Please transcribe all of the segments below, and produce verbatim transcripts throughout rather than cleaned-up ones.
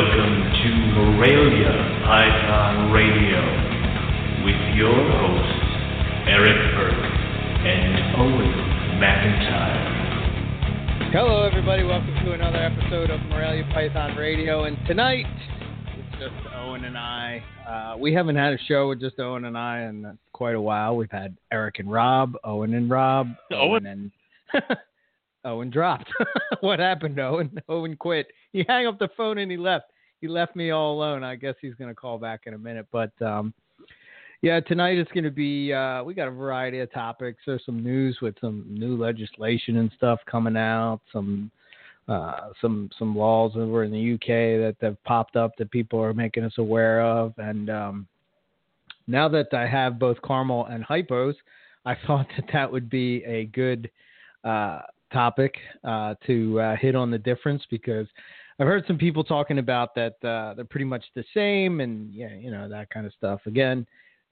welcome to Moralia Python Radio with your hosts, Eric Burke and Owen McIntyre. Hello everybody, welcome to another episode of Moralia Python Radio, and tonight it's just Owen and I. Uh, we haven't had a show with just Owen and I in quite a while. We've had Eric and Rob, Owen and Rob, Owen, Owen and... Owen dropped. What happened, Owen? Owen quit. He hung up the phone and he left. He left me all alone. I guess he's going to call back in a minute. But, um, yeah, tonight it's going to be, uh, we got a variety of topics. There's some news with some new legislation and stuff coming out, some uh, some some laws over in the U K that have popped up that people are making us aware of. And um, now that I have both Carmel and Hypos, I thought that that would be a good uh topic uh, to uh, hit on the difference, because I've heard some people talking about that uh, they're pretty much the same, and yeah, you know, that kind of stuff. Again,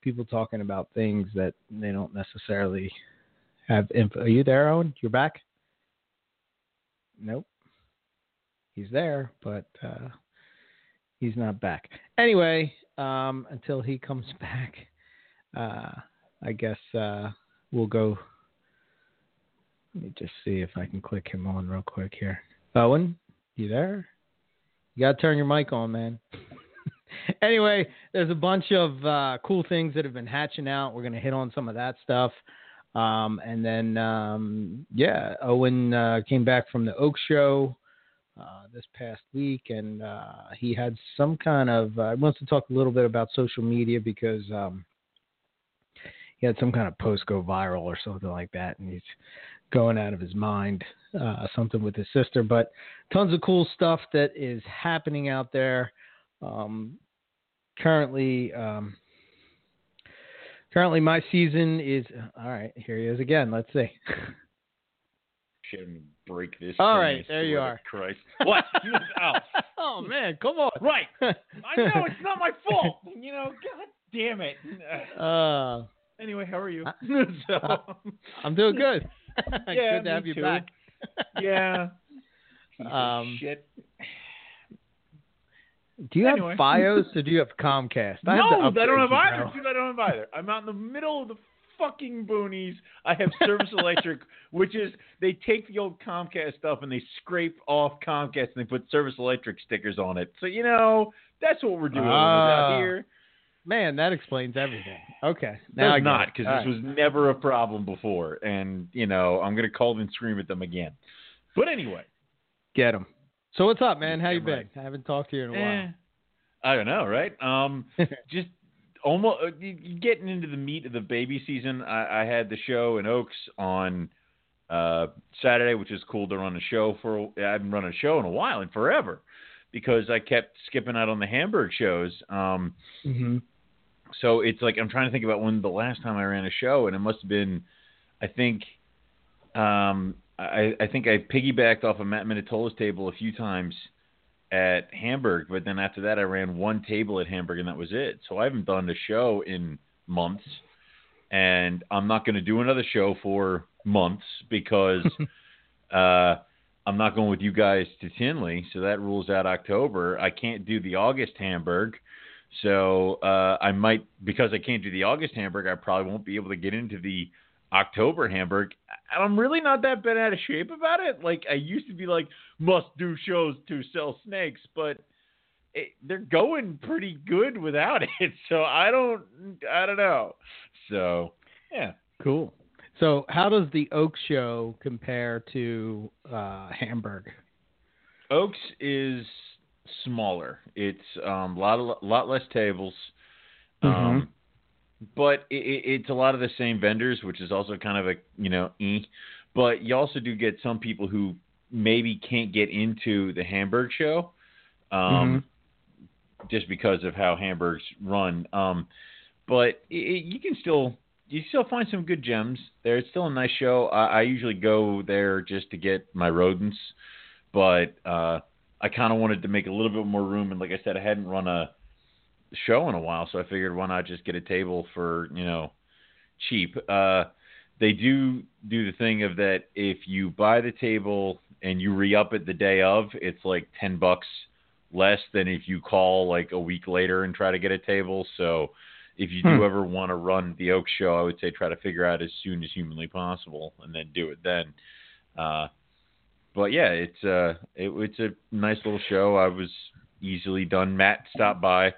people talking about things that they don't necessarily have info. Are you there, Owen? You're back? Nope. He's there, but uh, he's not back. Anyway, um, until he comes back, uh, I guess uh, we'll go. Let me just see if I can click him on real quick here. Owen, you there? You got to turn your mic on, man. Anyway, there's a bunch of uh, cool things that have been hatching out. We're going to hit on some of that stuff. Um, and then, um, yeah, Owen uh, came back from the Oak Show uh, this past week, and uh, he had some kind of uh, – he wants to talk a little bit about social media, because um, he had some kind of post go viral or something like that, and he's – going out of his mind, uh, something with his sister, but tons of cool stuff that is happening out there. Um, currently, um, currently my season is, all right, here he is again. Let's see. Shouldn't break this. All right, there you are. Christ. What? He was out. Oh man, come on. Right. I know it's not my fault. You know, God damn it. Uh, Anyway, how are you? I, so, I'm doing good. Yeah, good to have you too. Back. Yeah. Um, shit. Do you anyway. have Fios or do you have Comcast? I no, have I don't have either. Dude, I don't have either. I'm out in the middle of the fucking boonies. I have Service Electric, which is they take the old Comcast stuff and they scrape off Comcast and they put Service Electric stickers on it. So, you know, that's what we're doing uh, out here. Man, that explains everything. Okay. Now I not, because this right. was never a problem before. And, you know, I'm going to call and scream at them again. But anyway. Get them. So what's up, man? How you right. been? I haven't talked to you in a eh, while. I don't know, right? Um, just almost uh, getting into the meat of the baby season. I, I had the show in Oaks on uh, Saturday, which is cool to run a show for. I haven't run a show in a while and forever, because I kept skipping out on the Hamburg shows. Um mm-hmm. So it's like I'm trying to think about when the last time I ran a show, and it must have been, I think, um, I, I think I piggybacked off of Matt Minitola's table a few times at Hamburg, but then after that I ran one table at Hamburg, and that was it. So I haven't done a show in months, and I'm not going to do another show for months because uh, I'm not going with you guys to Tinley, so that rules out October. I can't do the August Hamburg. So uh, I might, because I can't do the August Hamburg, I probably won't be able to get into the October Hamburg. I'm really not that bad out of shape about it. Like, I used to be like, must do shows to sell snakes, but it, they're going pretty good without it. So I don't, I don't know. So, yeah. Cool. So how does the Oaks show compare to uh, Hamburg? Oaks is... smaller. It's um, a lot, of, lot less tables, um, mm-hmm. but it, it's a lot of the same vendors, which is also kind of a, you know, eh. But you also do get some people who maybe can't get into the Hamburg show um, mm-hmm. just because of how Hamburgs run. Um, but it, it, you can still you still find some good gems there. It's still a nice show. I, I usually go there just to get my rodents, but uh, I kind of wanted to make a little bit more room, and like I said, I hadn't run a show in a while, so I figured why not just get a table for, you know, cheap. Uh, they do do the thing of that if you buy the table and you re-up it the day of, it's like ten bucks less than if you call like a week later and try to get a table. So if you hmm. do ever want to run the Oak Show, I would say try to figure out as soon as humanly possible and then do it then. Uh, but yeah, it's uh, it, it's a nice little show. I was easily done. Matt stopped by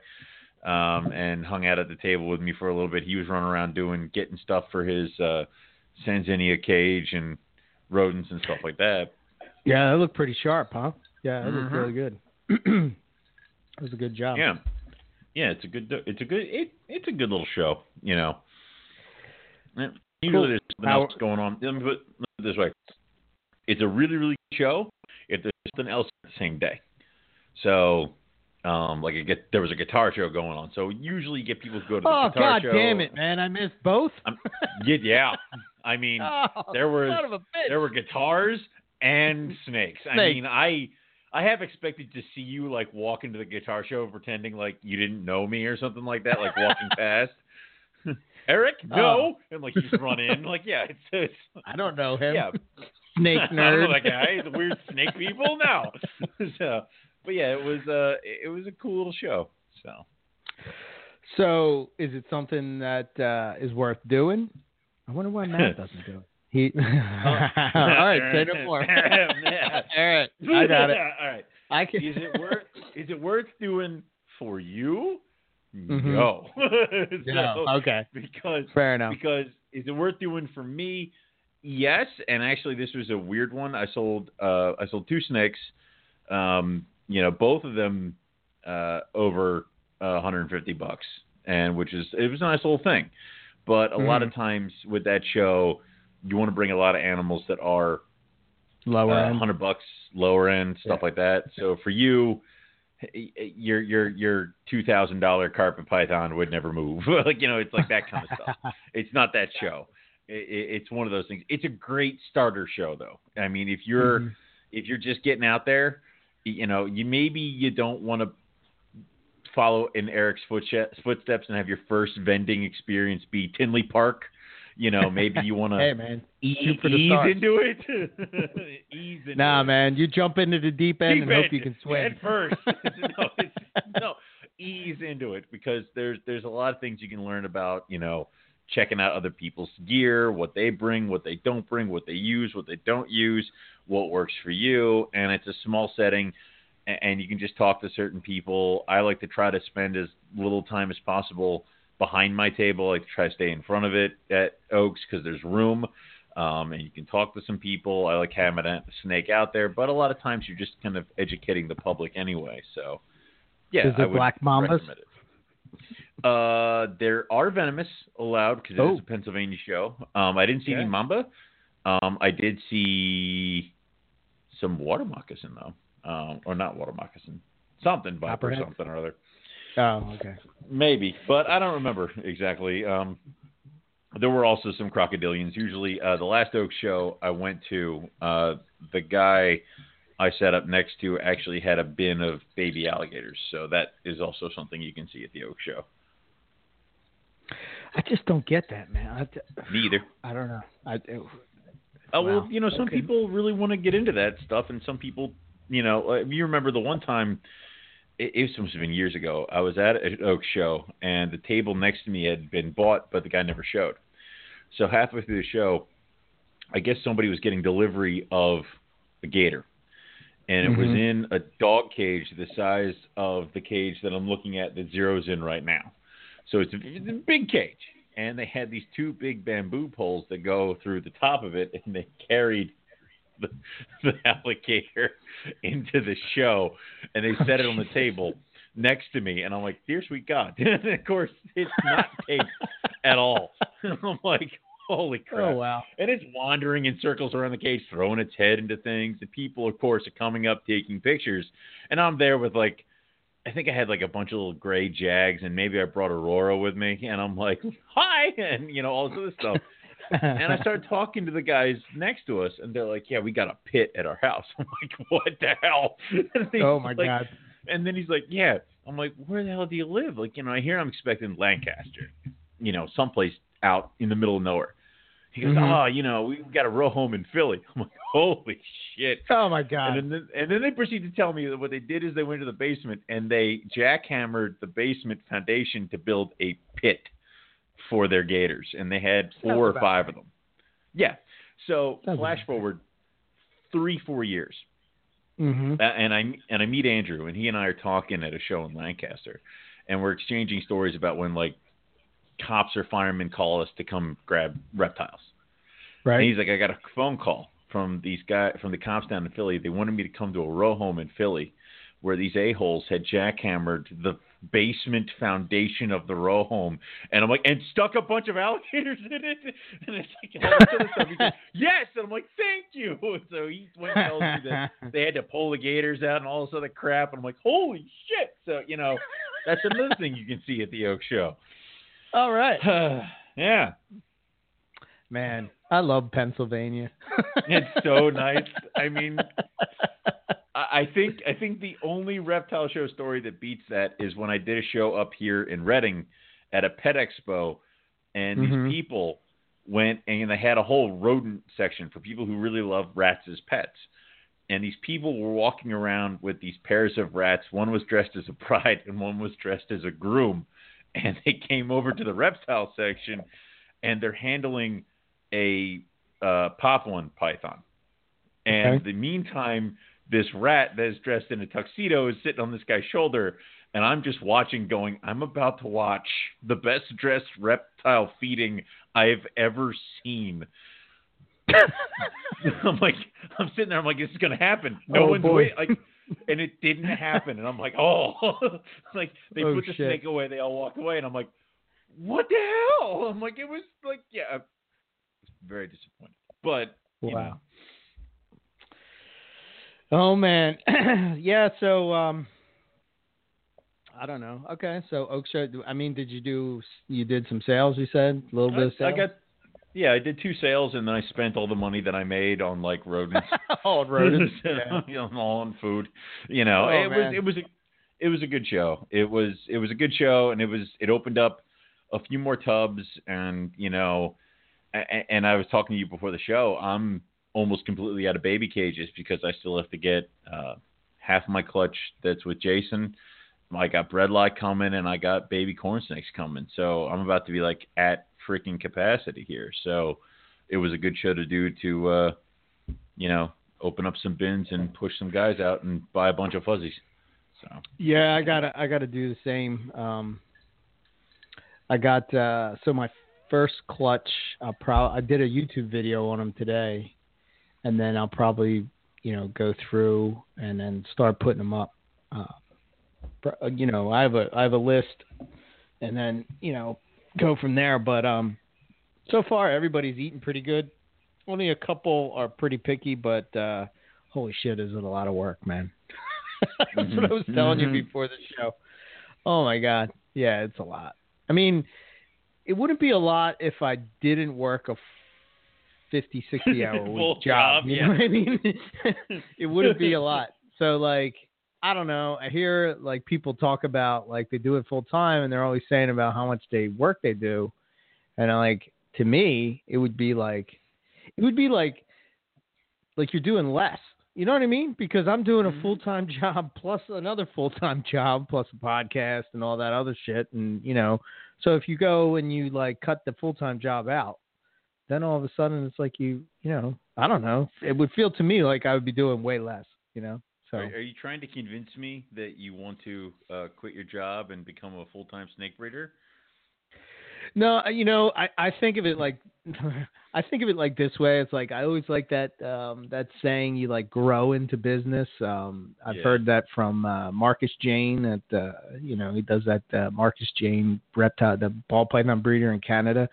um, and hung out at the table with me for a little bit. He was running around doing, getting stuff for his uh, Sanzinia cage and rodents and stuff like that. Yeah, that looked pretty sharp, huh? Yeah, that mm-hmm. looked really good. It was a good job. Yeah, yeah, it's a good, it's a good, it, it's a good little show, you know. Cool. Usually there's something Howard. else going on. Let me put it this way: it's a really, really good show if there's something else the same day. So, um, like a, there was a guitar show going on, so usually you get people to go to the oh, guitar God show. Oh, God damn it, man! I missed both. I'm, yeah, I mean, oh, there were there were guitars and snakes. snakes. I mean, I. I have expected to see you, like, walk into the guitar show pretending, like, you didn't know me or something like that, like, walking past. Eric, no. Oh. And, like, you just run in. Like, yeah. It's, it's, I don't know him. Yeah. Snake nerd. I don't know that guy. The weird snake people? No. So, but, yeah, it was, uh, it was a cool little show. So, so is it something that uh, is worth doing? I wonder why Matt doesn't do it. He oh. All right, say no more. All right, I got it. All right, I can. Is it worth? Is it worth doing for you? Mm-hmm. No. so, no. Okay. Because fair enough. Because is it worth doing for me? Yes. And actually, this was a weird one. I sold. Uh, I sold two snakes. Um, you know, both of them uh, over uh, one hundred fifty bucks, and which is it was a nice little thing. But a mm-hmm. lot of times with that show, you want to bring a lot of animals that are lower uh, end, hundred bucks, lower end stuff yeah. like that. So for you, your your your two thousand dollar carpet python would never move. Like you know, it's like that kind of stuff. It's not that show. It, it, it's one of those things. It's a great starter show, though. I mean, if you're mm-hmm. if you're just getting out there, you know, you maybe you don't want to follow in Eric's footsteps and have your first vending experience be Tinley Park. You know, maybe you want to hey, man. E- ease into it. ease into nah, it. man. You jump into the deep end deep and end. hope you can swim. At first. no, it's, no, ease into it because there's there's a lot of things you can learn about, you know, checking out other people's gear, what they bring, what they don't bring, what they use, what they don't use, what works for you. And it's a small setting, and, and you can just talk to certain people. I like to try to spend as little time as possible behind my table. I try to stay in front of it at Oaks because there's room um, and you can talk to some people. I like having a snake out there, but a lot of times you're just kind of educating the public anyway. So, yeah, is there I would black mambas? recommend it. Uh, there are venomous allowed because oh. it's a Pennsylvania show. Um, I didn't see okay. any mamba. Um, I did see some water moccasin though, um, or not water moccasin, something viper or something or other. Oh, okay. Maybe, but I don't remember exactly. Um, there were also some crocodilians. Usually, uh, the last Oak show I went to, uh, the guy I sat up next to actually had a bin of baby alligators. So that is also something you can see at the Oak show. I just don't get that, man. I, Neither. I don't know. I, it, oh, wow. Well, you know, some okay. people really want to get into that stuff, and some people, you know, you remember the one time. It was been years ago. I was at an Oak show, and the table next to me had been bought, but the guy never showed. So halfway through the show, I guess somebody was getting delivery of a gator, and it mm-hmm. was in a dog cage the size of the cage that I'm looking at that Zero's in right now. So it's a, it's a big cage, and they had these two big bamboo poles that go through the top of it, and they carried The, the alligator into the show, and they set it on the table next to me, and I'm like, dear sweet God. And of course it's not taped at all. And I'm like, holy crap. Oh, wow. And it's wandering in circles around the cage, throwing its head into things. The people, of course, are coming up taking pictures, and I'm there with like I think I had like a bunch of little gray jags, and maybe I brought Aurora with me, and I'm like, hi, and you know, all this other stuff. And I started talking to the guys next to us, and they're like, yeah, we got a pit at our house. I'm like, what the hell? Oh, my like, God. And then he's like, yeah. I'm like, where the hell do you live? Like, you know, I hear I'm expecting Lancaster, you know, someplace out in the middle of nowhere. He goes, mm-hmm. oh, you know, we've got a row home in Philly. I'm like, holy shit. Oh, my God. And then, and then they proceed to tell me that what they did is they went to the basement and they jackhammered the basement foundation to build a pit for their gators. And they had four That's or five right. of them. Yeah. So That's flash right. forward three, four years. Mm-hmm. Uh, and I and I meet Andrew, and he and I are talking at a show in Lancaster. And we're exchanging stories about when, like, cops or firemen call us to come grab reptiles. Right. And he's like, I got a phone call from these guy from the cops down in Philly. They wanted me to come to a row home in Philly where these a-holes had jackhammered the basement foundation of the row home. And I'm like, and stuck a bunch of alligators in it. And it's like, and goes, yes. And I'm like, thank you. And so he went and tells me that they had to pull the gators out and all this other crap. And I'm like, holy shit. So, you know, that's another thing you can see at the Oak Show. All right. Uh, yeah. Man, I love Pennsylvania. It's so nice. I mean, I think I think the only reptile show story that beats that is when I did a show up here in Reading at a pet expo, and mm-hmm. these people went and they had a whole rodent section for people who really love rats as pets. And these people were walking around with these pairs of rats. One was dressed as a bride and one was dressed as a groom. And they came over to the reptile section, and they're handling a uh, poplin python. And okay. in the meantime, this rat that is dressed in a tuxedo is sitting on this guy's shoulder, and I'm just watching going, I'm about to watch the best-dressed reptile feeding I've ever seen. I'm like, I'm sitting there, I'm like, this is going to happen. No oh, one's waiting. Like, and it didn't happen. And I'm like, oh, like they oh, put the shit. snake away. They all walked away. And I'm like, what the hell? I'm like, it was like, yeah, I was very disappointed, but wow. You know. Oh man. yeah. So, um, I don't know. Okay. So Oak Show, I mean, did you do, you did some sales, you said a little I, bit of sales? I got, yeah, I did two sales, and then I spent all the money that I made on like rodents, all rodents, yeah. you know, all on food. You know, oh, it man. was it was a, it was a good show. It was it was a good show, and it was it opened up a few more tubs, and you know, and, and I was talking to you before the show. I'm almost completely out of baby cages because I still have to get uh, half my clutch that's with Jason. I got breadlock coming, and I got baby corn snakes coming, so I'm about to be like at freaking capacity here. So it was a good show to do to, uh, you know, open up some bins and push some guys out and buy a bunch of fuzzies. So yeah, I gotta I gotta do the same. Um, I got uh, so my first clutch. I pro- I did a YouTube video on them today, and then I'll probably you know go through and then start putting them up. Uh, You know, I have a I have a list, and then you know go from there. But um, so far everybody's eating pretty good. Only a couple are pretty picky, but uh, holy shit, is it a lot of work, man? That's mm-hmm. what I was telling mm-hmm. you before the show. Oh my god, yeah, it's a lot. I mean, it wouldn't be a lot if I didn't work a fifty, sixty hour week job. job. You yeah. know what I mean? It wouldn't be a lot. So like. I don't know. I hear like people talk about like they do it full time and they're always saying about how much they work they do. And I like, to me, it would be like, it would be like, like you're doing less, you know what I mean? Because I'm doing a full-time job plus another full-time job, plus a podcast and all that other shit. And, you know, so if you go and you like cut the full-time job out, then all of a sudden it's like, you, you know, I don't know. It would feel to me like I would be doing way less, you know? So. Are, are you trying to convince me that you want to uh, quit your job and become a full-time snake breeder? No, you know, I, I think of it like I think of it like this way. It's like I always like that um, that saying you like grow into business. Um, I've yeah. heard that from uh, Marcus Jane at uh, you know he does that uh, Marcus Jane reptile, the ball python breeder in Canada,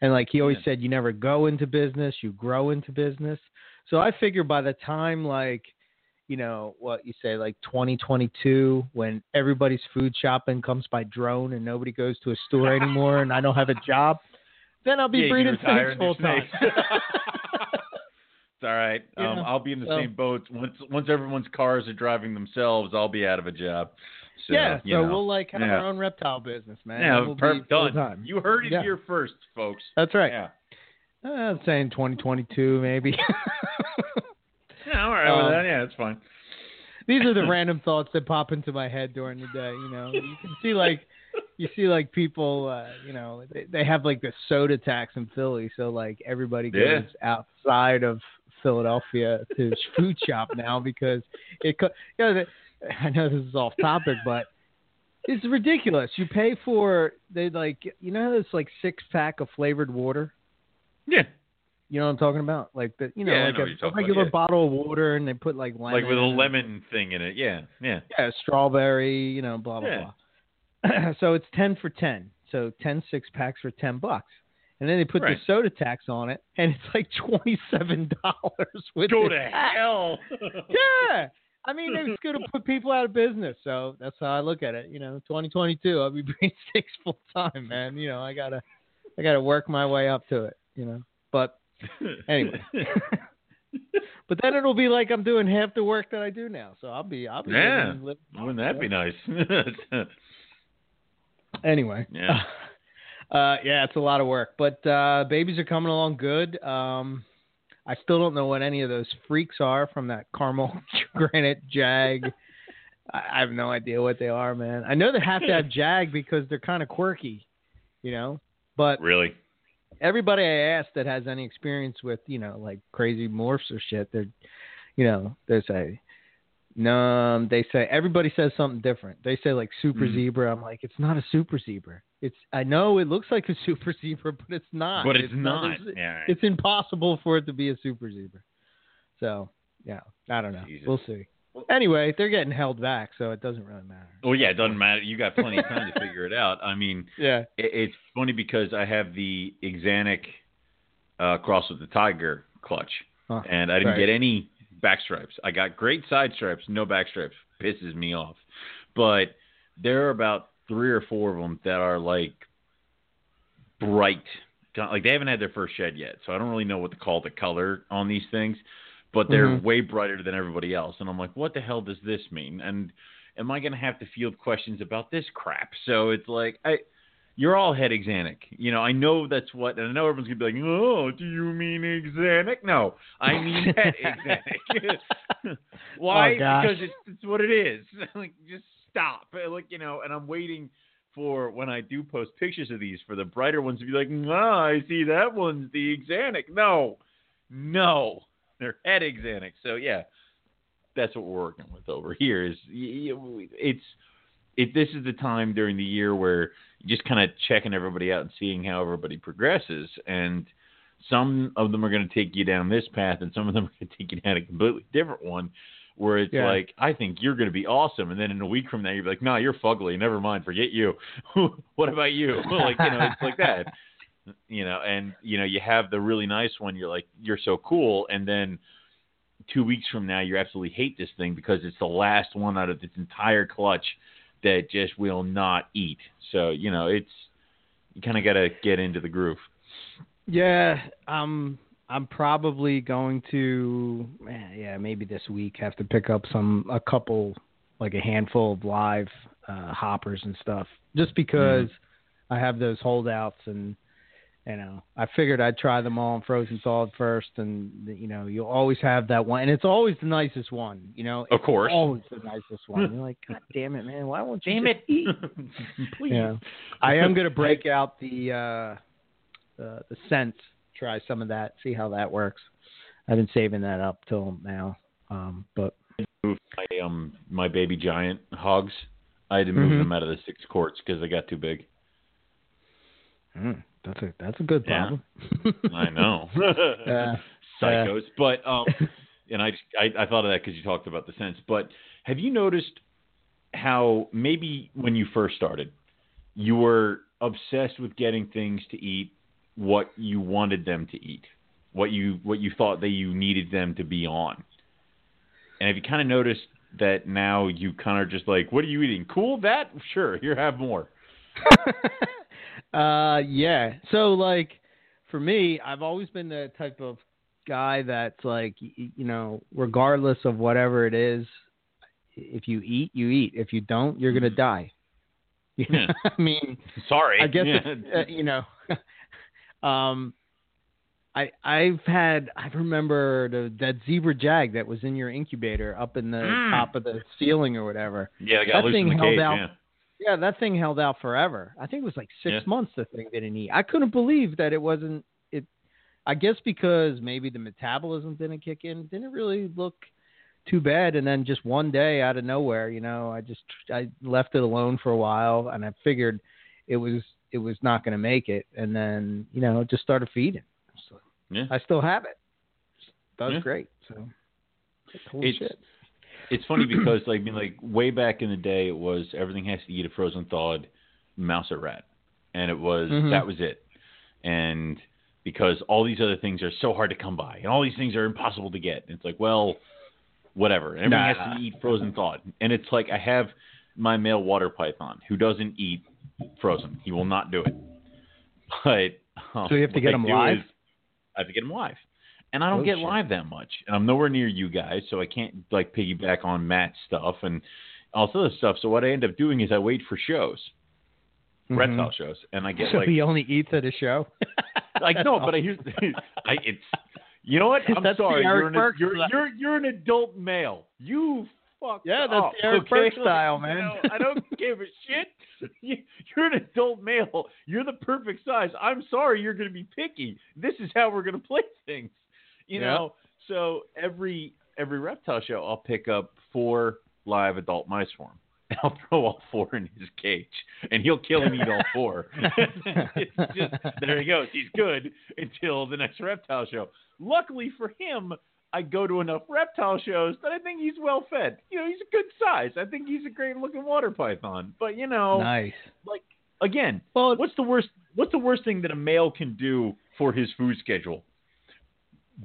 and like he always yeah. said, you never go into business, you grow into business. So I figure by the time like. you know, what you say, like twenty twenty-two, when everybody's food shopping comes by drone and nobody goes to a store anymore and I don't have a job, then I'll be yeah, breeding snakes full time. It's all right. Yeah. Um, I'll be in the so, same boat. Once once everyone's cars are driving themselves, I'll be out of a job. So, yeah, you so know. we'll like have yeah. our own reptile business, man. Yeah, we'll per- done. You heard it yeah. here first, folks. That's right. Yeah. Uh, I'm saying twenty twenty-two, maybe. Yeah, all right. Um, well, yeah, it's fine. These are the random thoughts that pop into my head during the day. You know, you can see like you see like people, uh, you know, they, they have like the soda tax in Philly, so like everybody goes yeah. outside of Philadelphia to food shop now because it. Co- you know, the, I know this is off topic, but it's ridiculous. You pay for they like you know this like six pack of flavored water. Yeah. You know what I'm talking about? Like the you know, yeah, like know a regular about, yeah. bottle of water and they put like lemon. Like with a lemon thing in it, yeah. Yeah. Yeah, strawberry, you know, blah blah yeah. blah. So it's ten for ten. So ten six packs for ten bucks. And then they put right. the soda tax on it and it's like twenty seven dollars with Go to tax. Hell. Yeah. I mean, it's going to put people out of business, so that's how I look at it. You know, twenty twenty-two, I'll be bringing six full time, man. You know, I gotta, I gotta work my way up to it. You know, but anyway, but then it'll be like I'm doing half the work that I do now, so I'll be, I'll be, yeah. Living, living Wouldn't that be nice? Anyway, yeah, uh, yeah, it's a lot of work, but uh, babies are coming along good. Um, I still don't know what any of those freaks are from that caramel granite jag. I have no idea what they are, man. I know they have to have jag because they're kind of quirky, you know. But really, everybody I ask that has any experience with, you know, like crazy morphs or shit, they're, you know, they say, no, they say everybody says something different. They say like super mm. zebra. I'm like, it's not a super zebra. It's I know it looks like a super zebra, but it's not. But it's, it's not. not. It's, yeah, right. It's impossible for it to be a super zebra. So, yeah, I don't know. Jesus. We'll see. Anyway, they're getting held back, so it doesn't really matter. Well, yeah, it doesn't matter. You got plenty of time to figure it out. I mean, yeah, it, it's funny because I have the Exanic uh, cross with the tiger clutch, huh, and I didn't right. get any back stripes. I got great side stripes, no back stripes. Pisses me off. But there are about three or four of them that are like bright, like they haven't had their first shed yet, so I don't really know what to call the color on these things, but they're mm-hmm. way brighter than everybody else, and I'm like, what the hell does this mean? And am I going to have to field questions about this crap? So it's like, I, you're all head Exanic, you know. I know that's what, and I know everyone's gonna be like, oh, do you mean Exanic? No, I mean head Exanic. Why? Oh, gosh. Because it's, it's what it is. Like, just stop. Like, you know, and I'm waiting for when I do post pictures of these for the brighter ones to be like, nah, I see that one's the Exanic. No, no, they're head Exanic. So yeah, that's what we're working with over here. Is it's it this is the time during the year where you're just kind of checking everybody out and seeing how everybody progresses, and some of them are going to take you down this path, and some of them are going to take you down a completely different one. Where it's yeah. like, I think you're going to be awesome. And then in a week from now, you'll be like, no, nah, you're fugly. Never mind. Forget you. What about you? Like, you know, it's like that. You know, and, you know, you have the really nice one. You're like, you're so cool. And then two weeks from now, you absolutely hate this thing because it's the last one out of this entire clutch that just will not eat. So, you know, it's, you kind of got to get into the groove. Yeah. Um, I'm probably going to, yeah, maybe this week have to pick up some, a couple, like a handful of live uh, hoppers and stuff, just because mm-hmm. I have those holdouts, and, you know, I figured I'd try them all in frozen solid first, and, you know, you'll always have that one, and it's always the nicest one, you know. Of course. It's always the nicest one. You're like, God damn it, man. Why won't you damn it eat? Please. You know, I am going to break out the, uh, uh, the scent. Try some of that, see how that works. I've been saving that up till now. Um, but my um my baby giant hogs, I had to move mm-hmm. them out of the six quarts because they got too big. Mm, that's a that's a good problem. Yeah. I know, uh, psychos. Uh, but um, and I, just, I I thought of that because you talked about the scents. But have you noticed how maybe when you first started, you were obsessed with getting things to eat what you wanted them to eat, what you what you thought that you needed them to be on. And have you kind of noticed that now you kind of just like, what are you eating? Cool, that? Sure, here, have more. uh, yeah. So, like, for me, I've always been the type of guy that's like, you know, regardless of whatever it is, if you eat, you eat. If you don't, you're going to die. You know yeah. I mean? Sorry. I guess, yeah. it, uh, you know... Um, I, I've had, I remember the, that zebra jag that was in your incubator up in the mm. top of the ceiling or whatever. Yeah, I got that loose thing in the cage, out, yeah. Yeah, that thing held out forever. I think it was like six yeah. months the thing didn't eat. I couldn't believe that it wasn't, it. I guess because maybe the metabolism didn't kick in, didn't really look too bad. And then just one day out of nowhere, you know, I just, I left it alone for a while and I figured it was, it was not going to make it. And then, you know, just started feeding. Yeah. I still have it. That's yeah. great. So holy it's, shit. It's funny because like I mean like way back in the day it was everything has to eat a frozen thawed mouse or rat. And it was mm-hmm. that was it. And because all these other things are so hard to come by and all these things are impossible to get. And it's like, well, whatever. Everything nah. has to eat frozen thawed. And it's like I have my male water python who doesn't eat frozen. He will not do it. But um, so you have to get I him live? I have to get them live, and I don't oh, get shit. live that much, and I'm nowhere near you guys, so I can't like piggyback on Matt's stuff and all this other stuff. So what I end up doing is I wait for shows, mm-hmm. reptile shows, and I get so like he only eats at a show. Like no, but I hear I, it's you know what? I'm that's sorry, you're an, you're, you're you're an adult male. You fucked yeah, that's up, Eric okay? Burke style, man. You know, I don't give a shit. You're an adult male. You're the perfect size. I'm sorry, you're going to be picky. This is how we're going to play things, you yeah. know. So every every reptile show, I'll pick up four live adult mice for him. And I'll throw all four in his cage, and he'll kill and eat all four. It's just there he goes. He's good until the next reptile show. Luckily for him, I go to enough reptile shows that I think he's well fed. You know, he's a good size. I think he's a great looking water python. But you know, nice. Like again, well, what's the worst? What's the worst thing that a male can do for his food schedule?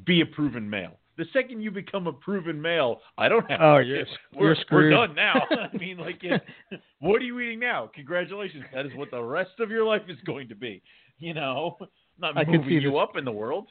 Be a proven male. The second you become a proven male, I don't have. Oh, you're, we're, you're screwed. We're done now. I mean, like, it, what are you eating now? Congratulations. That is what the rest of your life is going to be. You know, not I moving you this. Up in the world.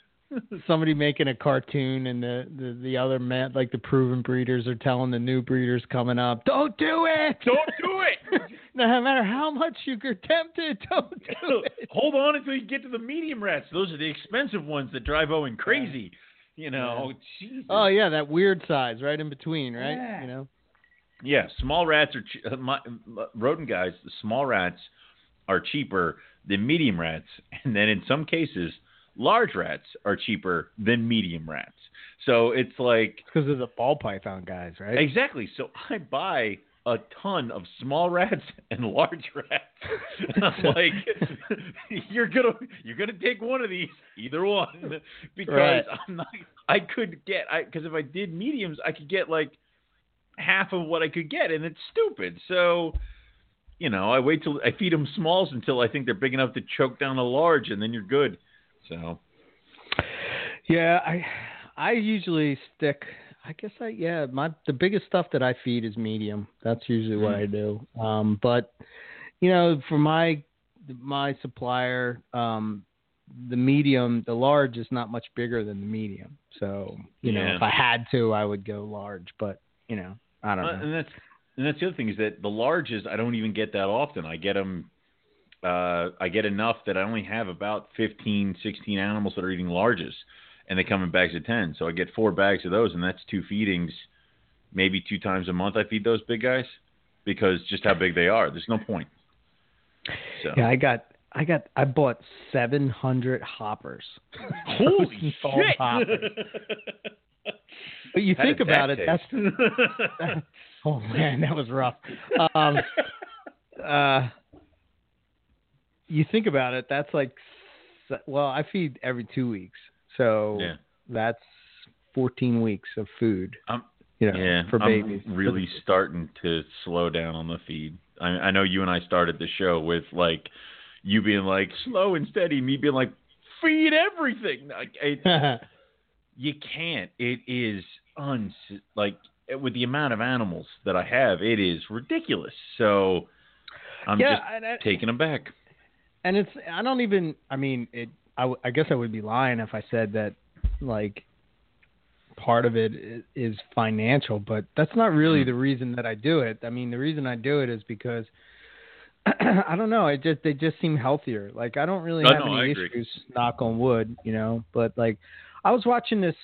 Somebody making a cartoon and the, the, the other man, like the proven breeders are telling the new breeders coming up, don't do it. Don't do it. No matter how much you're tempted, don't do it. Hold on until you get to the medium rats. Those are the expensive ones that drive Owen crazy. You know, yeah. Jesus. Oh yeah. That weird size right in between. Right. Yeah. You know? Yeah. Small rats are, ch- my, my, rodent guys, the small rats are cheaper than medium rats. And then in some cases, large rats are cheaper than medium rats. So it's like... because of the ball python guys, right? Exactly. So I buy a ton of small rats and large rats. And I'm like, you're going to you're gonna take one of these, either one. Because right. I'm not, I could get... Because if I did mediums, I could get like half of what I could get. And it's stupid. So... you know, I wait till... I feed them smalls until I think they're big enough to choke down a large. And then you're good. So, yeah, I I usually stick. I guess I yeah. My the biggest stuff that I feed is medium. That's usually what I do. Um, but you know, for my my supplier, um, the medium, the large is not much bigger than the medium. So you yeah. know, if I had to, I would go large. But you know, I don't uh, know. And that's and that's the other thing is that the larges I don't even get that often. I get them. Uh, I get enough that I only have about fifteen, sixteen animals that are eating larges, and they come in bags of ten. So I get four bags of those, and that's two feedings, maybe two times a month I feed those big guys because just how big they are. There's no point. So. Yeah, I got, I got, I bought seven hundred hoppers. Holy shit! Hoppers. But you how think about it, that's, that, oh man, that was rough. Um, uh, You think about it, that's like, well, I feed every two weeks, so yeah. that's fourteen weeks of food. I'm, you know, yeah, for babies. I'm really starting to slow down on the feed. I, I know you and I started the show with like you being like slow and steady, me being like feed everything. Like it, you can't. It is un like with the amount of animals that I have, it is ridiculous. So I'm yeah, just I, taking them back. And it's, I don't even, I mean, it, I, I guess I would be lying if I said that, like, part of it is, is financial, but that's not really the reason that I do it. I mean, the reason I do it is because I don't know. It just they just seem healthier. Like I don't really no, have no, any issues. Knock on wood, you know. But like I was watching this,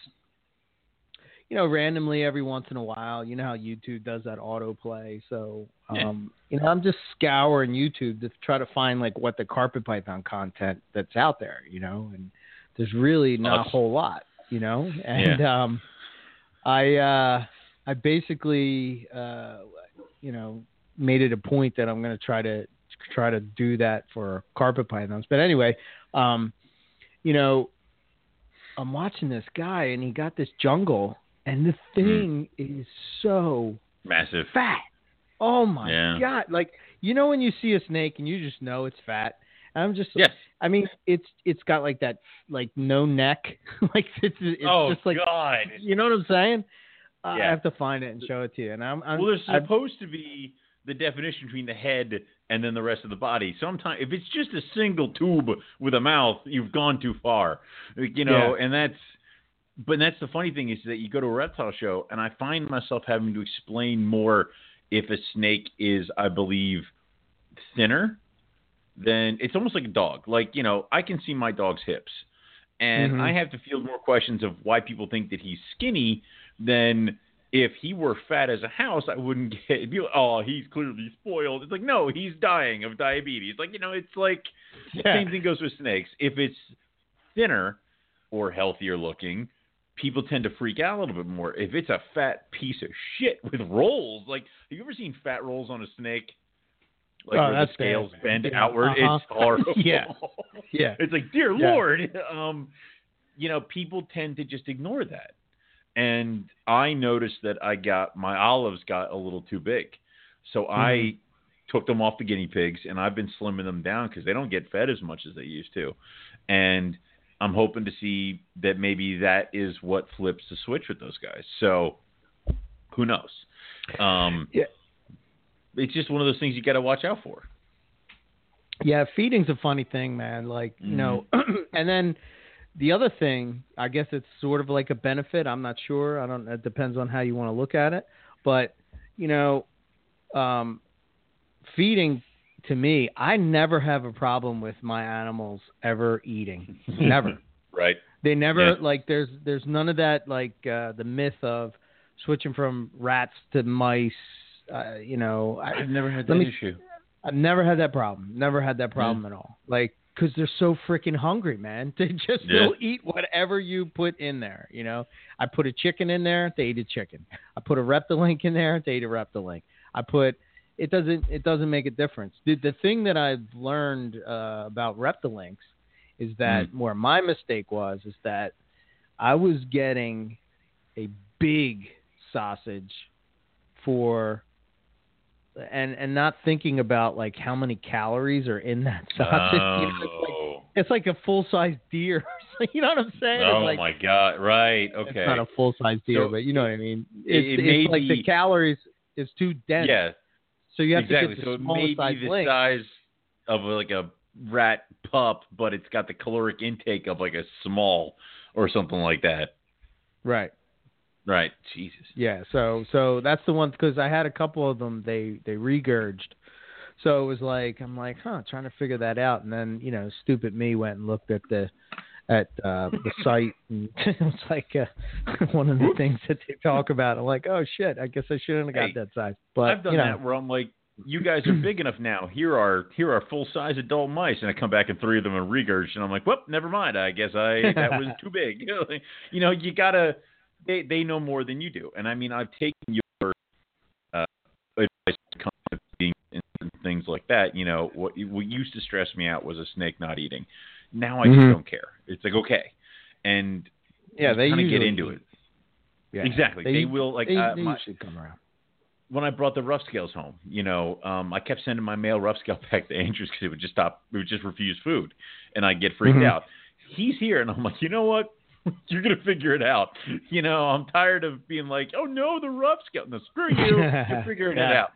you know, randomly every once in a while. You know how YouTube does that autoplay. So um, yeah. you know, I'm just scouring YouTube to try to find like what the carpet python content that's out there. You know, and there's really not oh, a whole lot. You know, and yeah. um, I uh, I basically uh, you know. made it a point that I'm going to try to try to do that for carpet pythons. But anyway, um, you know, I'm watching this guy and he got this jungle and the thing mm. is so massive fat. Oh my yeah. God. Like, you know, when you see a snake and you just know it's fat, and I'm just, yes. I mean, it's, it's got like that, like no neck. like it's, it's oh, just like, God. You know what I'm saying? Yeah. Uh, I have to find it and show it to you. And I'm, I'm well, there's supposed I've, to be, the definition between the head and then the rest of the body. Sometimes if it's just a single tube with a mouth, you've gone too far, you know, yeah. and that's, but that's the funny thing is that you go to a reptile show and I find myself having to explain more if a snake is, I believe, thinner then it's almost like a dog. Like, you know, I can see my dog's hips and mm-hmm. I have to field more questions of why people think that he's skinny than if he were fat as a house, I wouldn't get it'd be like, oh, he's clearly spoiled. It's like, no, he's dying of diabetes. Like, you know, it's like yeah. the same thing goes with snakes. If it's thinner or healthier looking, people tend to freak out a little bit more. If it's a fat piece of shit with rolls, like, have you ever seen fat rolls on a snake? Like, oh, where the scales bad, bend yeah. outward. Uh-huh. It's horrible. yeah. yeah. It's like, dear yeah. Lord. Um, you know, people tend to just ignore that. And I noticed that I got my olives got a little too big. So mm-hmm. I took them off the guinea pigs and I've been slimming them down because they don't get fed as much as they used to. And I'm hoping to see that maybe that is what flips the switch with those guys. So who knows? Um, yeah. It's just one of those things you got to watch out for. Yeah, feeding's a funny thing, man. Like, mm-hmm. you know, and then the other thing, I guess it's sort of like a benefit. I'm not sure. I don't. It depends on how you want to look at it. But, you know, um, feeding to me, I never have a problem with my animals ever eating. Never. Right. They never yeah. like there's there's none of that like uh, the myth of switching from rats to mice. Uh, you know, I, I've never had that me, issue. I've never had that problem. Never had that problem yeah. at all. Like. Because they're so freaking hungry, man. They just yeah. will eat whatever you put in there. You know, I put a chicken in there, they ate a chicken. I put a reptilink in there, they ate a reptilink. I put it doesn't it doesn't make a difference. The, the thing that I've learned uh, about reptilinks is that mm-hmm. where my mistake was is that I was getting a big sausage for. And and not thinking about like how many calories are in that sausage. Oh. You know, it's, like, it's like a full size deer. You know what I'm saying? Oh like, my God! Right? Okay. It's not a full size deer, so, but you know what I mean. It's, it, it it's like be, the calories is too dense. Yeah. So you have exactly. to get the so smallest size. Maybe the link. Size of like a rat pup, but it's got the caloric intake of like a small or something like that. Right. Right, Jesus. Yeah, so so that's the one because I had a couple of them. They they regurged, so it was like I'm like, huh, trying to figure that out. And then you know, stupid me went and looked at the at uh, the site, and it was like uh, one of the things that they talk about. I'm like, oh shit, I guess I shouldn't have got hey, that size. But I've done you know, that where I'm like, you guys are big enough now. Here are here are full size adult mice, and I come back and three of them are regurged, and I'm like, whoop, never mind. I guess I that was too big. You know, you gotta. They they know more than you do, and I mean I've taken your uh, advice and things like that. You know what, what used to stress me out was a snake not eating. Now I mm-hmm. just don't care. It's like okay, and yeah, they kind of get into it. Yeah, exactly. They, they will like they, uh, they my, usually come around. When I brought the rough scales home, you know, um, I kept sending my male rough scale back to Andrews because it would just stop. It would just refuse food, and I'd get freaked mm-hmm. out. He's here, and I'm like, you know what? You're going to figure it out. You know, I'm tired of being like, oh, no, the rough scale. No, screw you. You're figuring yeah. it out.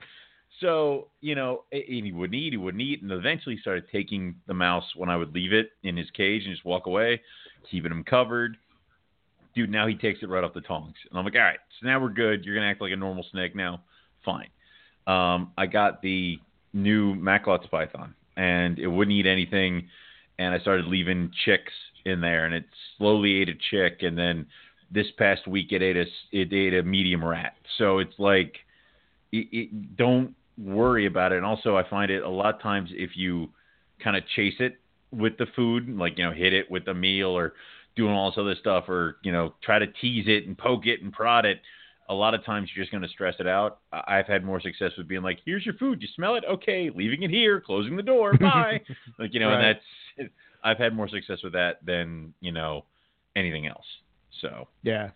So, you know, and he wouldn't eat. He wouldn't eat. And eventually started taking the mouse when I would leave it in his cage and just walk away, keeping him covered. Dude, now he takes it right off the tongs. And I'm like, all right, so now we're good. You're going to act like a normal snake now. Fine. Um, I got the new Maclot's Python, and it wouldn't eat anything, and I started leaving chicks in there, and it slowly ate a chick, and then this past week it ate a, it ate a medium rat. So it's like, it, it, don't worry about it. And also I find it a lot of times if you kind of chase it with the food, like, you know, hit it with a meal or doing all this other stuff, or, you know, try to tease it and poke it and prod it, a lot of times you're just going to stress it out. I've had more success with being like, here's your food. You smell it? Okay. Leaving it here, closing the door. Bye. Like, you know, right. And that's, I've had more success with that than, you know, anything else. So, yeah.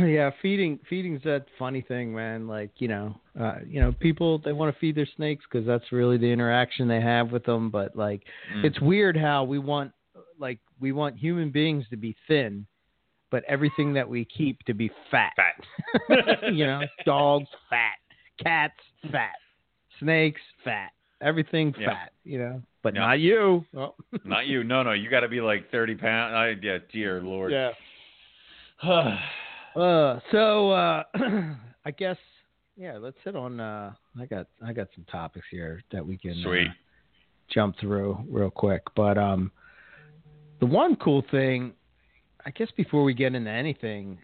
Yeah. Feeding, feeding's that funny thing, man. Like, you know, uh, you know, people, they want to feed their snakes cause that's really the interaction they have with them. But like, mm. It's weird how we want, like we want human beings to be thin, but everything that we keep to be fat, fat. You know, dogs, fat, cats, fat, snakes, fat, everything yeah. fat, you know, but no. not you, oh. Not you. No, no. You gotta be like thirty pounds. I, yeah. Dear Lord. Yeah. uh, so, uh, I guess, yeah, let's hit on, uh, I got, I got some topics here that we can Sweet. Uh, jump through real quick. But, um, the one cool thing, I guess before we get into anything,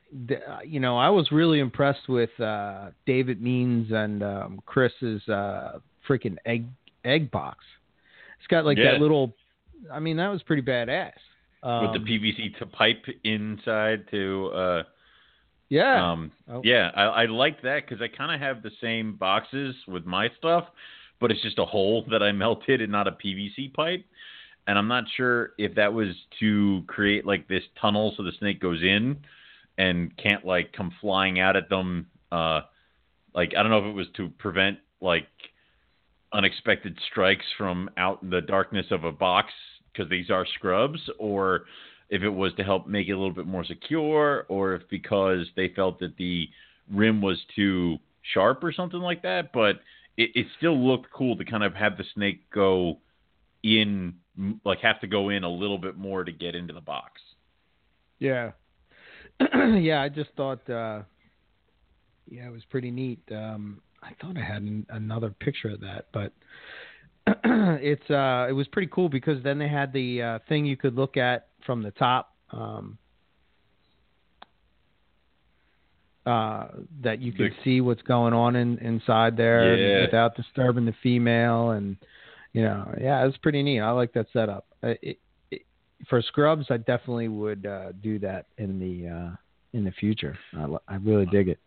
you know, I was really impressed with uh, David Means and um, Chris's uh, freaking egg egg box. It's got like yeah. that little, I mean, that was pretty badass. Um, with the P V C to pipe inside to, uh, yeah, um, oh. yeah, I, I like that because I kind of have the same boxes with my stuff, but it's just a hole that I melted and not a P V C pipe. And I'm not sure if that was to create like this tunnel so the snake goes in and can't like come flying out at them. Uh, like, I don't know if it was to prevent like unexpected strikes from out in the darkness of a box because these are scrubs, or if it was to help make it a little bit more secure, or if because they felt that the rim was too sharp or something like that. But it, it still looked cool to kind of have the snake go in, like have to go in a little bit more to get into the box. Yeah. Yeah. I just thought, uh, yeah, it was pretty neat. Um, I thought I had an, another picture of that, but it's, uh, it was pretty cool because then they had the, uh, thing you could look at from the top, um, uh, that you could the, see what's going on in, inside there yeah. without disturbing the female. And, you know, yeah, it's pretty neat. I like that setup. It, it, for scrubs, I definitely would uh, do that in the uh, in the future. I, I really dig it.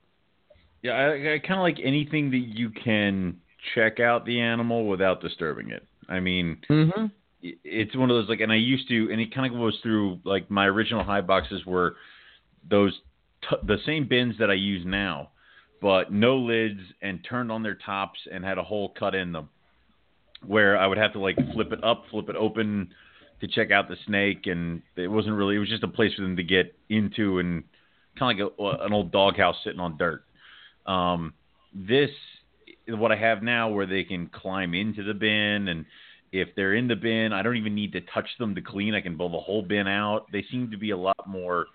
Yeah, I, I kind of like anything that you can check out the animal without disturbing it. I mean, mm-hmm. it, it's one of those like, and I used to, and it kind of goes through like my original high boxes were those t- the same bins that I use now, but no lids and turned on their tops and had a hole cut in them, where I would have to like flip it up, flip it open to check out the snake. And it wasn't really, it was just a place for them to get into and kind of like a, an old doghouse sitting on dirt. Um, this is what I have now where they can climb into the bin. And if they're in the bin, I don't even need to touch them to clean. I can blow the whole bin out. They seem to be a lot more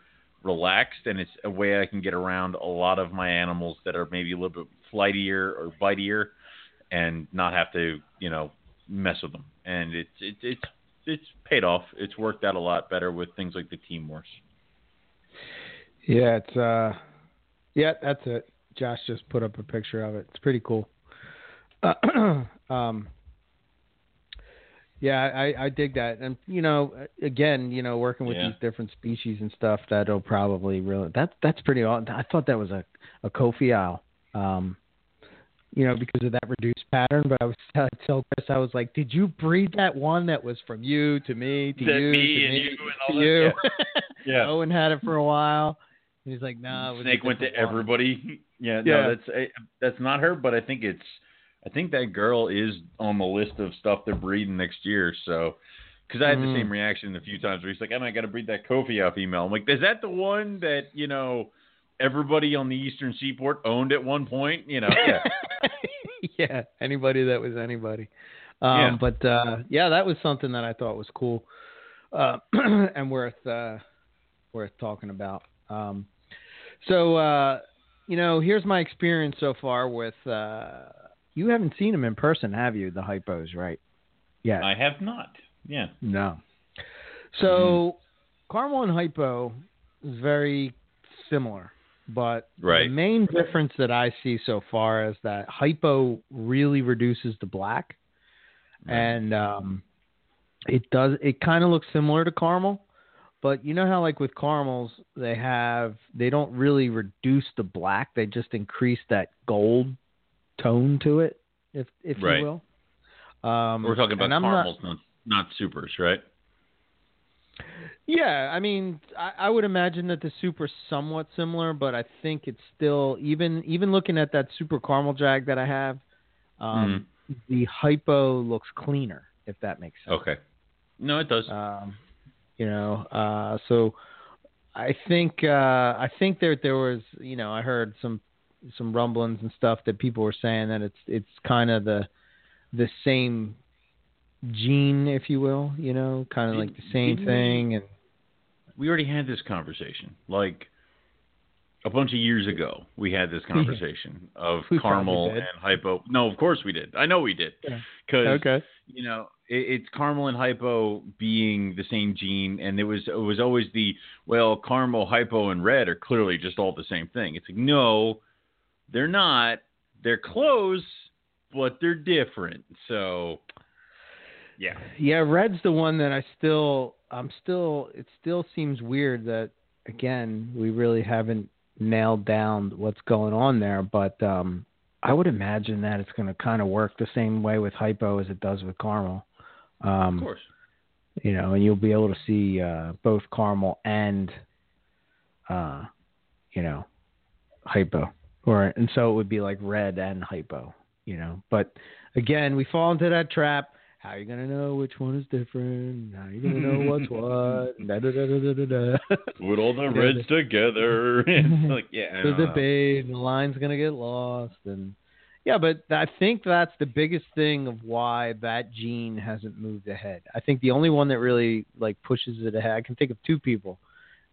relaxed, and it's a way I can get around a lot of my animals that are maybe a little bit flightier or bitier, and not have to, you know, mess with them. And it's it's it's it's paid off. It's worked out a lot better with things like the Team Wars. Yeah, it's uh, yeah, that's it. Josh just put up a picture of it. It's pretty cool. Uh, um, yeah, I, I dig that. And you know, again, you know, working with yeah. these different species and stuff, that'll probably really that that's pretty awesome. I thought that was a a Kofi owl. Um, you know, because of that reduced pattern. But I was I tell Chris, I was like, did you breed that one that was from you to me, to, to you, me, to and me, you, and all to you? Yeah. Yeah. Owen had it for a while. And he's like, no. Nah, the snake went to one. Everybody. Yeah, yeah, no, that's that's not her, but I think it's, I think that girl is on the list of stuff they're breeding next year. So, because I had mm. the same reaction a few times where he's like, I might got to breed that Kofi off email. I'm like, is that the one that, you know, everybody on the Eastern Seaboard owned at one point, you know? Yeah. Yeah. Anybody that was anybody. Um, yeah. But, uh, yeah, that was something that I thought was cool. Uh, and worth, uh, worth talking about. Um, so, uh, you know, here's my experience so far with, uh, You haven't seen them in person, have you? The hypos, right? Yeah, I have not. Yeah, no. So, mm. Carmel and hypo is very similar, but right. the main difference that I see so far is that hypo really reduces the black, right. and um, it does. It kind of looks similar to Carmel. But you know how, like with caramels, they have they don't really reduce the black; they just increase that gold tone to it, if if right. you will. Um, We're talking about caramels, not, not supers, right? Yeah, I mean, I, I would imagine that the super's somewhat similar, but I think it's still even even looking at that super caramel jag that I have, um, mm. the hypo looks cleaner, if that makes sense. Okay, no, it does. Um, You know, uh, so I think uh, I think that there was, you know, I heard some some rumblings and stuff that people were saying that it's it's kind of the the same gene, if you will, you know, kind of like the same thing. And we already had this conversation like a bunch of years ago. We had this conversation of caramel and hypo. No, of course we did. I know we did because yeah. okay. you know. It's caramel and hypo being the same gene, and it was it was always the, well, caramel, hypo, and red are clearly just all the same thing. It's like, no, they're not. They're close, but they're different. So, yeah. Yeah, red's the one that I still – I'm still – it still seems weird that, again, we really haven't nailed down what's going on there, but um, I would imagine that it's going to kind of work the same way with hypo as it does with caramel. Um, of course. You know, and you'll be able to see uh, both caramel and, uh, you know, hypo. Or and so it would be like red and hypo, you know. But, again, we fall into that trap. How are you going to know which one is different? How are you going to know what's what? Da, da, da, da, da, da. Put all the reds together. It's like, yeah, I don't know. There's a debate. The line's going to get lost and... Yeah, but I think that's the biggest thing of why that gene hasn't moved ahead. I think the only one that really like pushes it ahead, I can think of two people,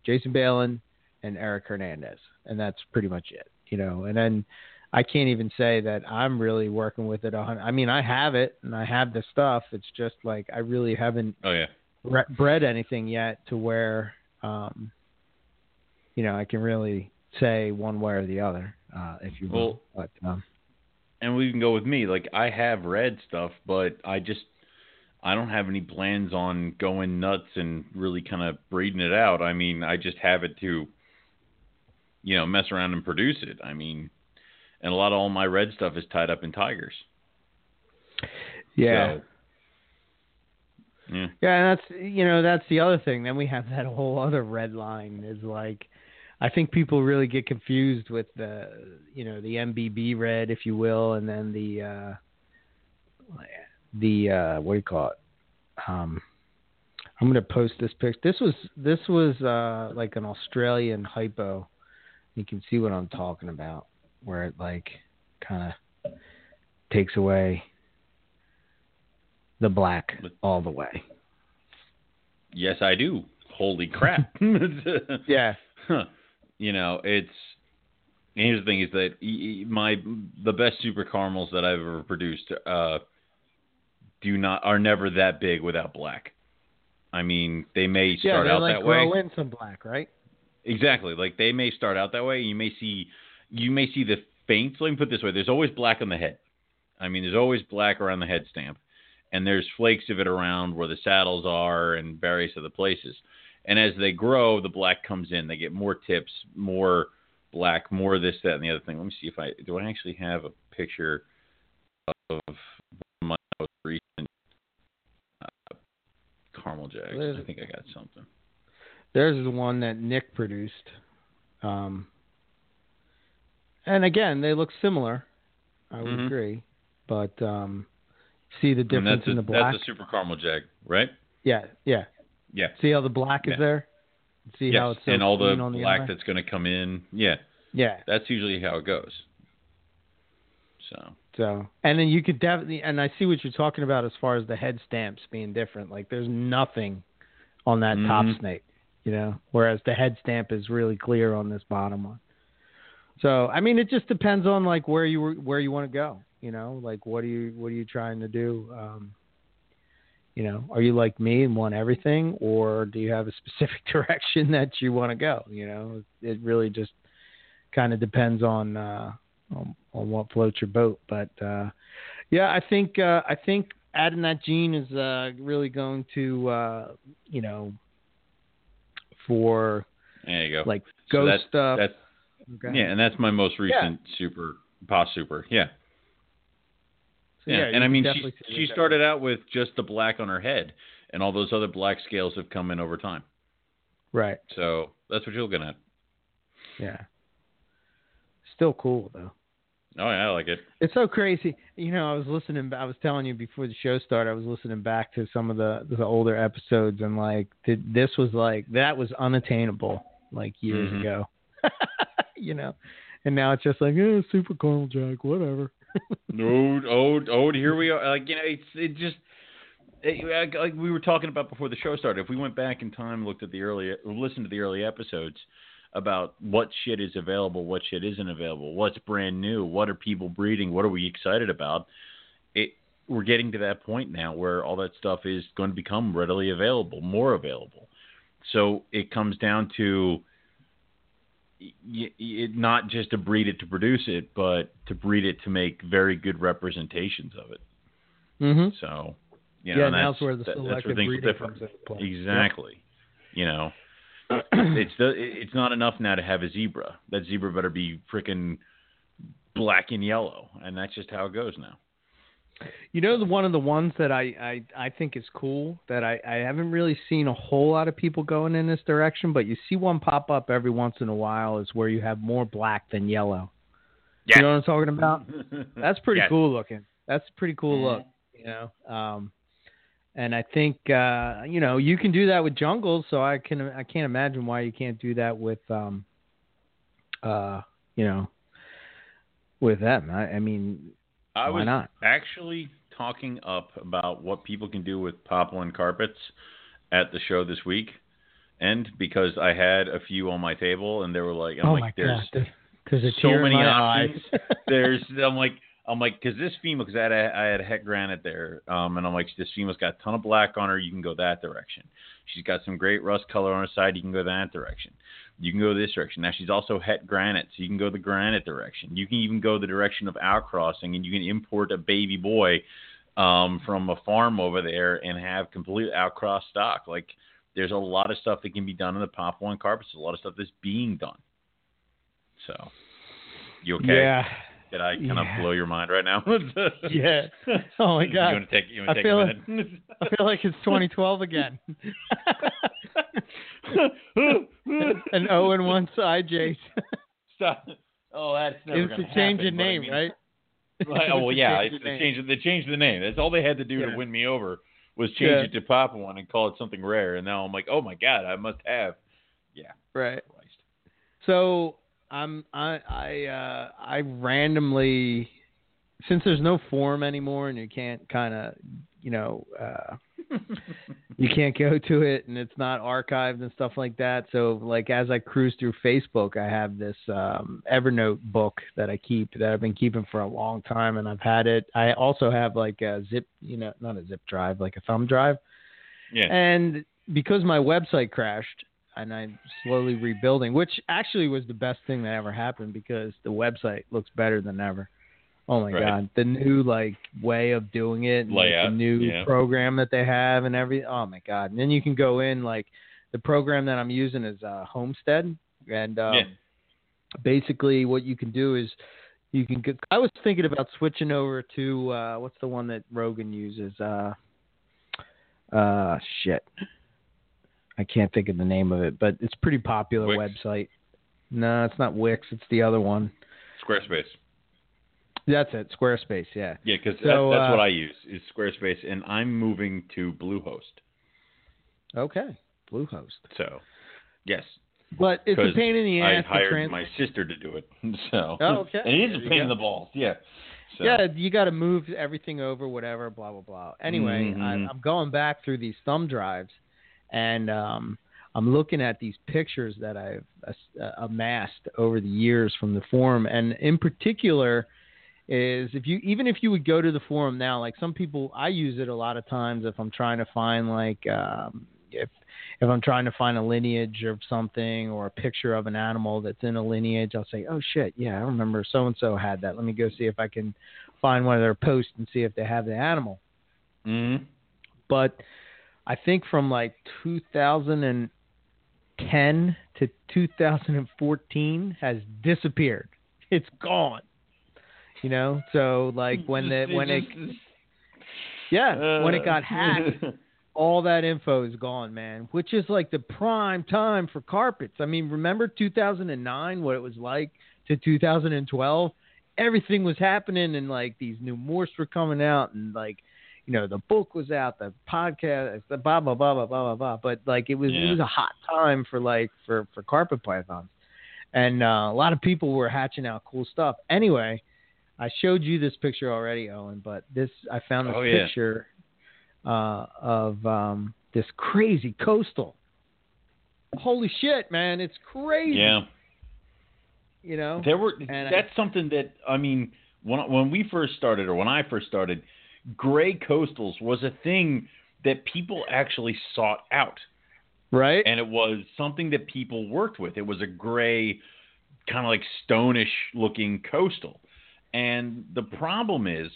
Jason Balin and Eric Hernandez, and that's pretty much it, you know. And then I can't even say that I'm really working with it. one hundred I mean, I have it, and I have the stuff. It's just like I really haven't oh, yeah. re- bred anything yet to where, um, you know, I can really say one way or the other, uh, if you will. Well, but, um, and we can go with me. Like, I have red stuff, but I just I don't have any plans on going nuts and really kind of breeding it out. I mean, I just have it to, you know, mess around and produce it. I mean, and a lot of all my red stuff is tied up in tigers. Yeah. So, yeah. Yeah, and that's, you know, that's the other thing. Then we have that whole other red line is like, I think people really get confused with the, you know, the M B B red, if you will, and then the, uh, the uh, what do you call it? Um, I'm gonna post this picture. This was this was uh, like an Australian hypo. You can see what I'm talking about, where it like kind of takes away the black all the way. Yes, I do. Holy crap! yeah. Huh. You know, it's here's the thing is that my the best super caramels that I've ever produced uh, do not are never that big without black. I mean, they may start yeah, out like, that way. Yeah, they grow in some black, right? Exactly. Like they may start out that way. You may see you may see the faint. Let me put it this way: there's always black on the head. I mean, there's always black around the head stamp, and there's flakes of it around where the saddles are and various other places. And as they grow, the black comes in. They get more tips, more black, more this, that, and the other thing. Let me see if I – do I actually have a picture of my most recent uh, caramel jags? There's, I think I got something. There's the one that Nick produced. Um, and, again, they look similar. I would mm-hmm. agree. But um, see the difference a, in the black? That's a super caramel jag, right? Yeah, yeah. Yeah. See how the black is yeah. there? See yes. how it's so and all the, on the black other? That's going to come in. Yeah. Yeah. That's usually how it goes. So. So, and then you could definitely, and I see what you're talking about as far as the head stamps being different. Like there's nothing on that mm-hmm. top snake, you know, whereas the head stamp is really clear on this bottom one. So, I mean, it just depends on like where you were, where you want to go. You know, like, what are you, what are you trying to do? Um, you know, are you like me and want everything, or do you have a specific direction that you want to go? You know, it really just kind of depends on, uh, on, on what floats your boat. But, uh, yeah, I think, uh, I think adding that gene is, uh, really going to, uh, you know, for there you go. Like ghost so that's, stuff. That's, okay. Yeah. And that's my most recent yeah. super paw super. Yeah. So, yeah, yeah, and I mean, she, she started out with just the black on her head, and all those other black scales have come in over time. Right. So that's what you're looking at. Yeah. Still cool, though. Oh, yeah, I like it. It's so crazy. You know, I was listening, I was telling you before the show started, I was listening back to some of the, the older episodes, and, like, this was, like, that was unattainable, like, years mm-hmm. ago. You know? And now it's just like, eh, super cool, Jack, whatever. No, oh, oh, here we are. Like, you know, it's it just it, like we were talking about before the show started. If we went back in time, looked at the early, listened to the early episodes about what shit is available, what shit isn't available, what's brand new, what are people breeding, what are we excited about? It we're getting to that point now where all that stuff is going to become readily available, more available. So it comes down to It, not just to breed it to produce it, but to breed it to make very good representations of it. Mm-hmm. So, you know, yeah, and that's, that's where the selective that's where things are different. Exactly. Yep. You know, it's the, it's not enough now to have a zebra. That zebra better be freaking black and yellow, and that's just how it goes now. You know, the one of the ones that I, I, I think is cool that I, I haven't really seen a whole lot of people going in this direction, but you see one pop up every once in a while is where you have more black than yellow. Yes. You know what I'm talking about? That's pretty yes. cool looking. That's a pretty cool look, you know? Um, and I think, uh, you know, you can do that with jungles. So I can, I can't imagine why you can't do that with, um, uh, you know, with them. I, I mean, I was Why not? actually talking up about what people can do with poplin carpets at the show this week, and because I had a few on my table, and they were like, "I'm oh like, there's, there's, there's a so many options." there's, I'm like, I'm like, because this female, because I had a, I had a het granite there, um, and I'm like, this female's got a ton of black on her. You can go that direction. She's got some great rust color on her side. You can go that direction. You can go this direction. Now, she's also het granite, so you can go the granite direction. You can even go the direction of outcrossing, and you can import a baby boy um, from a farm over there and have complete outcross stock. Like, there's a lot of stuff that can be done in the poplin carpets. There's a lot of stuff that's being done. So, you okay? Yeah. Did I kind of yeah. blow your mind right now? yeah. Oh, my God. You want to take, you want to take a like, minute? I feel like it's twenty twelve again. An O and one side, Jason. Stop. Oh, that's never going to happen. It's the change in name, I mean, right? Like, oh, well, yeah. It's the change, they changed the name. That's all they had to do yeah. to win me over was change yeah. it to Papa One and call it something rare. And now I'm like, oh, my God, I must have. Yeah. Right. Christ. So... I'm I I, uh, I randomly, since there's no form anymore and you can't kind of, you know, uh, you can't go to it and it's not archived and stuff like that. So like as I cruise through Facebook, I have this um, Evernote book that I keep that I've been keeping for a long time, and I've had it. I also have like a zip, you know, not a zip drive, like a thumb drive. Yeah. And because my website crashed, and I'm slowly rebuilding, which actually was the best thing that ever happened because the website looks better than ever. Oh my right. God. The new like way of doing it, and, Layout, like, the new yeah. program that they have and every, oh my God. And then you can go in, like the program that I'm using is uh Homestead. And um, yeah. basically what you can do is you can get, I was thinking about switching over to uh, what's the one that Rogan uses? Uh, uh, shit. I can't think of the name of it, but it's a pretty popular Wix. website. No, it's not Wix. It's the other one. Squarespace. That's it. Squarespace. Yeah. Yeah. Cause so, that, that's uh, what I use is Squarespace, and I'm moving to Bluehost. Okay. Bluehost. So yes, but it's a pain in the ass. I hired trans- my sister to do it. So oh, okay. And it is a pain in the balls. Yeah. So. Yeah, you got to move everything over, whatever, blah, blah, blah. Anyway, mm-hmm. I'm, I'm going back through these thumb drives. And um, I'm looking at these pictures that I've uh, amassed over the years from the forum. And in particular, is if you, even if you would go to the forum now, like some people, I use it a lot of times if I'm trying to find like, um, if, if I'm trying to find a lineage of something or a picture of an animal that's in a lineage, I'll say, oh shit, yeah, I remember so-and-so had that. Let me go see if I can find one of their posts and see if they have the animal. Mm-hmm. But I think from like two thousand ten to two thousand fourteen has disappeared. It's gone, you know? So like when the, when it, yeah, when it got hacked, all that info is gone, man, which is like the prime time for carpets. I mean, remember two thousand nine, what it was like to two thousand twelve? Everything was happening and like these new morphs were coming out and like, you know, the book was out, the podcast, the blah, blah, blah, blah, blah, blah, blah. But like, it was, yeah. it was a hot time for like, for, for carpet pythons. And uh, a lot of people were hatching out cool stuff. Anyway, I showed you this picture already, Owen, but this, I found this oh, yeah. picture uh, of um, this crazy coastal. Holy shit, man. It's crazy. Yeah. You know, there were, and that's I, something that, I mean, when, when we first started or when I first started, gray coastals was a thing that people actually sought out. Right. And it was something that people worked with. It was a gray, kind of like stonish looking coastal. And the problem is,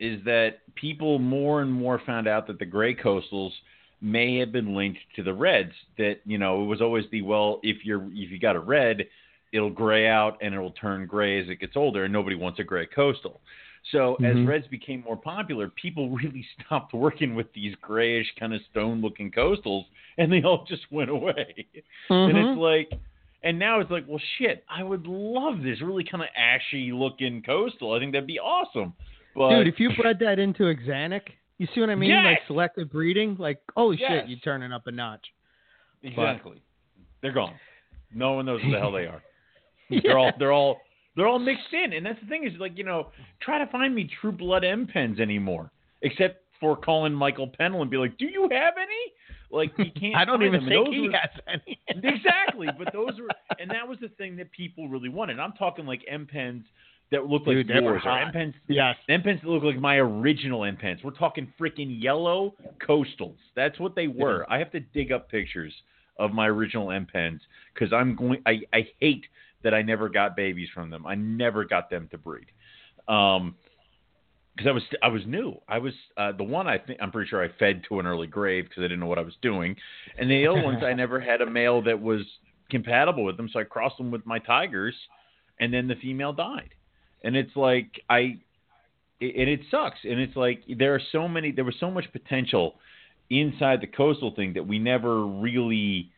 is that people more and more found out that the gray coastals may have been linked to the reds, that, you know, it was always the, well, if you're, if you got a red, it'll gray out and it'll turn gray as it gets older, and nobody wants a gray coastal. So mm-hmm. as reds became more popular, people really stopped working with these grayish kind of stone-looking coastals, and they all just went away. Mm-hmm. And it's like, and now it's like, well, shit, I would love this really kind of ashy-looking coastal. I think that'd be awesome. But, dude, if you bred that into Xanac, you see what I mean? Yes! Like selective breeding, like, holy yes. shit, you're turning up a notch. Exactly. But they're gone. No one knows who the hell they are. yeah. They're all. They're all. They're all mixed in, and that's the thing is, like, you know, try to find me True Blood M pens anymore, except for calling Michael Pennell and be like, do you have any? Like, you can't. I don't even them. think those he were... has any. Exactly, but those were, and that was the thing that people really wanted. I'm talking like M pens that look like Dude, yours, or M pens, yes, M pens that look like my original M pens. We're talking freaking yellow coastals. That's what they were. I have to dig up pictures of my original M pens because I'm going. I I hate. that I never got babies from them. I never got them to breed. Um, cause I was, I was new. I was, uh, the one I think I'm pretty sure I fed to an early grave cause I didn't know what I was doing. And the other ones, I never had a male that was compatible with them. So I crossed them with my tigers and then the female died. And it's like, I, it, and it sucks. And it's like, there are so many, there was so much potential inside the coastal thing that we never really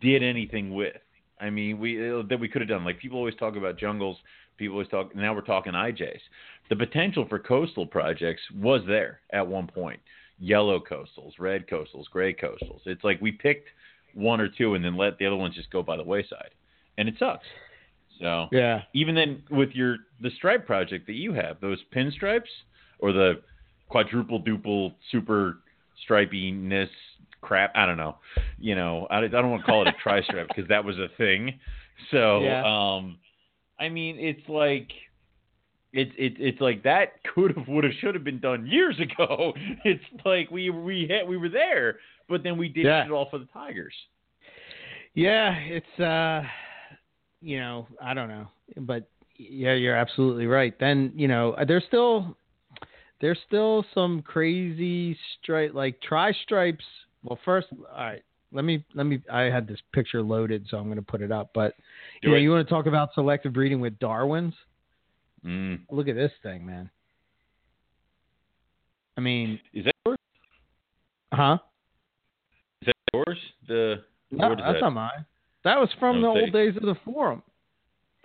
did anything with. I mean, we that we could have done. Like, people always talk about jungles. People always talk. Now we're talking I Js. The potential for coastal projects was there at one point. Yellow coastals, red coastals, gray coastals. It's like we picked one or two and then let the other ones just go by the wayside. And it sucks. So yeah. Even then with your the stripe project that you have, those pinstripes or the quadruple duple super stripiness crap. I don't know. You know, I, I don't want to call it a tri-strap because that was a thing. So, yeah. um, I mean, it's like, it's, it, it's like that could have, would have, should have been done years ago. It's like we, we had, we were there, but then we did yeah. it all for the tigers. Yeah. It's, uh, you know, I don't know, but yeah, you're absolutely right. Then, you know, there's still, there's still some crazy stripe, like tri-stripes. Well, first, all right, let me, let me, I had this picture loaded, so I'm going to put it up, but you know, you want to talk about selective breeding with Darwins? Mm. Look at this thing, man. I mean, is that yours? Huh? Is that yours? The, no, that's that? not mine. That was from no, the old days of the forum.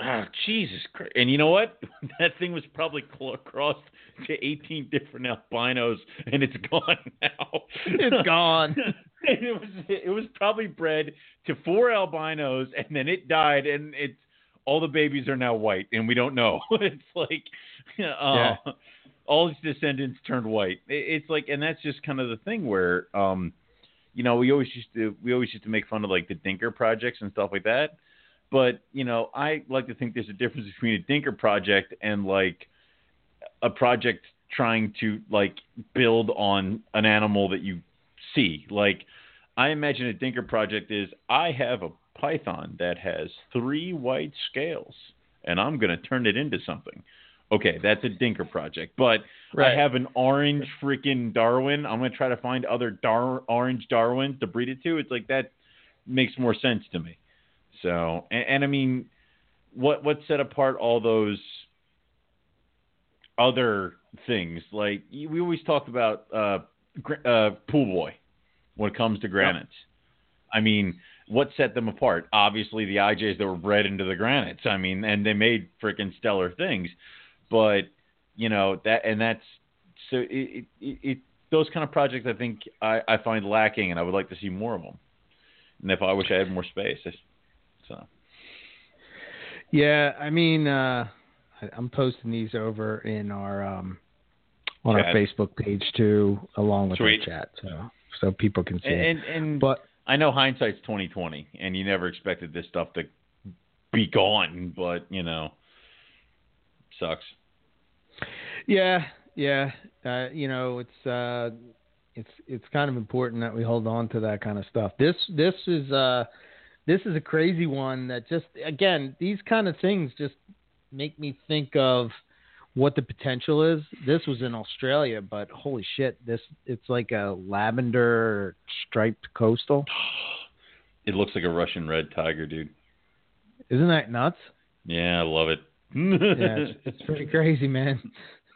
Oh, Jesus Christ. And you know what? That thing was probably crossed to eighteen different albinos, and it's gone now. It's gone. it was it was probably bred to four albinos, and then it died, and it's all the babies are now white, and we don't know. It's like uh, yeah. all its descendants turned white. It, it's like, and that's just kind of the thing where, um, you know, we always used to we always used to make fun of like the Dinker projects and stuff like that. But, you know, I like to think there's a difference between a Dinker project and, like, a project trying to, like, build on an animal that you see. Like, I imagine a Dinker project is, I have a python that has three white scales, and I'm going to turn it into something. Okay, that's a Dinker project. But right. I have an orange freaking Darwin. I'm going to try to find other dar- orange Darwins to breed it to. It's like, that makes more sense to me. So, and, and I mean, what what set apart all those other things? Like, we always talk about uh, gr- uh, Pool Boy when it comes to granites. Yep. I mean, what set them apart? Obviously, the I Js that were bred into the granites. I mean, and they made freaking stellar things. But, you know, that, and that's, so it, it, it those kind of projects I think I, I find lacking, and I would like to see more of them. And if I wish I had more space. I, So, yeah, I mean, uh, I'm posting these over in our um, on chat. Our Facebook page too, along with Sweet. Our chat, so so people can see. And, it. and but I know hindsight's twenty twenty, and you never expected this stuff to be gone, but you know, sucks. Yeah, yeah, uh, you know, it's uh, it's it's kind of important that we hold on to that kind of stuff. This this is. Uh, This is a crazy one that just, again, these kind of things just make me think of what the potential is. This was in Australia, but holy shit, this it's like a lavender striped coastal. It looks like a Russian red tiger, dude. Isn't that nuts? Yeah, I love it. yeah, it's, it's pretty crazy, man.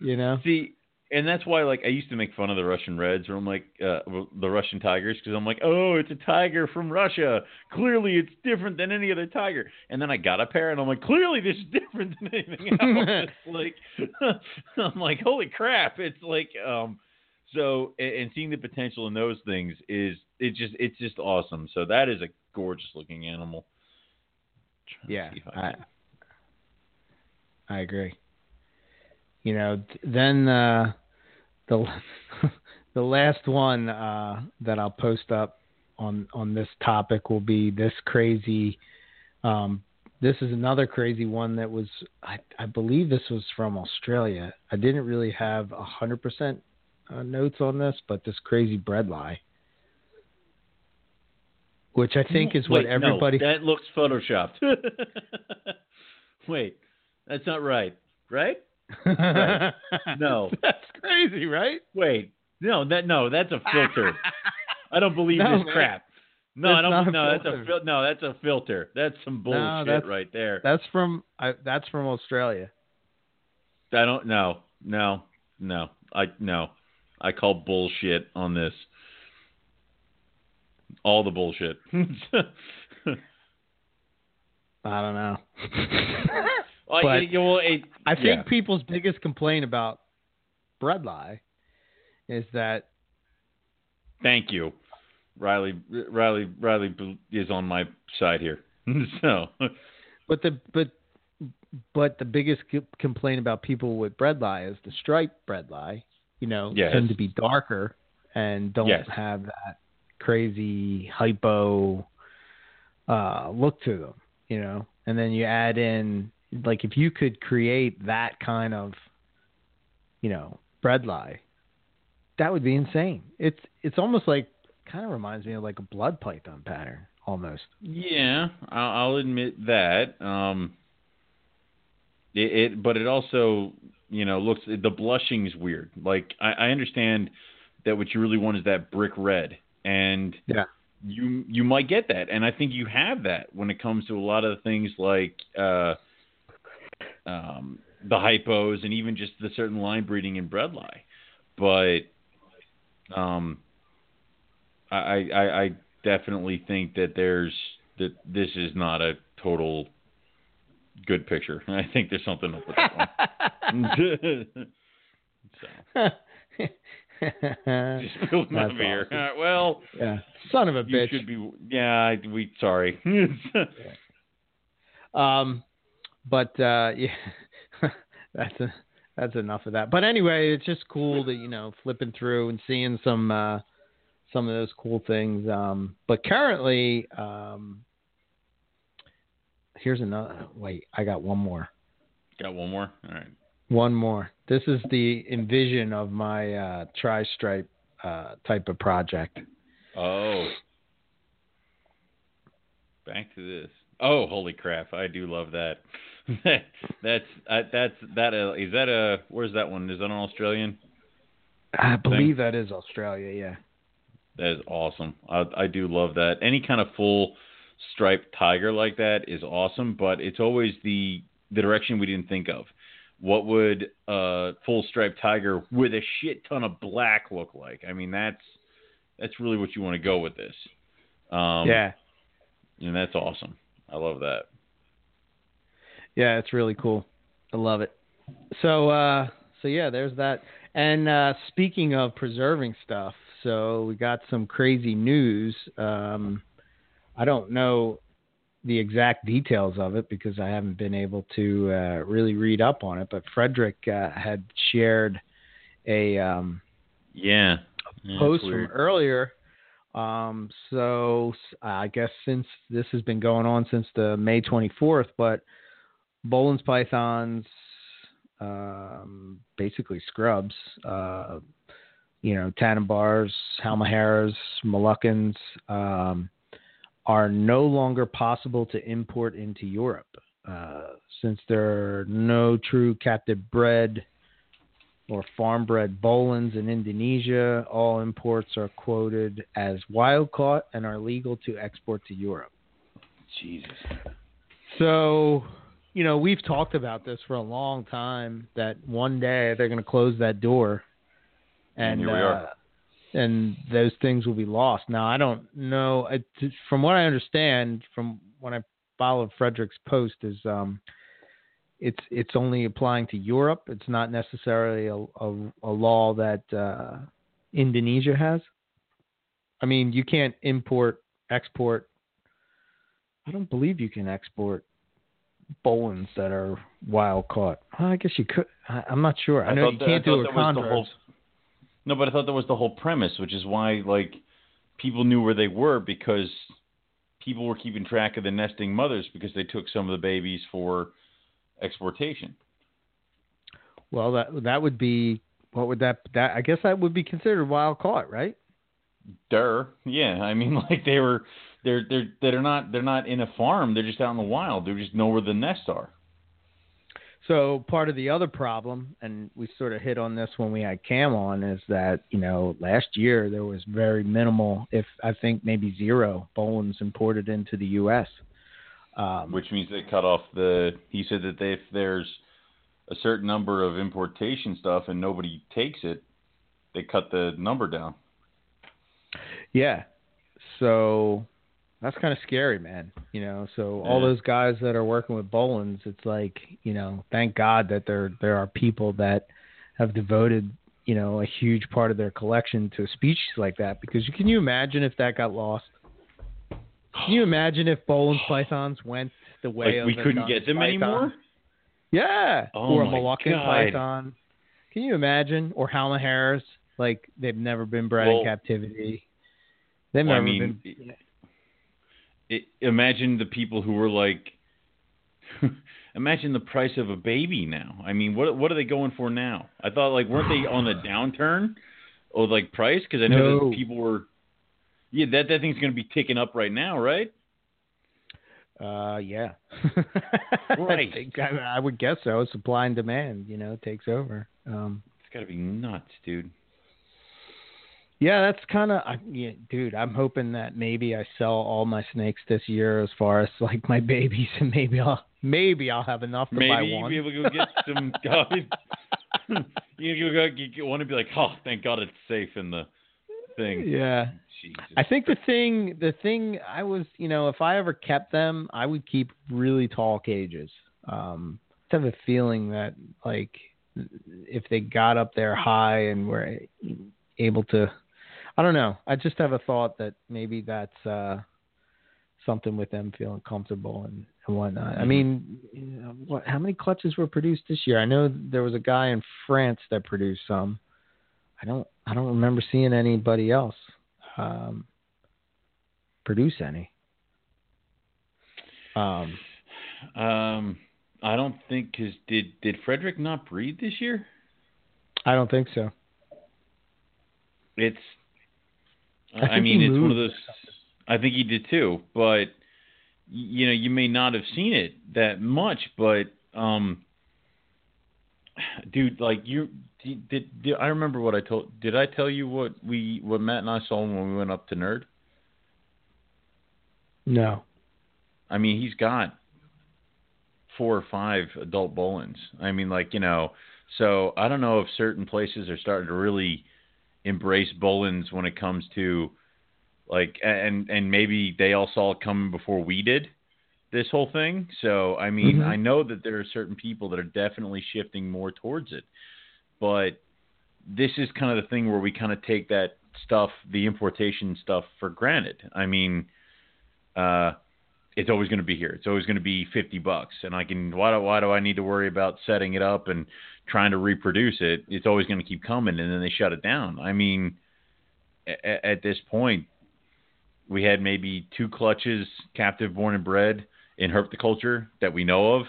You know? See, and that's why, like, I used to make fun of the Russian Reds, or I'm like, uh, the Russian Tigers, because I'm like, oh, it's a tiger from Russia. Clearly, it's different than any other tiger. And then I got a pair, and I'm like, clearly, this is different than anything else. like, I'm like, holy crap! It's like, um, so, and, and seeing the potential in those things is, it just, it's just awesome. So that is a gorgeous looking animal. Yeah, I, I, I agree. You know, then uh, the the last one uh, that I'll post up on, on this topic will be this crazy. Um, this is another crazy one that was, I, I believe this was from Australia. I didn't really have one hundred percent uh, notes on this, but this crazy bread lie, which I think no, is what wait, everybody. No, that looks photoshopped. Wait, that's not right, right? Right. No, that's crazy, right? Wait, no, that no, that's a filter. I don't believe no, this man. crap. No, that's I don't. No, a that's a fil- no, that's a filter. That's some bullshit no, that's, right there. That's from I, that's from Australia. I don't know. No, no, I no, I call bullshit on this. All the bullshit. I don't know. But I, you know, it, I think yeah. people's biggest complaint about bread lie is that. Thank you, Riley. Riley. Riley is on my side here. so, but the but but the biggest complaint about people with bread lie is the striped bread lie. You know, yes. tend to be darker and don't yes. have that crazy hypo uh, look to them. You know, and then you add in. Like, if you could create that kind of, you know, bread lie, that would be insane. It's it's almost like, kind of reminds me of like a blood python pattern, almost. Yeah, I'll, I'll admit that. Um, it, it, but it also, you know, looks, the blushing's weird. Like, I, I understand that what you really want is that brick red. And yeah. you, you might get that. And I think you have that when it comes to a lot of things like... Uh, Um, the hypos and even just the certain line breeding and bread lie. But um, I, I, I definitely think that there's that this is not a total good picture. I think there's something up with that one. so. Just spilled my beer. All right, well, yeah. Son of a bitch. You should be, yeah, we sorry. yeah. Um. But uh, yeah, that's a, that's enough of that. But anyway, it's just cool that, you know, flipping through and seeing some uh, some of those cool things. Um, but currently, um, here's another. Wait, I got one more. Got one more? All right. One more. This is the envision of my uh, tri-stripe uh, type of project. Oh. Back to this. Oh, holy crap. I do love that. that's, uh, that's, that, uh, is that a, where's that one? Is that an Australian? I believe thing? That is Australia. Yeah. That is awesome. I, I do love that. Any kind of full striped tiger like that is awesome, but it's always the, the direction we didn't think of. What would a uh, full striped tiger with a shit ton of black look like? I mean, that's, that's really what you want to go with this. Um, yeah. And that's awesome. I love that. Yeah, it's really cool. I love it. So, uh, so yeah, there's that. And uh, speaking of preserving stuff, so we got some crazy news. Um, I don't know the exact details of it because I haven't been able to uh, really read up on it. But Frederick uh, had shared a um, yeah. yeah, post from earlier. Um, so I guess since this has been going on since the May twenty-fourth, but Bolin's pythons, um, basically scrubs, uh, you know, tanninbars, halmaharas, moluccans, um, are no longer possible to import into Europe, uh, since there are no true captive bred or farm-bred bolins in Indonesia. All imports are quoted as wild-caught and are legal to export to Europe. Jesus. So, you know, we've talked about this for a long time, that one day they're going to close that door, and and, here we uh, are. And those things will be lost. Now, I don't know. I, from what I understand, from when I followed Frederick's post, is um, – It's it's only applying to Europe. It's not necessarily a, a, a law that uh, Indonesia has. I mean, you can't import, export. I don't believe you can export bolins that are wild caught. I guess you could. I, I'm not sure. I, I know you that, can't do a contract. No, but I thought that was the whole premise, which is why like people knew where they were, because people were keeping track of the nesting mothers because they took some of the babies for exportation. Well, that that would be what would that that I guess that would be considered wild caught, right? Duh. Yeah, I mean, like they were they're they're they're not they're not in a farm. They're just out in the wild. They just know where the nests are. So part of the other problem, and we sort of hit on this when we had Cam on, is that you know last year there was very minimal, if I think maybe zero bolins imported into the U S Um, Which means they cut off the, he said that they, if there's a certain number of importation stuff and nobody takes it, they cut the number down. Yeah. So that's kind of scary, man. You know, so yeah. All those guys that are working with bolins, it's like, you know, thank God that there, there are people that have devoted, you know, a huge part of their collection to a species like that, because can you imagine if that got lost? Can you imagine if Bolin's pythons went the way like of we couldn't get them python? Anymore? Yeah. Oh or a Moloccan python. Can you imagine? Or halmaharas. Like, they've never been bred well, in captivity. They've well, never I mean, been. You know. it, imagine the people who were like, imagine the price of a baby now. I mean, what what are they going for now? I thought, like, weren't they on the downturn of, like, price? Because I know no. that people were. Yeah, that, that thing's going to be ticking up right now, right? Uh, yeah. Right. I, think, I, I would guess so. Supply and demand, you know, takes over. Um, it's got to be nuts, dude. Yeah, that's kind of, yeah, dude, I'm hoping that maybe I sell all my snakes this year as far as, like, my babies, and maybe I'll, maybe I'll have enough to maybe buy one. Maybe you'll be able to go get some God. you, you, you, you want to be like, oh, thank God it's safe in the thing. Yeah. Jesus. I think the thing, the thing I was, you know, if I ever kept them, I would keep really tall cages. Um, I have a feeling that, like, if they got up there high and were able to, I don't know. I just have a thought that maybe that's uh, something with them feeling comfortable and, and whatnot. I mean, you know, what? How many clutches were produced this year? I know there was a guy in France that produced some. I don't, I don't remember seeing anybody else. Um, produce any. Um, Um, I don't think because did did Frederick not breed this year? I don't think so. It's. I, I mean, it's one of those. I think he did too, but you know, you may not have seen it that much, but um, dude, like you did, did, did. I remember what I told. Did I tell you what we what Matt and I saw when we went up to Nerd? No. I mean, he's got four or five adult Bolins. I mean, like, you know, so I don't know if certain places are starting to really embrace Bolins when it comes to, like, and and maybe they all saw it coming before we did this whole thing. So, I mean, mm-hmm. I know that there are certain people that are definitely shifting more towards it. But this is kind of the thing where we kind of take that stuff, the importation stuff, for granted. I mean, uh, it's always going to be here. It's always going to be fifty bucks, and I can, why do, why do I need to worry about setting it up and trying to reproduce it? It's always going to keep coming. And then they shut it down. I mean, a- at this point we had maybe two clutches captive born and bred in herpetoculture that we know of.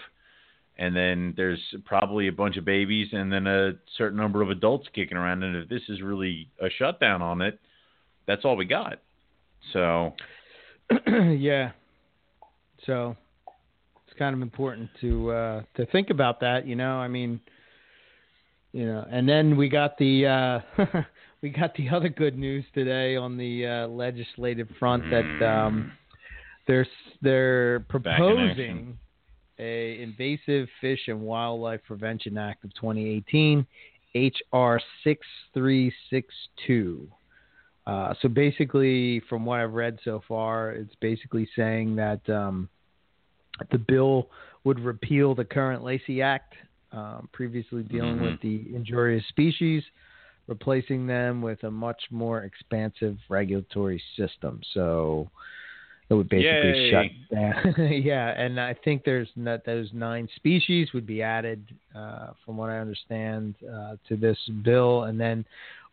And then there's probably a bunch of babies and then a certain number of adults kicking around. And if this is really a shutdown on it, that's all we got. So yeah. So it's kind of important to uh, to think about that, you know. I mean, you know, and then we got the uh, we got the other good news today on the uh, legislative front that um, they're they're proposing a Invasive Fish and Wildlife Prevention Act of twenty eighteen, H R six three six two. Uh, so basically, from what I've read so far, it's basically saying that um, the bill would repeal the current Lacey Act, um, previously dealing mm-hmm. with the injurious species, replacing them with a much more expansive regulatory system. So it would basically Yay. shut down. Yeah, and I think there's not, those nine species would be added, uh, from what I understand, uh, to this bill. And then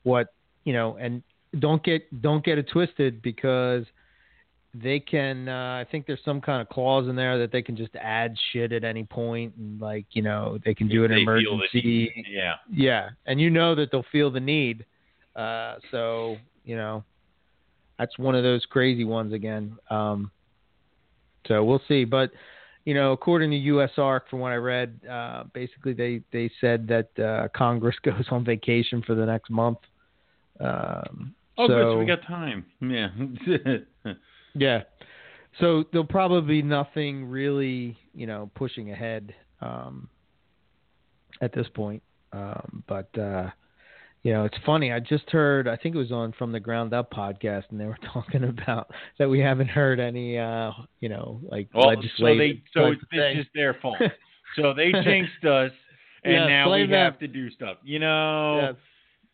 what, you know, and Don't get don't get it twisted, because they can. Uh, I think there's some kind of clause in there that they can just add shit at any point, and like you know they can do an they emergency. The, yeah, yeah, and you know that they'll feel the need. Uh, so you know, that's one of those crazy ones again. Um, so we'll see, but you know, according to U S A R C, from what I read, uh, basically they they said that uh, Congress goes on vacation for the next month. Um, oh, so, good, so we got time. Yeah. Yeah. So there'll probably be nothing really, you know, pushing ahead um, at this point. Um, but, uh, you know, it's funny. I just heard, I think it was on From the Ground Up podcast, and they were talking about that we haven't heard any, uh, you know, like well, legislative. So, they, so this is their fault. So they jinxed us, and yeah, now we that. have to do stuff. You know. Yes.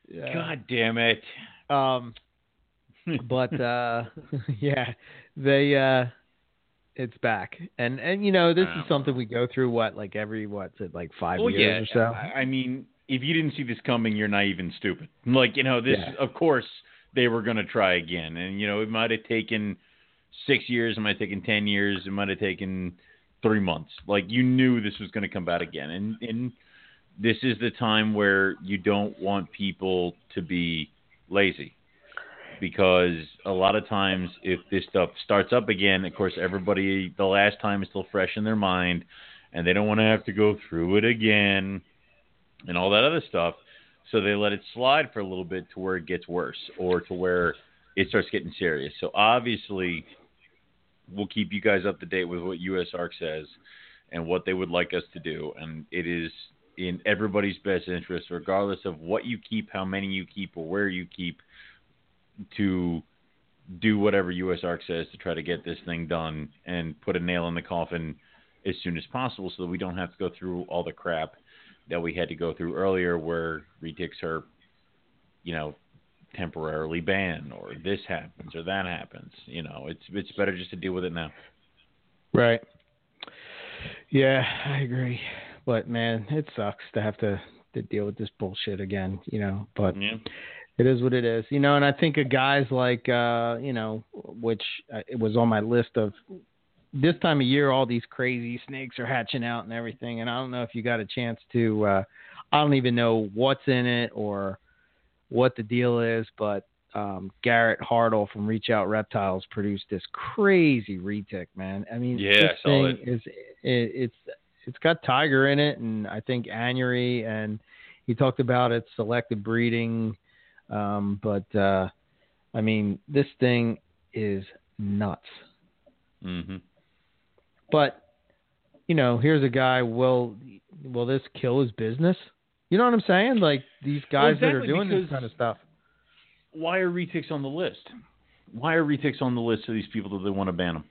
Yeah. God damn it. Um, but, uh, yeah, they, uh, it's back. And, and, you know, this um, is something we go through what, like every, what's it like five well, years yeah. or so? I mean, if you didn't see this coming, you're naive and stupid. Like, you know, this, yeah. of course they were going to try again. And, you know, it might've taken six years. It might've taken ten years. It might've taken three months. Like, you knew this was going to come back again. And, and, this is the time where you don't want people to be lazy, because a lot of times if this stuff starts up again, of course, everybody, the last time is still fresh in their mind, and they don't want to have to go through it again and all that other stuff. So they let it slide for a little bit to where it gets worse, or to where it starts getting serious. So obviously we'll keep you guys up to date with what U S A R C says and what they would like us to do. And it is in everybody's best interest, regardless of what you keep, how many you keep, or where you keep, to do whatever U S A R C says to try to get this thing done and put a nail in the coffin as soon as possible, so that we don't have to go through all the crap that we had to go through earlier, where retics are, you know, temporarily banned, or this happens or that happens. You know, it's, it's better just to deal with it now. Right. Yeah, I agree. But man, it sucks to have to, to deal with this bullshit again, you know, but yeah. It is what it is, you know. And I think of guys like, uh, you know, which uh, it was on my list of this time of year, all these crazy snakes are hatching out and everything. And I don't know if you got a chance to, uh, I don't even know what's in it or what the deal is, but um, Garrett Hartle from Reach Out Reptiles produced this crazy retic, man. I mean, yeah, this I saw thing it. is it, it's it's got tiger in it, and I think anuary, and he talked about its selective breeding. Um, but uh, I mean, this thing is nuts. Mm-hmm. But you know, here's a guy. Will will this kill his business? You know what I'm saying? Like these guys well, exactly, that are doing this kind of stuff. Why are retics on the list? Why are retics on the list of these people that they want to ban them?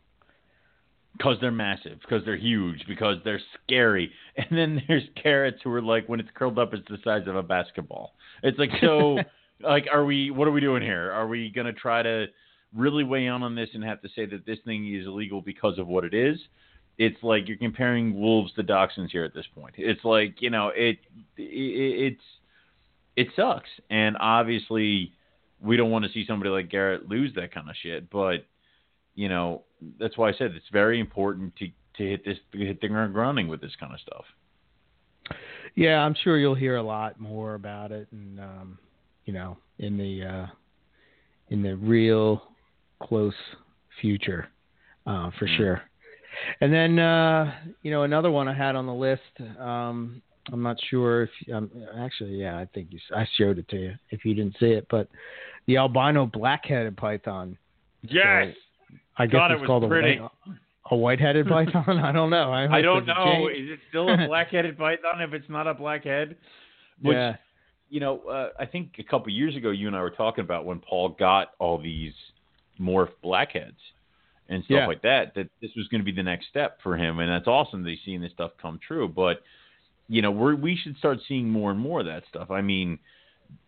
Because they're massive. Because they're huge. Because they're scary. And then there's carrots who are like, when it's curled up, it's the size of a basketball. It's like, so, like, are we? What are we doing here? Are we going to try to really weigh on on this and have to say that this thing is illegal because of what it is? It's like you're comparing wolves to dachshunds here at this point. It's like, you know, it, it it's it sucks. And obviously, we don't want to see somebody like Garrett lose that kind of shit. But, you know, that's why I said it's very important to, to hit this to hit the ground running with this kind of stuff. Yeah, I'm sure you'll hear a lot more about it, and um, you know, in the uh, in the real close future, uh, for sure. And then uh, you know, another one I had on the list. Um, I'm not sure if um, actually, yeah, I think you, I showed it to you if you didn't see it, but the albino black-headed python. Yes, so I guess God, it's it called pretty. a, a white-headed python. I don't know. I, I don't know. Is it still a black-headed python if it's not a blackhead? Which, yeah. You know, uh, I think a couple of years ago, you and I were talking about when Paul got all these morph blackheads and stuff yeah. like that, that this was going to be the next step for him. And that's awesome that he's seeing this stuff come true. But, you know, we we should start seeing more and more of that stuff. I mean,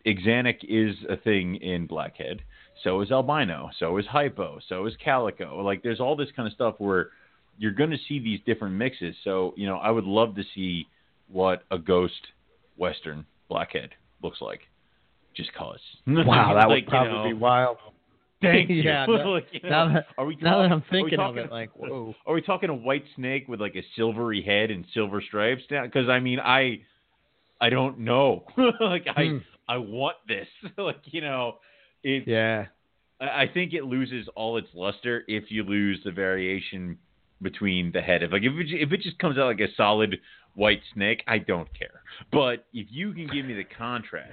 Ixanic is a thing in blackhead. So is albino. So is hypo. So is calico. Like, there's all this kind of stuff where you're going to see these different mixes. So, you know, I would love to see what a ghost Western blackhead looks like. Just cause. Wow, that like, would probably you know, be wild. Thank you. Yeah, no, like, you know, now, that, are we talking, now that I'm thinking talking, of it, like, whoa. Are we talking a white snake with, like, a silvery head and silver stripes? Because, I mean, I I don't know. like, I mm. I want this. like, you know, it, yeah. I, I think it loses all its luster if you lose the variation between the head. If, like, if it, if it just comes out like a solid white snake, I don't care. But if you can give me the contrast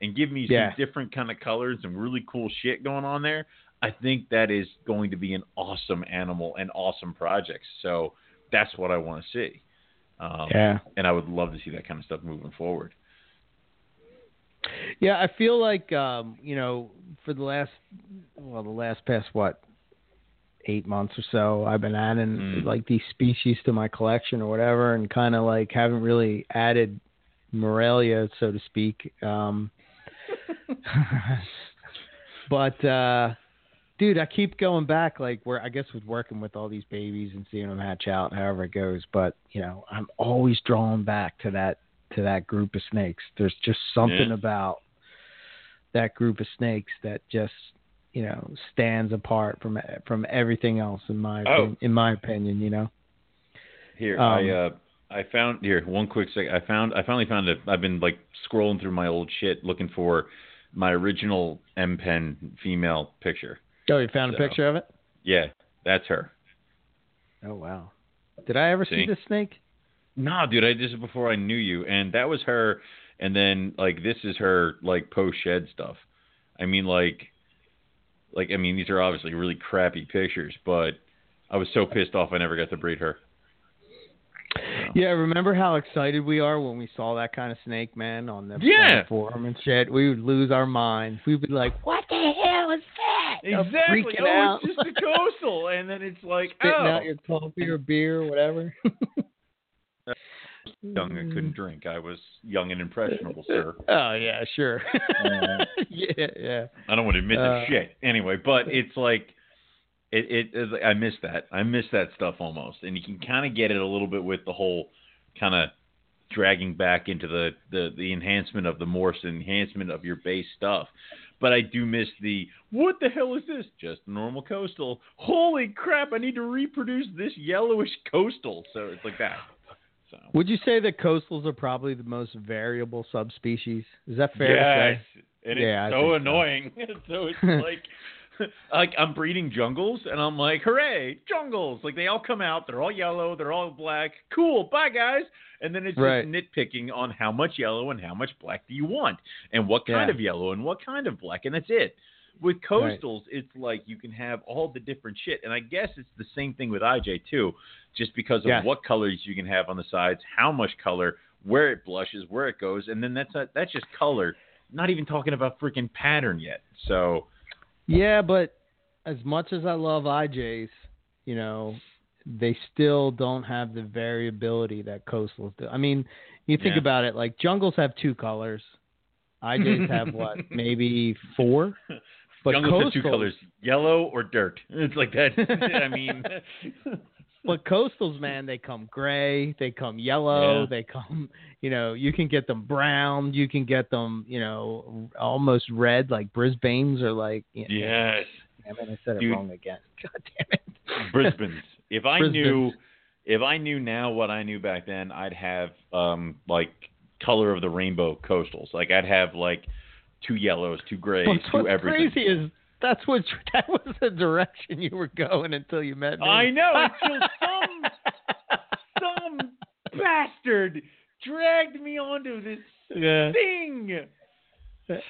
and give me yeah. some different kind of colors and really cool shit going on there, I think that is going to be an awesome animal and awesome project. So that's what I want to see. Um, yeah. And I would love to see that kind of stuff moving forward. Yeah, I feel like, um, you know, for the last, well, the last past, what, eight months or so, I've been adding, mm. like, these species to my collection or whatever, and kind of, like, haven't really added Moralia, so to speak. Um But, uh, dude, I keep going back, like, where I guess with working with all these babies and seeing them hatch out, however it goes. But, you know, I'm always drawn back to that, to that group of snakes. There's just something yeah. about that group of snakes that just, you know, stands apart from, from everything else in my, oh. opinion, in my opinion, you know? Here, um, I, uh, I found here one quick second. I found, I finally found it. I've been like scrolling through my old shit looking for my original M Pen female picture. Oh, you found so, a picture of it? Yeah, that's her. Oh wow! Did I ever see, see this snake? No, dude. I this is before I knew you, and that was her. And then like this is her like post shed stuff. I mean like, like I mean these are obviously really crappy pictures, but I was so pissed off I never got to breed her. Yeah, remember how excited we are when we saw that kind of snake, man, on the yeah. forum and shit? We would lose our minds. We'd be like, what the hell is that? Exactly. Oh, out. It's just a coastal. And then it's like, Spitting oh. out your coffee or beer or whatever. I was young and couldn't drink. I was young and impressionable, sir. Oh, yeah, sure. Uh, yeah, yeah. I don't want to admit uh, that shit. Anyway, but it's like. It, it, it, I miss that. I miss that stuff almost. And you can kind of get it a little bit with the whole kind of dragging back into the, the, the enhancement of the Morse, enhancement of your base stuff. But I do miss the, what the hell is this? Just normal coastal. Holy crap, I need to reproduce this yellowish coastal. So it's like that. So. Would you say that coastals are probably the most variable subspecies? Is that fair yes. to say? And yeah, it's I so annoying. So, so it's like... Like, I'm breeding jungles, and I'm like, hooray, jungles. Like, they all come out. They're all yellow. They're all black. Cool. Bye, guys. And then it's right. just nitpicking on how much yellow and how much black do you want and what kind yeah. of yellow and what kind of black. And that's it. With coastals, right. it's like you can have all the different shit. And I guess it's the same thing with I J, too, just because of yeah. what colors you can have on the sides, how much color, where it blushes, where it goes. And then that's not, that's just color. Not even talking about freaking pattern yet. So... Yeah, but as much as I love I Js, you know, they still don't have the variability that coastals do. I mean, you think yeah. about it, like jungles have two colors. I Js have what, maybe four? But jungles coastals, have two colors, yellow or dirt. It's like that. I mean. But coastals, man, they come gray, they come yellow, yeah. they come, you know, you can get them brown, you can get them, you know, almost red, like Brisbane's are like, you know, yes. Damn it, I said it Dude. wrong again. God damn it. Brisbane's. If I Brisbane's. knew, if I knew now what I knew back then, I'd have, um, like, color of the rainbow coastals. Like, I'd have, like, two yellows, two grays, but two everything. What's crazy is, That's what that was the direction you were going until you met me. I know, until some some bastard dragged me onto this yeah. thing. This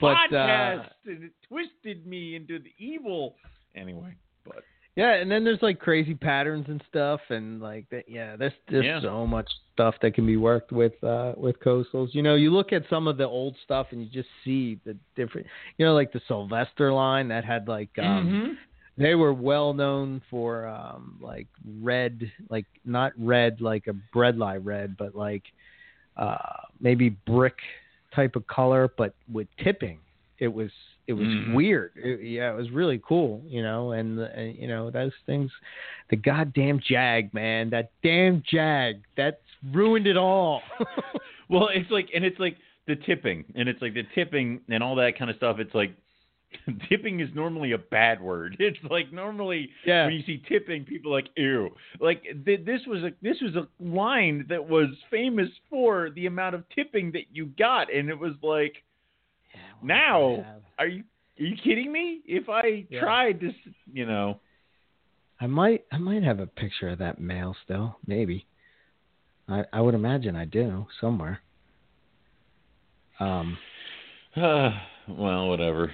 but, podcast uh, and it twisted me into the evil. Anyway, but yeah, and then there's like crazy patterns and stuff, and like that. Yeah, there's there's yeah. so much stuff that can be worked with uh, with coastals. You know, you look at some of the old stuff and you just see the different. You know, like the Sylvester line that had like um, mm-hmm. they were well known for um, like red, like not red like a breadlie red, but like uh, maybe brick type of color, but with tipping. It was. It was mm. weird. It, yeah, it was really cool, you know, and, and, you know, those things, the goddamn Jag, man, that damn Jag, that's ruined it all. Well, it's like, and it's like the tipping, and it's like the tipping and all that kind of stuff. It's like tipping is normally a bad word. It's like normally yeah. when you see tipping, people are like, ew. Like th- this was a, this was a line that was famous for the amount of tipping that you got, and it was like, yeah, now, are you are you kidding me? If I yeah. tried to, you know, I might I might have a picture of that mail still. Maybe I I would imagine I do somewhere. Um, uh, well, whatever.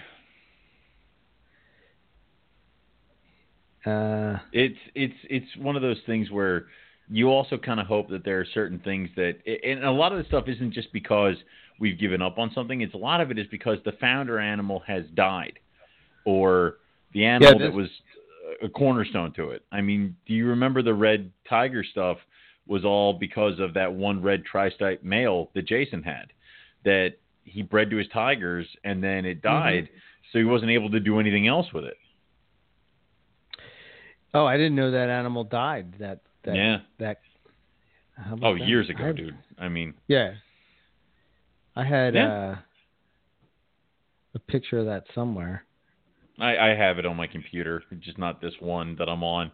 Uh, it's it's it's one of those things where you also kind of hope that there are certain things that, and a lot of the stuff isn't just because we've given up on something. It's a lot of it is because the founder animal has died, or the animal yeah, that was a cornerstone to it. I mean, do you remember the red tiger stuff was all because of that one red tri-stripe male that Jason had that he bred to his tigers, and then it died. Mm-hmm. So he wasn't able to do anything else with it. Oh, I didn't know that animal died. That, that, yeah. that, how about oh, that? years ago, I, dude. I mean, yeah. I had yeah. uh, a picture of that somewhere. I, I have it on my computer, just not this one that I'm on,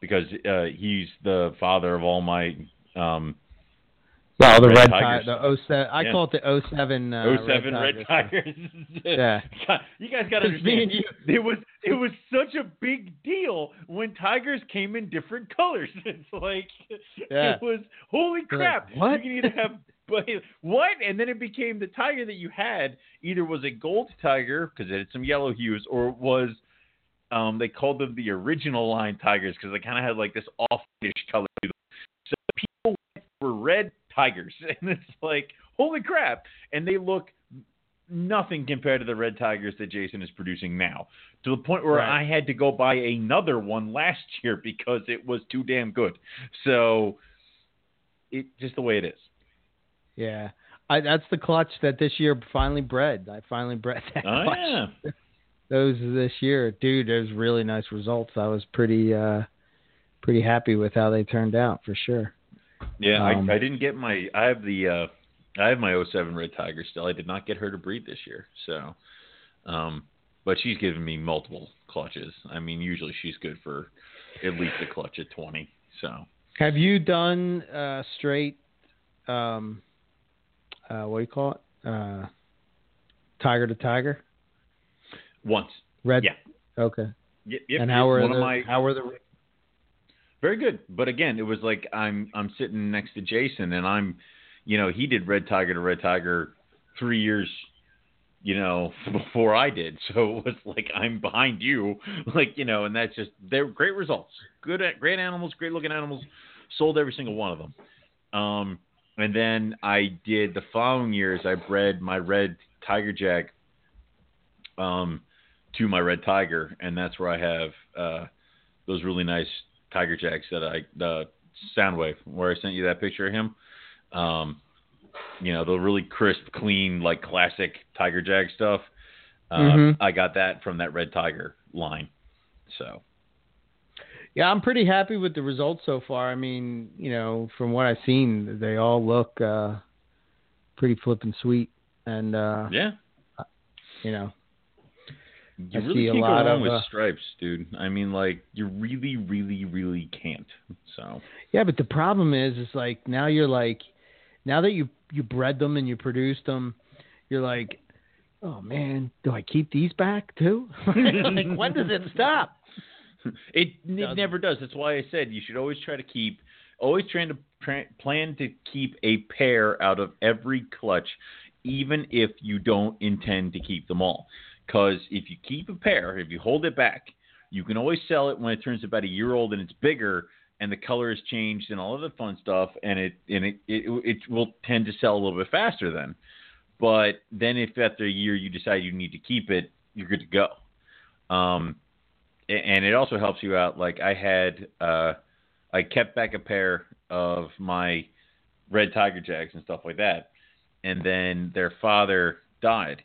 because uh, he's the father of all my. Um, well, the red, red tiger, the oh seven. I yeah. call it the oh seven. Uh, oh seven red, red tigers. yeah, you guys got to understand. It was it was such a big deal when tigers came in different colors. It's like yeah. it was holy crap. Like, what? You can either have. But what? And then it became the tiger that you had either was a gold tiger because it had some yellow hues, or was um, they called them the original line tigers because they kind of had like this offish color to them. So people were red tigers, and it's like holy crap! And they look nothing compared to the red tigers that Jason is producing now. To the point where right. I had to go buy another one last year because it was too damn good. So it just the way it is. Yeah, I, that's the clutch that this year finally bred. I finally bred that oh, clutch. Yeah. Those this year. Dude, those really nice results. I was pretty uh, pretty happy with how they turned out, for sure. Yeah, um, I, I didn't get my. I have the. Uh, I have my oh seven Red Tiger still. I did not get her to breed this year, so. Um, but she's given me multiple clutches. I mean, usually she's good for at least a clutch at twenty. So. Have you done uh, straight? Um, uh, what do you call it? Uh, tiger to tiger. Once. Red. Yeah. Okay. Yep. yep and how yep. are One the? Of my... How were the? Very good. But again, it was like I'm I'm sitting next to Jason and I'm, you know, he did Red Tiger to Red Tiger three years, you know, before I did. So it was like I'm behind you, like, you know, and that's just, they were great results. Good at great animals, great looking animals. Sold every single one of them. Um, and then I did the following years, I bred my Red Tiger Jack um, to my Red Tiger. And that's where I have uh, those really nice Tiger Jacks that I, the Soundwave, where I sent you that picture of him. Um, you know, the really crisp, clean, like classic Tiger Jack stuff. Uh, mm-hmm. I got that from that Red Tiger line. So. Yeah, I'm pretty happy with the results so far. I mean, you know, from what I've seen, they all look uh, pretty flippin' sweet. And, uh, yeah, you know. You I really can't go wrong with uh, stripes, dude. I mean, like, you really, really, really can't. So. Yeah, but the problem is, is like now you're like, now that you you bred them and you produced them, you're like, oh man, do I keep these back too? Like, when does it stop? It it never does. That's why I said you should always try to keep, always trying to tra- plan to keep a pair out of every clutch, even if you don't intend to keep them all. Because if you keep a pair, if you hold it back, you can always sell it when it turns about a year old and it's bigger and the color has changed and all of the fun stuff, and it and it, it it will tend to sell a little bit faster then. But then if after a year you decide you need to keep it, you're good to go. Um, and it also helps you out. Like I had, uh, I kept back a pair of my Red Tiger Jacks and stuff like that, and then their father died.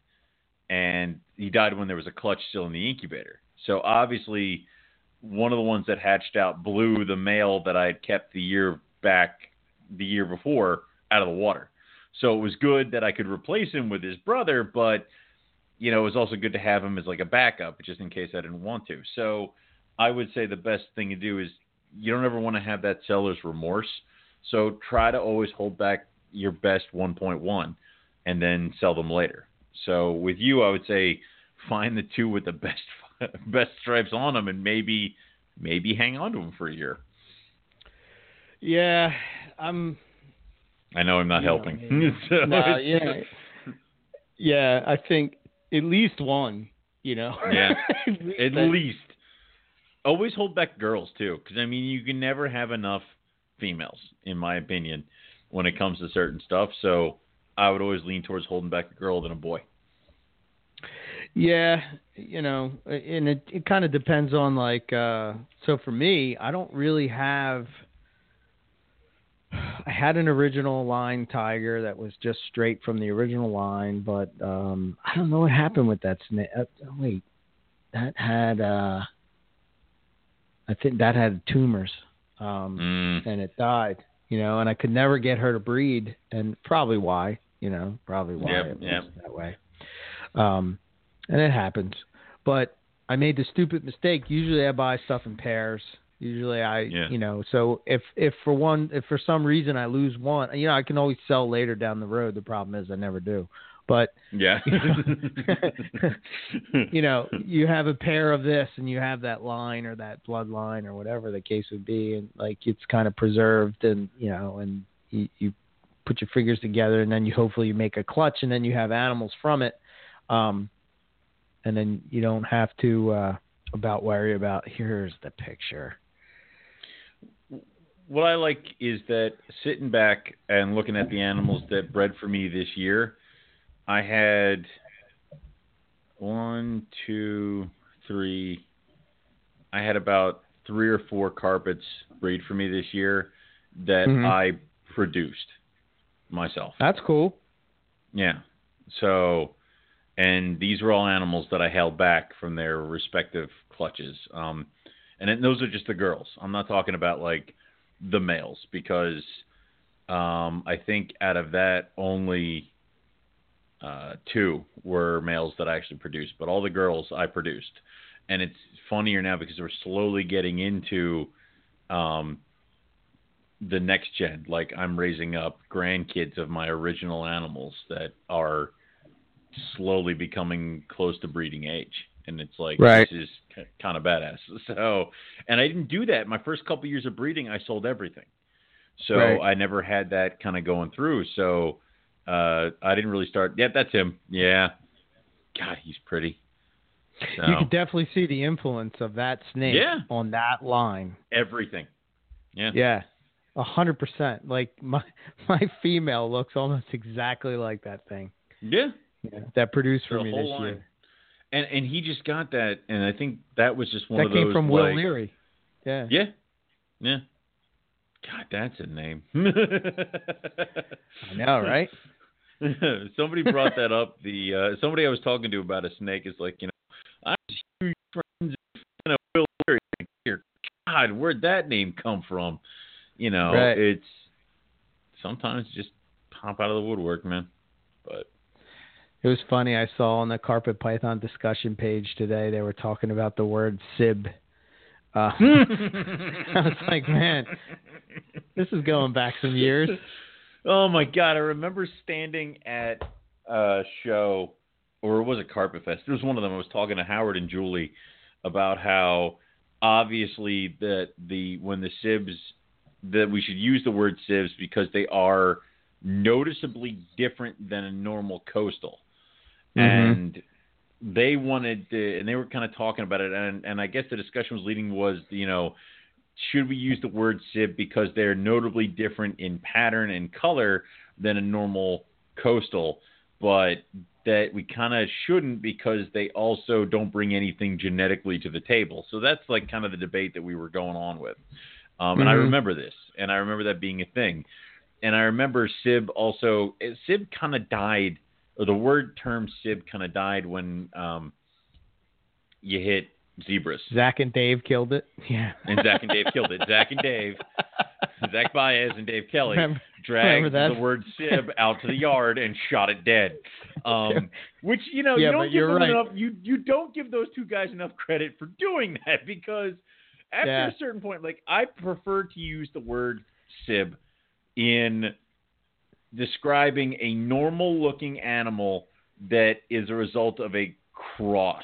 And he died when there was a clutch still in the incubator. So obviously, one of the ones that hatched out blew the male that I had kept the year back, the year before, out of the water. So it was good that I could replace him with his brother, but you know, it was also good to have him as like a backup, just in case I didn't want to. So I would say the best thing to do is you don't ever want to have that seller's remorse. So try to always hold back your best one point one and then sell them later. So with you, I would say find the two with the best best stripes on them, and maybe maybe hang on to them for a year. Yeah, I'm. I know I'm not helping. Know, so no, yeah, yeah. I think at least one. You know. Yeah. at least. At least. Always hold back girls too, because I mean, you can never have enough females, in my opinion, when it comes to certain stuff. So. I would always lean towards holding back a girl than a boy. Yeah, you know, and it, it kind of depends on like, uh, so for me, I don't really have, I had an original line tiger that was just straight from the original line, but um, I don't know what happened with that snake. Uh, wait, that had, uh, I think that had tumors um, mm. and it died, you know, and I could never get her to breed, and probably why. You know, probably why yep, it was yep. that way. Um, and it happens. But I made the stupid mistake. Usually I buy stuff in pairs. Usually I, yeah. you know, so if, if for one, if for some reason I lose one, you know, I can always sell later down the road. The problem is I never do. But, yeah, you know, you know, you have a pair of this and you have that line or that bloodline or whatever the case would be. And like, it's kind of preserved and, you know, and you, you put your fingers together, and then you hopefully you make a clutch, and then you have animals from it, um, and then you don't have to uh, about worry about here's the picture. What I like is that sitting back and looking at the animals that bred for me this year, I had one, two, three. I had about three or four carpets breed for me this year that mm-hmm. I produced. Myself. That's cool. Yeah. So, and these were all animals that I held back from their respective clutches. Um, and it, those are just the girls. I'm not talking about like the males, because Um, I think out of that, only uh, two were males that I actually produced, but all the girls I produced. And it's funnier now because we're slowly getting into um, the next gen. Like, I'm raising up grandkids of my original animals that are slowly becoming close to breeding age. And it's like, right. This is k- kind of badass. So, and I didn't do that. My first couple years of breeding, I sold everything. So right. I never had that kind of going through. So uh, I didn't really start. Yeah, that's him. Yeah. God, he's pretty. So, you can definitely see the influence of that snake yeah. on that line. Everything. Yeah. Yeah. A hundred percent. Like my, my female looks almost exactly like that thing. Yeah. yeah that produced for the me this line. year. And and he just got that, and I think that was just one that of those. That came from like, Will Leary. Yeah. Yeah. Yeah. God, that's a name. I know, right? Somebody brought that up. The uh, somebody I was talking to about a snake is like, you know, I was huge friends with Will Leary. God, where'd that name come from? You know, right. It's sometimes just pop out of the woodwork, man. But. It was funny. I saw on the Carpet Python discussion page today, they were talking about the word sib. Uh, I was like, man, this is going back some years. Oh, my God. I remember standing at a show, or it was a Carpet Fest. There was one of them. I was talking to Howard and Julie about how obviously that the when the sibs, that we should use the word sibs because they are noticeably different than a normal coastal. And they wanted to, and they were kind of talking about it, and, and I guess the discussion was leading was, you know, should we use the word sib because they're notably different in pattern and color than a normal coastal, but that we kind of shouldn't because they also don't bring anything genetically to the table. So that's like kind of the debate that we were going on with. Um, mm-hmm. And I remember this, and I remember that being a thing. And I remember sib also, sib kind of died, or the word term sib kind of died when um, you hit zebras. Zach and Dave killed it. Yeah. And Zach and Dave killed it. Zach and Dave, Zach Baez and Dave Kelly remember, dragged remember the word sib out to the yard and shot it dead. Um, which, you know, yeah, you, don't give them right. enough, you, you don't give those two guys enough credit for doing that because after yeah. a certain point, like I prefer to use the word sib in describing a normal-looking animal that is a result of a cross.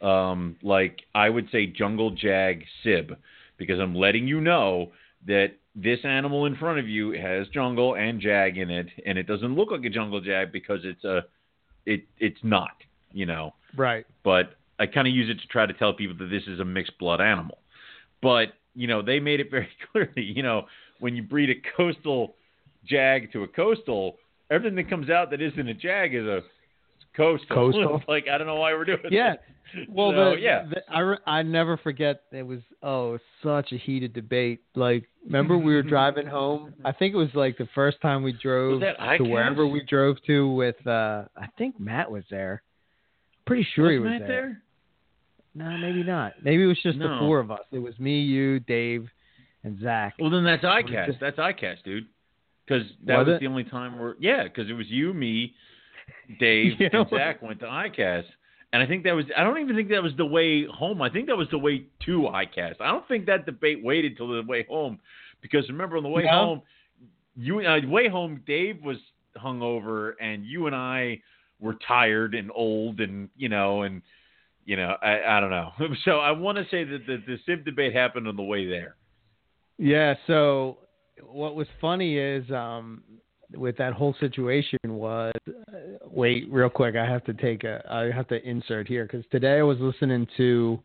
Um, like, I would say jungle jag sib, because I'm letting you know that this animal in front of you has jungle and jag in it, and it doesn't look like a jungle jag because it's a, it it's not, you know. Right. But I kind of use it to try to tell people that this is a mixed-blood animal. But, you know, they made it very clearly, you know, when you breed a coastal jag to a coastal, everything that comes out that isn't a jag is a coastal. coastal. Like, I don't know why we're doing yeah. that. Well, so, the, yeah. The, I, re- I never forget. It was, oh, such a heated debate. Like, remember we were driving home? I think it was like the first time we drove to wherever we drove to with, uh, I think Matt was there. Pretty sure was he was Matt there. there. No, maybe not. Maybe it was just no. the four of us. It was me, you, Dave, and Zach. Well, then that's ICAST. That's ICAST, dude. Because that was, was the only time where, yeah, because it was you, me, Dave, you and Zach went to ICAST. And I think that was, I don't even think that was the way home. I think that was the way to ICAST. I don't think that debate waited till the way home. Because remember, on the way no. home, you uh, way home, Dave was hungover, and you and I were tired and old and, you know, and, you know, I, I don't know. So I want to say that the, the sib debate happened on the way there. Yeah, so what was funny is um, with that whole situation was uh, wait, real quick, I have to take a I have to insert here because today I was listening to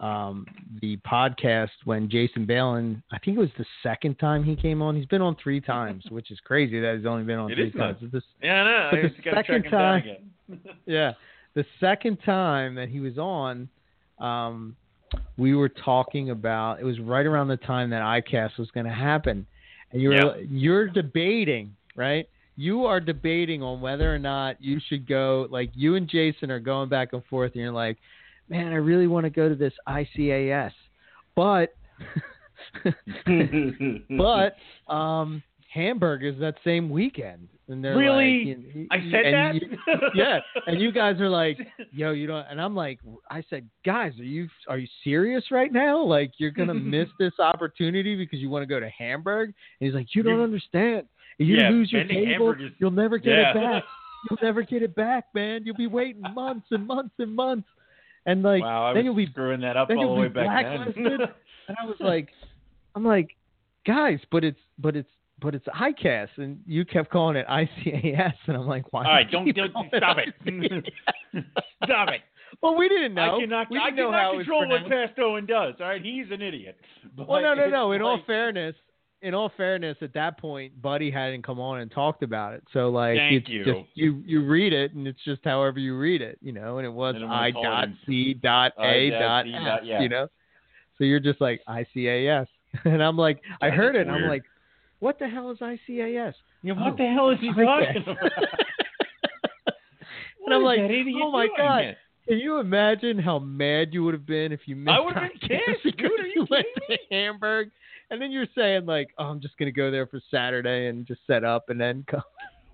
um, the podcast when Jason Balin, I think it was the second time he came on. He's been on three times, which is crazy that he's only been on it three times. This, yeah, no, I know. The second time, yeah, the second time that he was on. Um, We were talking about, it was right around the time that ICAST was going to happen. And you're, yep. you're debating, right? You are debating on whether or not you should go, like you and Jason are going back and forth and you're like, man, I really want to go to this I C A S, but But um, Hamburg is that same weekend. And they're really? Like, you know, I said that? You, yeah. And you guys are like, yo, you don't. And I'm like, I said, guys, are you are you serious right now? Like, you're going to miss this opportunity because you want to go to Hamburg? And he's like, you don't understand. If you yeah, lose your table, is, you'll never get yeah. it back. You'll never get it back, man. You'll be waiting months and months and months. And like, wow, I then you'll be screwing that up all the way back then. And I was like, I'm like, guys, but it's, but it's, but it's I C A S T, and you kept calling it I C A S, and I'm like, why? All right, don't, don't stop it. it. Stop it. Well, we didn't know. I cannot, we I didn't cannot know control what Past Owen does. All right, he's an idiot. But well, no, no, no. In like, all fairness, in all fairness, at that point, Buddy hadn't come on and talked about it. So like, thank you. Just, you you read it, and it's just however you read it, you know. And it was I dot C dot A dot F, you know. So you're just like I C A S, and I'm like, I heard it, and I'm like, what the hell is I C A S? You know, what oh, the hell is he talking about? And I'm like, oh my God. It? Can you imagine how mad you would have been if you missed I would have been pissed, dude. Are you, you went to Hamburg? And then you're saying like, oh, I'm just going to go there for Saturday and just set up and then come.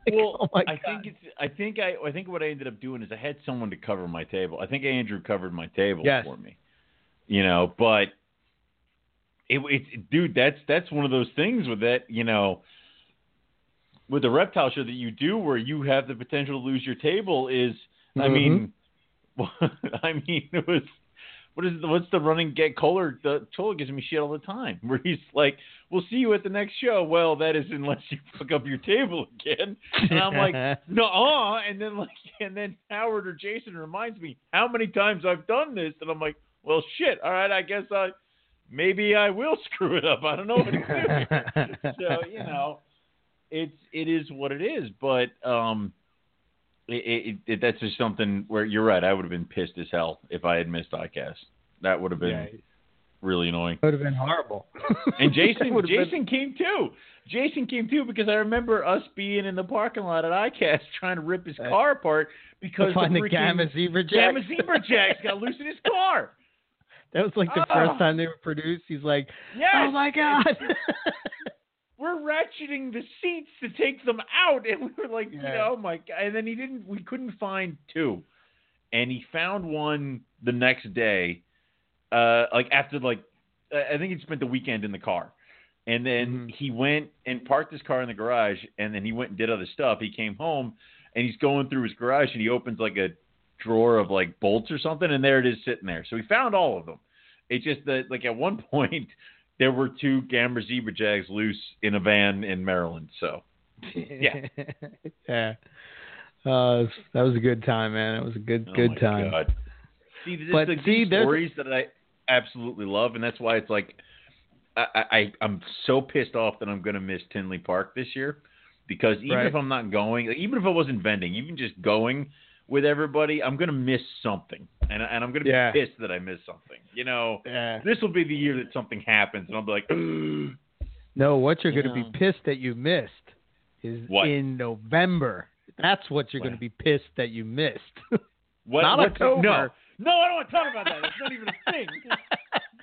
Like, well, oh my I God. think it's, I think I, I think what I ended up doing is I had someone to cover my table. I think Andrew covered my table yes. for me, you know, but It, it, dude, that's that's one of those things with that, you know, with the reptile show that you do where you have the potential to lose your table is, mm-hmm. I mean, I mean, it was, what is what's the running gag? Kohler, Kohler gives me shit all the time where he's like, we'll see you at the next show. Well, that is unless you fuck up your table again. And I'm like, no, and then like, and then Howard or Jason reminds me how many times I've done this. And I'm like, well, shit. All right, I guess I. Maybe I will screw it up. I don't know what to do. So, you know, it's it is what it is. But um, it, it, it, that's just something where you're right. I would have been pissed as hell if I had missed I C A S T. That would have been yeah. really annoying. It would have been horrible. And Jason Jason been... came too. Jason came too because I remember us being in the parking lot at I C A S T trying to rip his car apart because the, the Gamma Zebra Jacks. Gamma Zebra Jacks got loose in his car. That was like the oh. first time they were produced. He's like, yes. oh, my God. We're ratcheting the seats to take them out. And we were like, yeah. you know, oh, my God. And then he didn't, we couldn't find two. And he found one the next day, uh, like after, like, I think he spent the weekend in the car. And then mm-hmm. he went and parked his car in the garage. And then he went and did other stuff. He came home and he's going through his garage and he opens like a drawer of like bolts or something, and there it is sitting there. So we found all of them. It's just that like at one point there were two Gamma Zebra Jags loose in a van in Maryland. So yeah, yeah, uh, that was a good time, man. It was a good oh good time. God. See, this, but like, see, these stories that I absolutely love, and that's why it's like I, I I'm so pissed off that I'm gonna miss Tinley Park this year because even right. if I'm not going, like, even if I wasn't vending, even just going. With everybody, I'm going to miss something, and, and I'm going to be yeah. pissed that I missed something. You know, yeah. this will be the year that something happens, and I'll be like, ugh. No, what you're you going to be pissed that you missed is what? In November. That's what you're what? Going to be pissed that you missed. What, not what, October. No. no, I don't want to talk about that. It's not even a thing.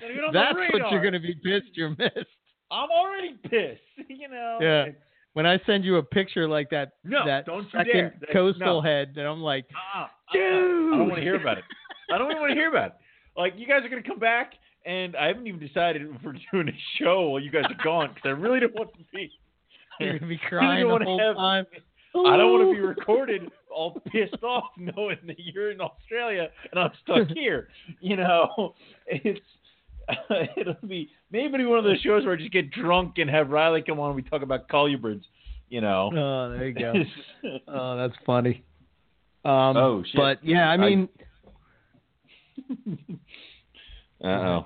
Even That's what you're going to be pissed you missed. I'm already pissed, you know. Yeah. When I send you a picture like that, no, that don't second that, coastal no. head, and I'm like, uh-uh, dude. Uh-uh. I don't want to hear about it. I don't even want to hear about it. Like, you guys are going to come back, and I haven't even decided if we're doing a show while you guys are gone, because I really don't want to be. You're going to be crying the whole have, time. I don't want to be recorded all pissed off knowing that you're in Australia, and I'm stuck here. You know, it's. Uh, it'll be maybe one of those shows where I just get drunk and have Riley come on and we talk about colubrids, you know. Oh, there you go. Oh, that's funny. Um, oh, shit. But, yeah, I mean. I... Uh-oh.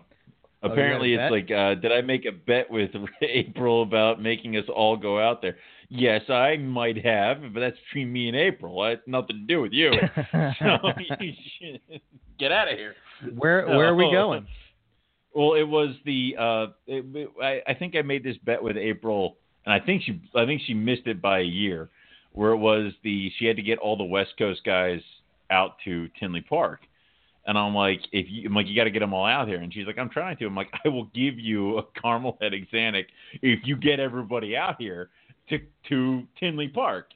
Apparently oh, it's like, uh, did I make a bet with April about making us all go out there? Yes, I might have, but that's between me and April. It's nothing to do with you. So you should get out of here. Where, where are we going? Well, it was the uh, it, it, I, I think I made this bet with April, and I think she I think she missed it by a year, where it was the she had to get all the West Coast guys out to Tinley Park, And I'm like, if you, I'm like, you got to get them all out here. And she's like, I'm trying to. I'm like, I will give you a caramel head Xanax if you get everybody out here to to Tinley Park.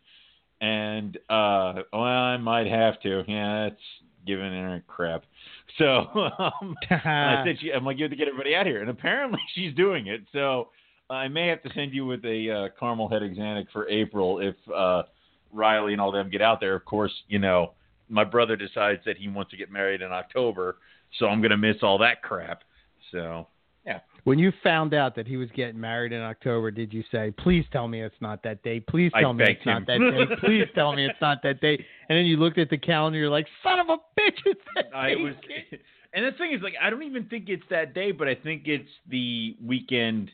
And uh, well, I might have to. Yeah, that's giving her crap. So um, I said, she, I'm like, you have to get everybody out here. And apparently she's doing it. So I may have to send you with a uh, caramel head Xanax for April if uh, Riley and all them get out there. Of course, you know. My brother decides that he wants to get married in October, so I'm going to miss all that crap. So, yeah. When you found out that he was getting married in October, did you say, please tell me it's not that day. Please tell I me it's him. not that day. Please tell me it's not that day. And then you looked at the calendar, you're like, son of a bitch, it's that I day. Was, and the thing is, like, I don't even think it's that day, but I think it's the weekend.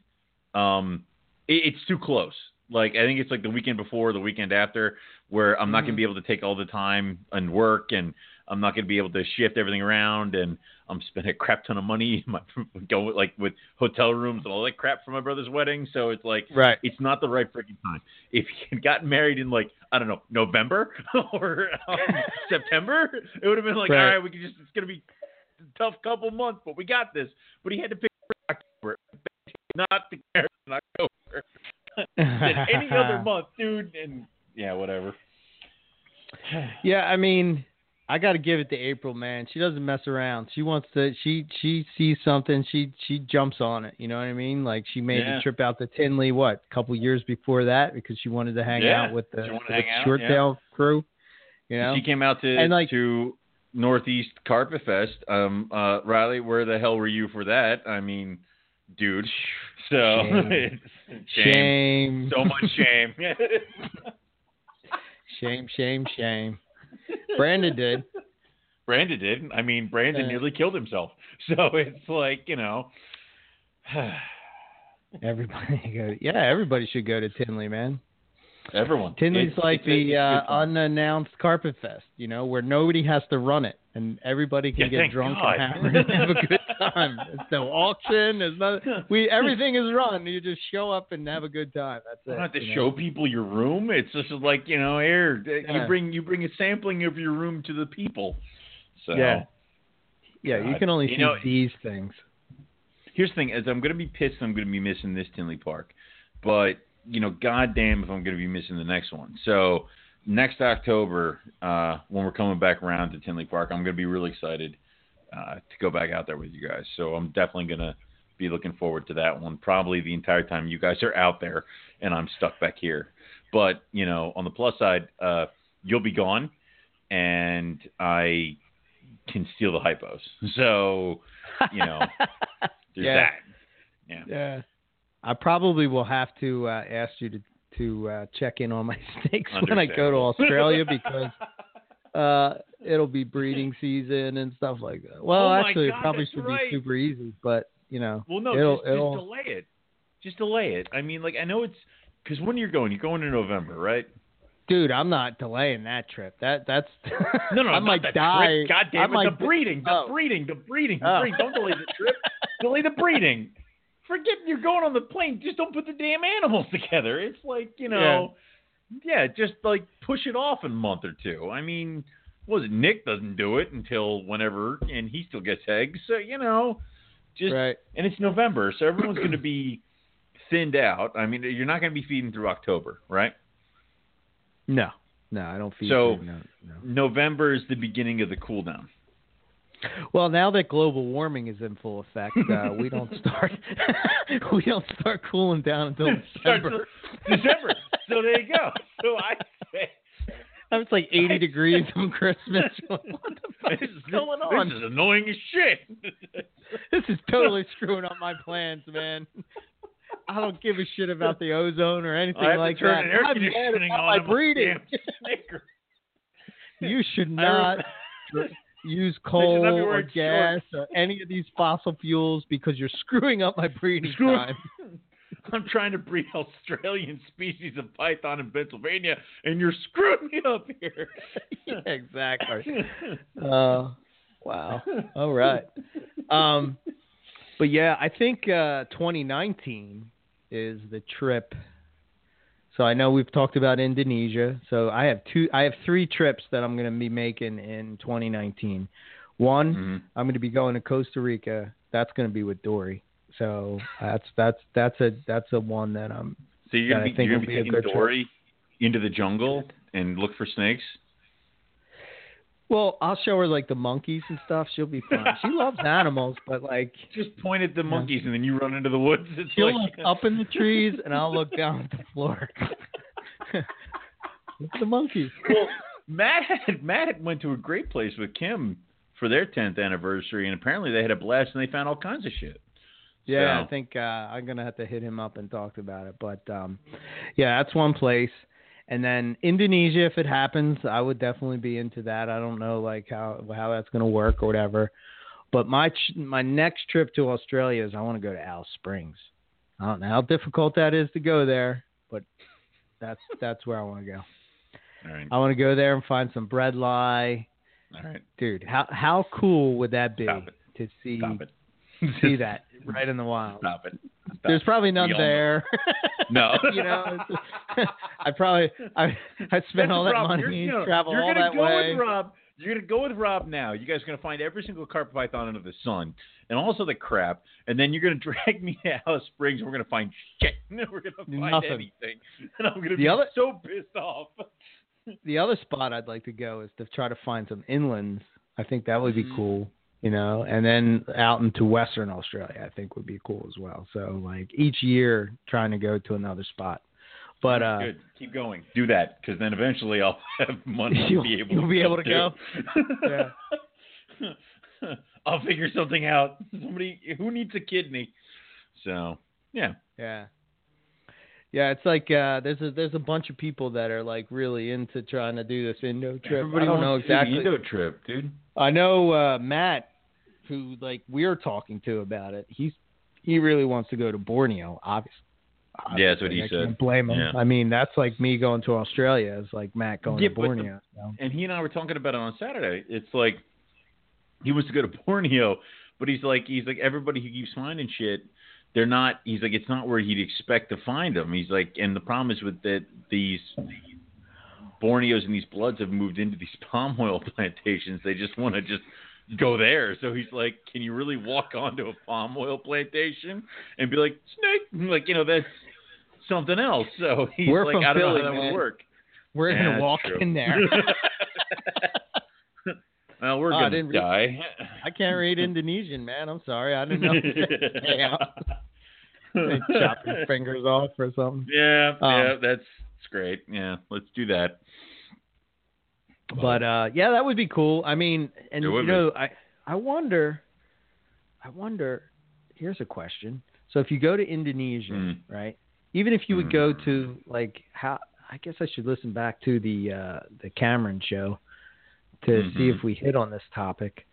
Um, it, It's too close. Like, I think it's like the weekend before, the weekend after, where I'm not going to be able to take all the time and work, and I'm not going to be able to shift everything around, and I'm spending a crap ton of money my, going like with hotel rooms and all that crap for my brother's wedding. So it's like, right. It's not the right freaking time. If he had gotten married in like, I don't know, November or um, September, it would have been like, right. all right, we can just, it's going to be a tough couple months, but we got this. But he had to pick October, not the October. than any other month, dude, and yeah, whatever. Yeah, I mean, I got to give it to April, man. She doesn't mess around. She wants to. She she sees something. She she jumps on it. You know what I mean? Like she made yeah. the trip out to Tinley, what, a couple years before that, because she wanted to hang yeah. out with the, with the short out, tail yeah. crew. You know, she came out to and like, to Northeast Carpet Fest. Um, uh, Riley, where the hell were you for that? I mean. Dude, so shame. shame. shame, so much shame, shame, shame, shame. Brandon did. Brandon did. I mean, Brandon uh, nearly killed himself. So it's like, you know, everybody go. To, yeah, everybody should go to Tinley, man. Everyone. Tinley's it's, like it's, the it's, uh, unannounced carpet fest, you know, where nobody has to run it and everybody can yeah, get drunk God. and hammered and have a good time. There's no auction. There's nothing. We everything is run. You just show up and have a good time. That's it. You don't have to you show know? people your room. It's just like, you know, here yeah. you bring you bring a sampling of your room to the people. So yeah, yeah, God. you can only you see know, these things. Here's the thing: is I'm going to be pissed. I'm going to be missing this Tinley Park, but. You know, goddamn if I'm going to be missing the next one. So next October, uh, when we're coming back around to Tinley Park, I'm going to be really excited uh, to go back out there with you guys. So I'm definitely going to be looking forward to that one. Probably the entire time you guys are out there and I'm stuck back here. But, you know, on the plus side, uh, you'll be gone and I can steal the hypos. So, you know, there's yeah. that. Yeah. Yeah. I probably will have to uh, ask you to to uh, check in on my snakes when I go to Australia because uh, it'll be breeding season and stuff like that. Well, oh actually, God, it probably should right. be super easy, but you know, well, no, it'll, just, it'll... just delay it. Just delay it. I mean, like I know it's because when you're going, you're going in November, right? Dude, I'm not delaying that trip. That that's no, no, I might that die. God damn it! I'm like, the breeding, the oh. breeding, the breeding, the oh. breeding. Don't delay the trip. Delay the breeding. Forget you're going on the plane. Just don't put the damn animals together. It's like, you know, yeah, yeah just like push it off in a month or two. I mean, was it Nick doesn't do it until whenever, and he still gets eggs. So, you know, just right. and it's November, so everyone's going to be thinned out. I mean, you're not going to be feeding through October, right? No, no, I don't feed. So through, no, no. November is the beginning of the cool down. Well, now that global warming is in full effect, uh, we don't start we don't start cooling down until December. December. So there you go. So I say, I was like eighty I degrees say, on Christmas. What the fuck is going on? This is annoying as shit. This is totally screwing up my plans, man. I don't give a shit about the ozone or anything I have like to turn that. An air I'm conditioning on my breeding. You should not. Use coal or gas short. or any of these fossil fuels because you're screwing up my breeding Screw- time. I'm trying to breed Australian species of python in Pennsylvania, and you're screwing me up here. Yeah, exactly. uh, wow. All right. Um, but, yeah, I think uh, twenty nineteen is the trip. So I know we've talked about Indonesia. So I have two, I have three trips that I'm going to be making in twenty nineteen. One, mm-hmm. I'm going to be going to Costa Rica. That's going to be with Dory. So that's that's that's a that's a one that I'm. So you're going to be, you're gonna be taking Dory trip. into the jungle and look for snakes? Well, I'll show her like the monkeys and stuff. She'll be fine. She loves animals, but like just point at the monkeys and then you run into the woods. It's she'll like... look up in the trees and I'll look down at the floor. It's the monkeys. Well, Matt had, Matt went to a great place with Kim for their tenth anniversary, and apparently they had a blast and they found all kinds of shit. Yeah, so. I think uh, I'm gonna have to hit him up and talk about it. But um, yeah, that's one place. And then Indonesia, if it happens, I would definitely be into that. I don't know like how how that's going to work or whatever. But my my next trip to Australia is I want to go to Alice Springs. I don't know how difficult that is to go there, but that's that's where I want to go. All right. I want to go there and find some bread lie. All right. Dude, how how cool would that be to see see that right in the wild? Stop it. Stop. There's probably none there. No. You know, I probably I I spent all that problem. money you're, you know, travel all that go way. With Rob. You're going to go with Rob now. You guys are going to find every single carpet python under the sun and also the crap. And then you're going to drag me to Alice Springs and we're going to find shit. And we're going to find Nothing. anything. And I'm going to be other, so pissed off. The other spot I'd like to go is to try to find some inlands. I think that would be mm. cool. You know, and then out into Western Australia, I think would be cool as well. So like each year trying to go to another spot, but, uh, good. Keep going, do that. Cause then eventually I'll have money to be able, you'll to, be able to go. Yeah. I'll figure something out. Somebody who needs a kidney. So, yeah. Yeah. Yeah. It's like, uh, there's a, there's a bunch of people that are like really into trying to do this Indo trip. Everybody I don't know exactly. Indo trip, dude. I know, uh, Matt, who like we're talking to about it. He's, he really wants to go to Borneo, obviously. obviously. Yeah, that's what he I said. Can't blame him. Yeah. I mean, that's like me going to Australia. It's like Matt going yeah, to Borneo. The, so. And he and I were talking about it on Saturday. It's like he wants to go to Borneo, but he's like, he's like everybody who keeps finding shit. They're not, he's like, it's not where he'd expect to find them. He's like, and the problem is with that these Borneos and these Bloods have moved into these palm oil plantations. They just want to just go there. So he's like, can you really walk onto a palm oil plantation and be like, snake? Like, you know, that's something else. So he's We're like, I don't Philly, know how that man. would work. We're yeah, going to walk true. in there. Well, we're oh, going to die. Read, I can't read Indonesian, man. I'm sorry. I didn't know. They chop your fingers off or something. Yeah, um, yeah, that's, that's great. Yeah, let's do that. But, uh, yeah, that would be cool. I mean, and, you know, I, I wonder, I wonder, here's a question. So if you go to Indonesia, mm. right, even if you would mm. go to, like, how, I guess I should listen back to the, uh, the Cameron show to mm-hmm. see if we hit on this topic.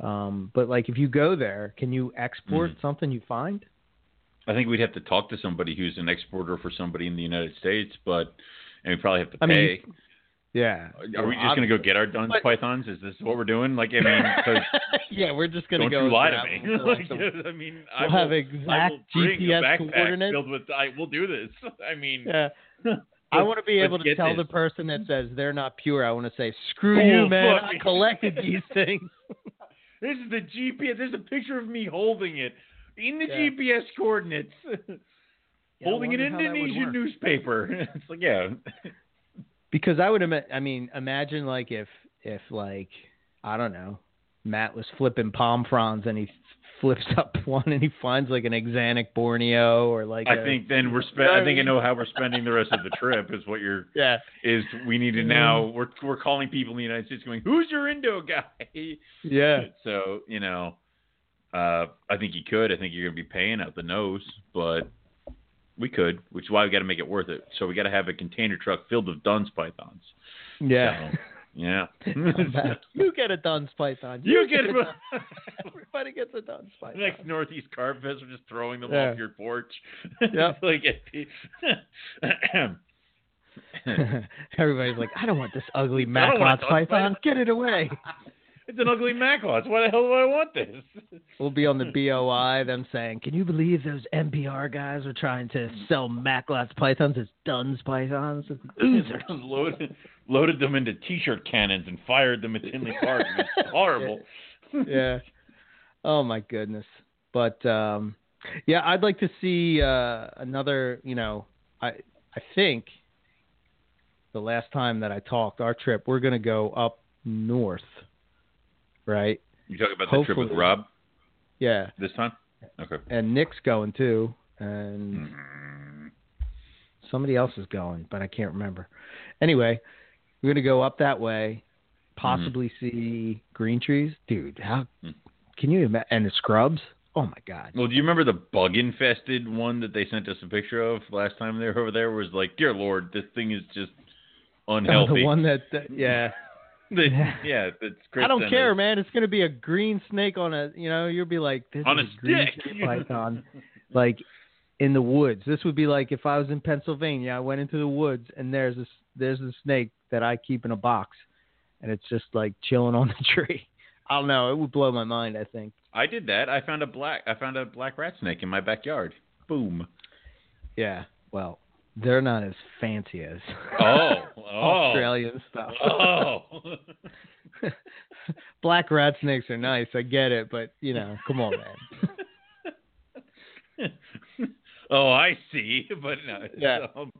Um, but, like, if you go there, can you export mm. something you find? I think we'd have to talk to somebody who's an exporter for somebody in the United States, but, and we probably have to pay. I mean, yeah. Are we just going to go get our done pythons? Is this what we're doing? Like, I mean, yeah, we're just going to go. Don't you lie to me. Like, like, I mean, we'll I will have exact G P S coordinates. Filled with, I will do this. I mean, yeah. I want to be able to tell this. the person that says they're not pure. I want to say, screw oh, you, man. I collected these things. This is the G P S. There's a picture of me holding it in the yeah. G P S coordinates, yeah, holding an Indonesian newspaper. It's like, yeah. Because I would, ima- I mean, imagine like if, if like, I don't know, Matt was flipping palm fronds and he flips up one and he finds like an Exanic Borneo or like. I a, think then we're spending. I think I know how we're spending the rest of the trip is what you're. Yeah. Is we need to now we're we're calling people in the United States going, who's your Indo guy? Yeah. So you know, uh, I think you could. I think you're gonna be paying out the nose, but. We could, which is why we got to make it worth it. So we got to have a container truck filled with Duns pythons. Yeah. So, yeah. You get a Duns python. You, you get, get a Everybody gets a Duns python. The next Northeast Carp Fest, we're just throwing them yeah. off your porch. Yeah. Like, everybody's like, I don't want this ugly Macklotz python. python. Get it away. It's an ugly Macklotz. Why the hell do I want this? We'll be on the B O I, them saying, can you believe those N P R guys are trying to sell Macklotz pythons as Duns pythons? loaded, loaded them into T-shirt cannons and fired them at Tinley Park. It's horrible. Yeah. Oh my goodness. But um, yeah, I'd like to see uh, another, you know, I, I think the last time that I talked, our trip, we're going to go up north, right? You talking about Hopefully. the trip with Rob? Yeah. This time? Okay. And Nick's going too. And mm. somebody else is going, but I can't remember. Anyway, we're going to go up that way, possibly mm. see green trees. Dude, how mm. can you imagine? And the scrubs? Oh, my God. Well, do you remember the bug-infested one that they sent us a picture of last time they were over there? It was like, dear Lord, this thing is just unhealthy. The one that, that yeah. the, yeah, that's crazy. I don't care, man. It's going to be a green snake on a, you know, you'll be like, this on is a green stick. Python. Like, in the woods. This would be like if I was in Pennsylvania, I went into the woods, and there's a, there's a snake that I keep in a box, and it's just like chilling on the tree. I don't know. It would blow my mind, I think. I did that. I found a black I found a black rat snake in my backyard. Boom. Yeah. Well, they're not as fancy as oh, oh. Australian stuff. Oh. Black rat snakes are nice. I get it, but, you know, come on, man. Oh, I see, but no. Yeah. Um,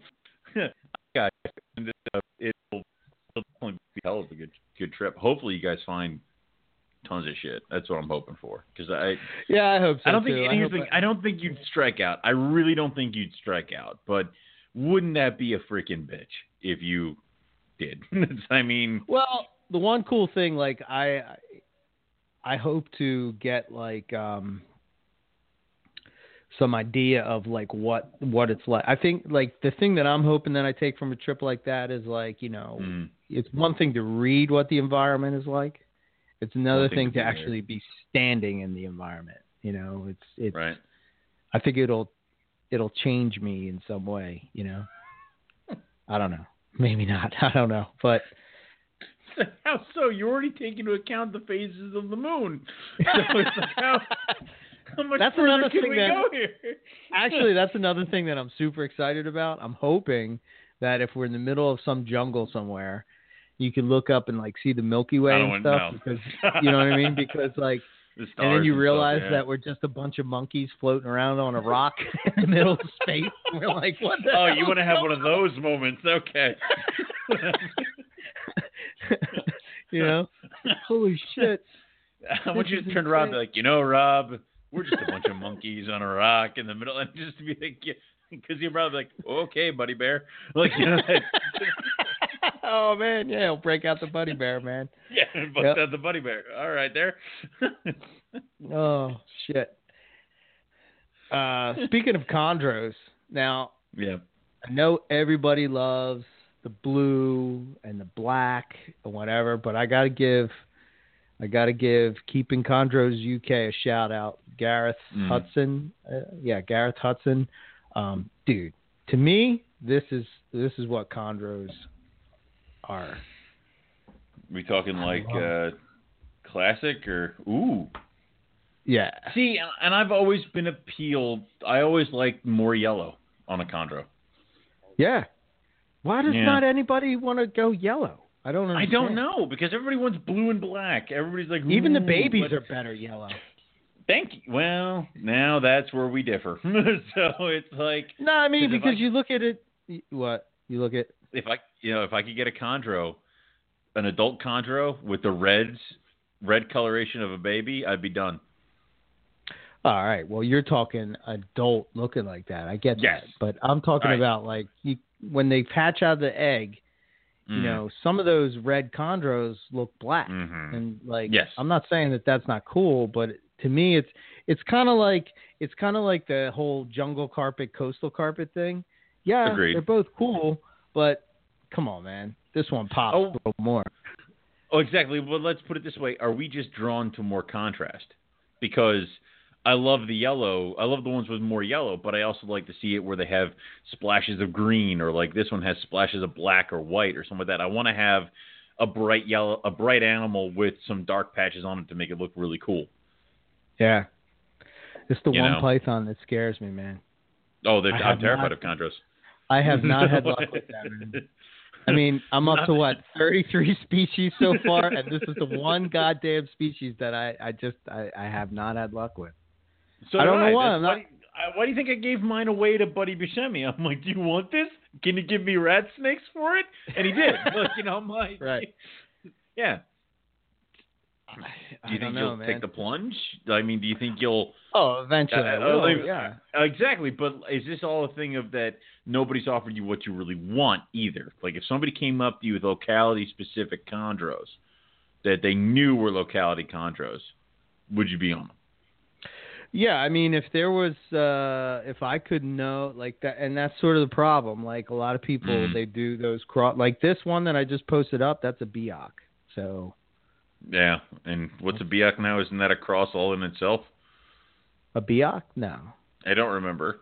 guys, it'll, it'll definitely be a hell of a good good trip. Hopefully, you guys find tons of shit. That's what I'm hoping for. Cause I, yeah, I hope so. I don't too. think anything. I, I don't think you'd strike out. I really don't think you'd strike out. But wouldn't that be a freaking bitch if you did? I mean, well, the one cool thing, like I, I hope to get like um, some idea of like what what it's like. I think like the thing that I'm hoping that I take from a trip like that is like, you know, mm. it's one thing to read what the environment is like. It's another thing to actually be standing in the environment. You know, it's, it's, right. I think it'll, it'll change me in some way, you know, I don't know, maybe not. I don't know, but how so? You already take into account the phases of the moon. So it's like, how, how much that's further can we that, go here? Actually, that's another thing that I'm super excited about. I'm hoping that if we're in the middle of some jungle somewhere, you can look up and like see the Milky Way and stuff, know. because you know what I mean. Because like, the and then you realize stuff, yeah. that we're just a bunch of monkeys floating around on a rock in the middle of space. And we're like, what? The oh, hell you want to have one on? Of those moments? Okay. You know, holy shit! I want you to turn insane. Around and be like, you know, Rob, we're just a bunch of monkeys on a rock in the middle, and just to be like, because you're probably like, okay, buddy bear, like you know. Like, oh, man, yeah, he'll break out the buddy bear, man. Yeah, but yep. uh, the buddy bear. All right, there. Oh, shit. Uh, speaking of chondros, now, yeah. I know everybody loves the blue and the black and whatever, but I got to give I got to give Keeping Chondros U K a shout-out. Gareth mm. Hudson. Uh, yeah, Gareth Hudson. Um, dude, to me, this is this is what chondros are. We talking like uh, classic or ooh? Yeah. See, and I've always been appealed. I always liked more yellow on a chondro. Yeah. Why does yeah. not anybody want to go yellow? I don't understand. I don't know because everybody wants blue and black. Everybody's like ooh, even the babies but... are better yellow. Thank you. Well, now that's where we differ. So it's like no, I mean because I... you look at it. What you look at. If I, you know, if I could get a chondro, an adult chondro with the reds, red coloration of a baby, I'd be done. All right. Well, you're talking adult looking like that. I get yes. that. But I'm talking right. about like you, when they hatch out the egg, you mm. know, some of those red chondros look black. Mm-hmm. And like, yes. I'm not saying that that's not cool, but to me, it's, it's kind of like, it's kind of like the whole jungle carpet, coastal carpet thing. Yeah. Agreed. They're both cool. But come on, man, this one pops oh. a little more. Oh, exactly. Well, let's put it this way: are we just drawn to more contrast? Because I love the yellow. I love the ones with more yellow, but I also like to see it where they have splashes of green, or like this one has splashes of black or white or something like that. I want to have a bright yellow, a bright animal with some dark patches on it to make it look really cool. Yeah, it's the you one know? Python that scares me, man. Oh, I'm terrified not- of contrast. I have not had luck with that. I mean, I'm up to what, thirty-three species so far, and this is the one goddamn species that I, I just I, I have not had luck with. So I don't know why. I'm not... Why, why do you think I gave mine away to Buddy Buscemi? I'm like, do you want this? Can you give me rat snakes for it? And he did. Look, you know, I'm like, right? Yeah. Do you I think know, you'll man. take the plunge? I mean, do you think you'll... Oh, eventually. Uh, will, like, yeah. Exactly. But is this all a thing of that nobody's offered you what you really want either? Like if somebody came up to you with locality-specific chondros that they knew were locality chondros, would you be on them? Yeah, I mean, if there was... Uh, if I could know... like that, and that's sort of the problem. Like a lot of people, mm. they do those... Cro- like this one that I just posted up, that's a Biak. So... Yeah, and what's a Biak now? Isn't that a cross all in itself? A Biak? No. I don't remember.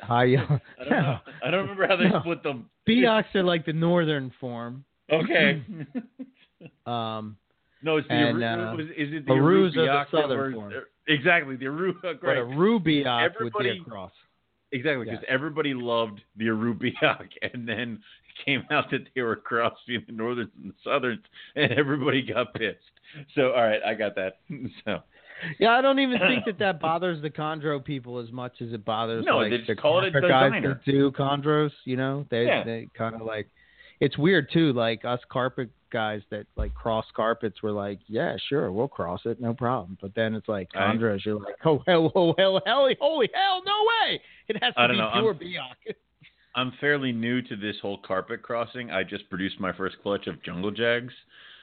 How you? I don't, no. I don't remember how they no. split them. Biaks are like the northern form. Okay. um. No, it's the and, Aru- uh, was, is it the Aru's Aru Biak the southern were, form? Exactly, the Aru. Right. But Aru Biak would be a cross. Exactly, because yeah. everybody loved the Aru Biak, and then. Came out that they were crossed between the northerns and the southerns, and everybody got pissed. So, all right, I got that. So, yeah, I don't even think that that bothers the chondro people as much as it bothers no, like, they just the call it the guys diner. That do chondros. You know, they yeah. they kind of like. It's weird too. Like us carpet guys that like cross carpets, we're like, yeah, sure, we'll cross it, no problem. But then it's like chondros, right. You're like, oh hell, oh hell, hell, holy hell, no way! It has to be know. pure Biak. I'm fairly new to this whole carpet crossing. I just produced my first clutch of jungle jags.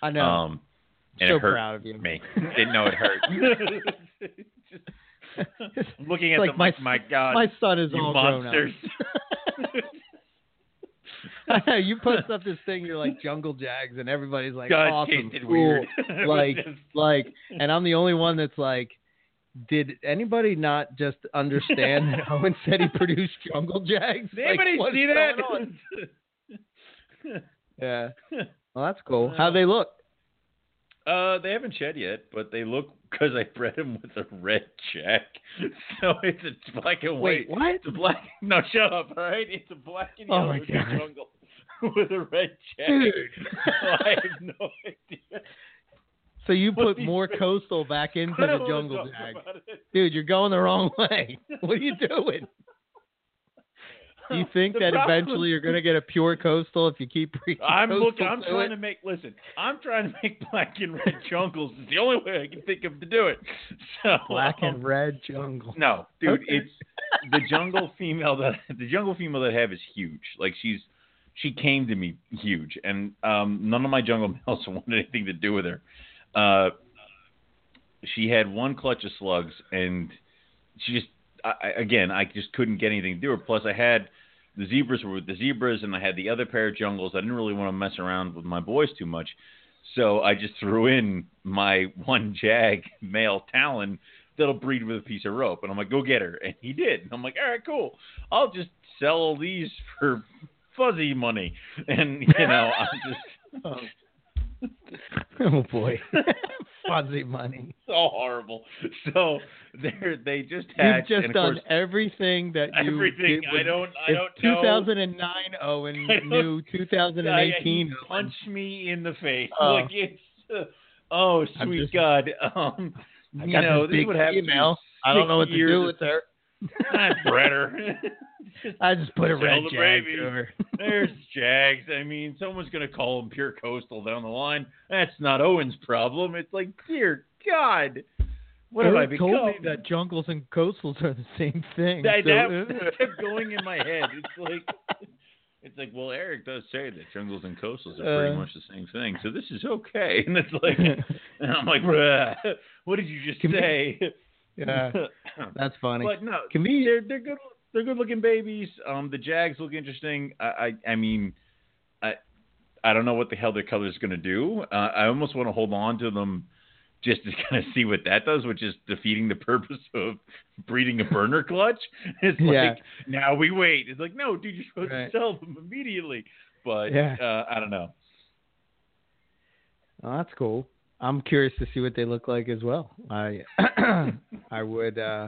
I know. Um, and so it hurt proud of you. Me. Didn't know it hurt. Just, I'm looking at like them my, like, my God. My son is all monsters. Grown up. I know. You post up this thing, you're like jungle jags, and everybody's like, God, awesome, cool. Weird. like, like, and I'm the only one that's like, did anybody not just understand that Owen said he produced jungle jags? Did anybody like, see that? Yeah. Well, that's cool. How they look? Uh, they haven't shed yet, but they look because I bred them with a red check. So it's a black and white. Wait, what? It's a black. No, shut up. All right, it's a black and yellow oh jungle with a red check. Dude, I have no idea. So you put more coastal back into the jungle jag. Dude, you're going the wrong way. What are you doing? Do you think that eventually you're going to get a pure coastal if you keep breeding? I'm looking. I'm trying to make. Listen, I'm trying to make black and red jungles. It's the only way I can think of to do it. So, black and red jungle. No, dude, okay. It's the jungle female that the jungle female that I have is huge. Like she's. She came to me huge, and um, none of my jungle males wanted anything to do with her. Uh, she had one clutch of slugs, and she just I, again, I just couldn't get anything to do her. Plus, I had the zebras were with the zebras, and I had the other pair of jungles. I didn't really want to mess around with my boys too much, so I just threw in my one jag male Talon that'll breed with a piece of rope, and I'm like, go get her, and he did. And I'm like, all right, cool. I'll just sell these for. Fuzzy money, and you know, I'm just oh, oh boy, fuzzy money, so horrible. So they they just hatched. You've just done course, everything that you everything. Did with, I don't I don't know. two thousand nine Owen knew two thousand eighteen. I, punch me in the face. Uh, Look, it's uh, oh sweet just, God. Um, I you know this would happen. I don't know what to do with her. I bred her. I just put a red jag over. There's jags. I mean, someone's going to call them pure coastal down the line. That's not Owen's problem. It's like, dear God, what Eric have I become? Told me that jungles and coastals are the same thing. That, so. That kept going in my head. It's like, it's like, well, Eric does say that jungles and coastals are pretty uh, much the same thing, so this is okay. And it's like, and I'm like, what did you just Can say? We, yeah, that's funny. But no, Can we, they're they're good. They're good-looking babies. Um, the jags look interesting. I, I, I mean, I, I don't know what the hell their color is going to do. Uh, I almost want to hold on to them just to kind of see what that does, which is defeating the purpose of breeding a burner clutch. It's like yeah. now we wait. It's like no, dude, you're supposed right. to sell them immediately. But yeah. uh, I don't know. Well, that's cool. I'm curious to see what they look like as well. I, I would. Uh...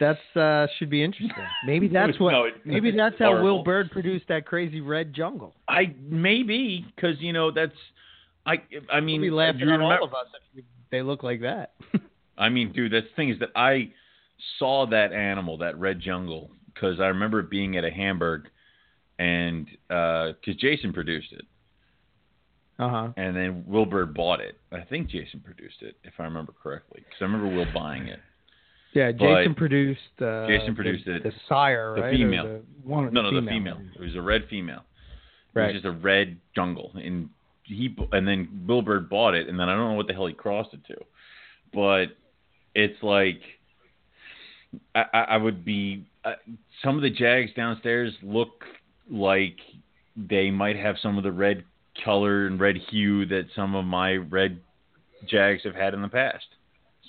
That's uh, should be interesting. Maybe that's what. No, it, maybe that's how horrible. Will Bird produced that crazy red jungle. I maybe because you know that's. I I mean, we'll be laughing at all of us if they look like that. I mean, dude, that's the thing is that I saw that animal, that red jungle, because I remember it being at a Hamburg, and because uh, Jason produced it. Uh-huh. And then Will Bird bought it. I think Jason produced it, if I remember correctly, because I remember Will buying it. Yeah, Jason but produced. Uh, Jason produced the, it. The sire, the right? Female. The, one no, the no, female. the female. It was a red female. Right. It was just a red jungle, and he and then Will Bird bought it, and then I don't know what the hell he crossed it to, but it's like I, I, I would be. Uh, some of the jags downstairs look like they might have some of the red color and red hue that some of my red jags have had in the past.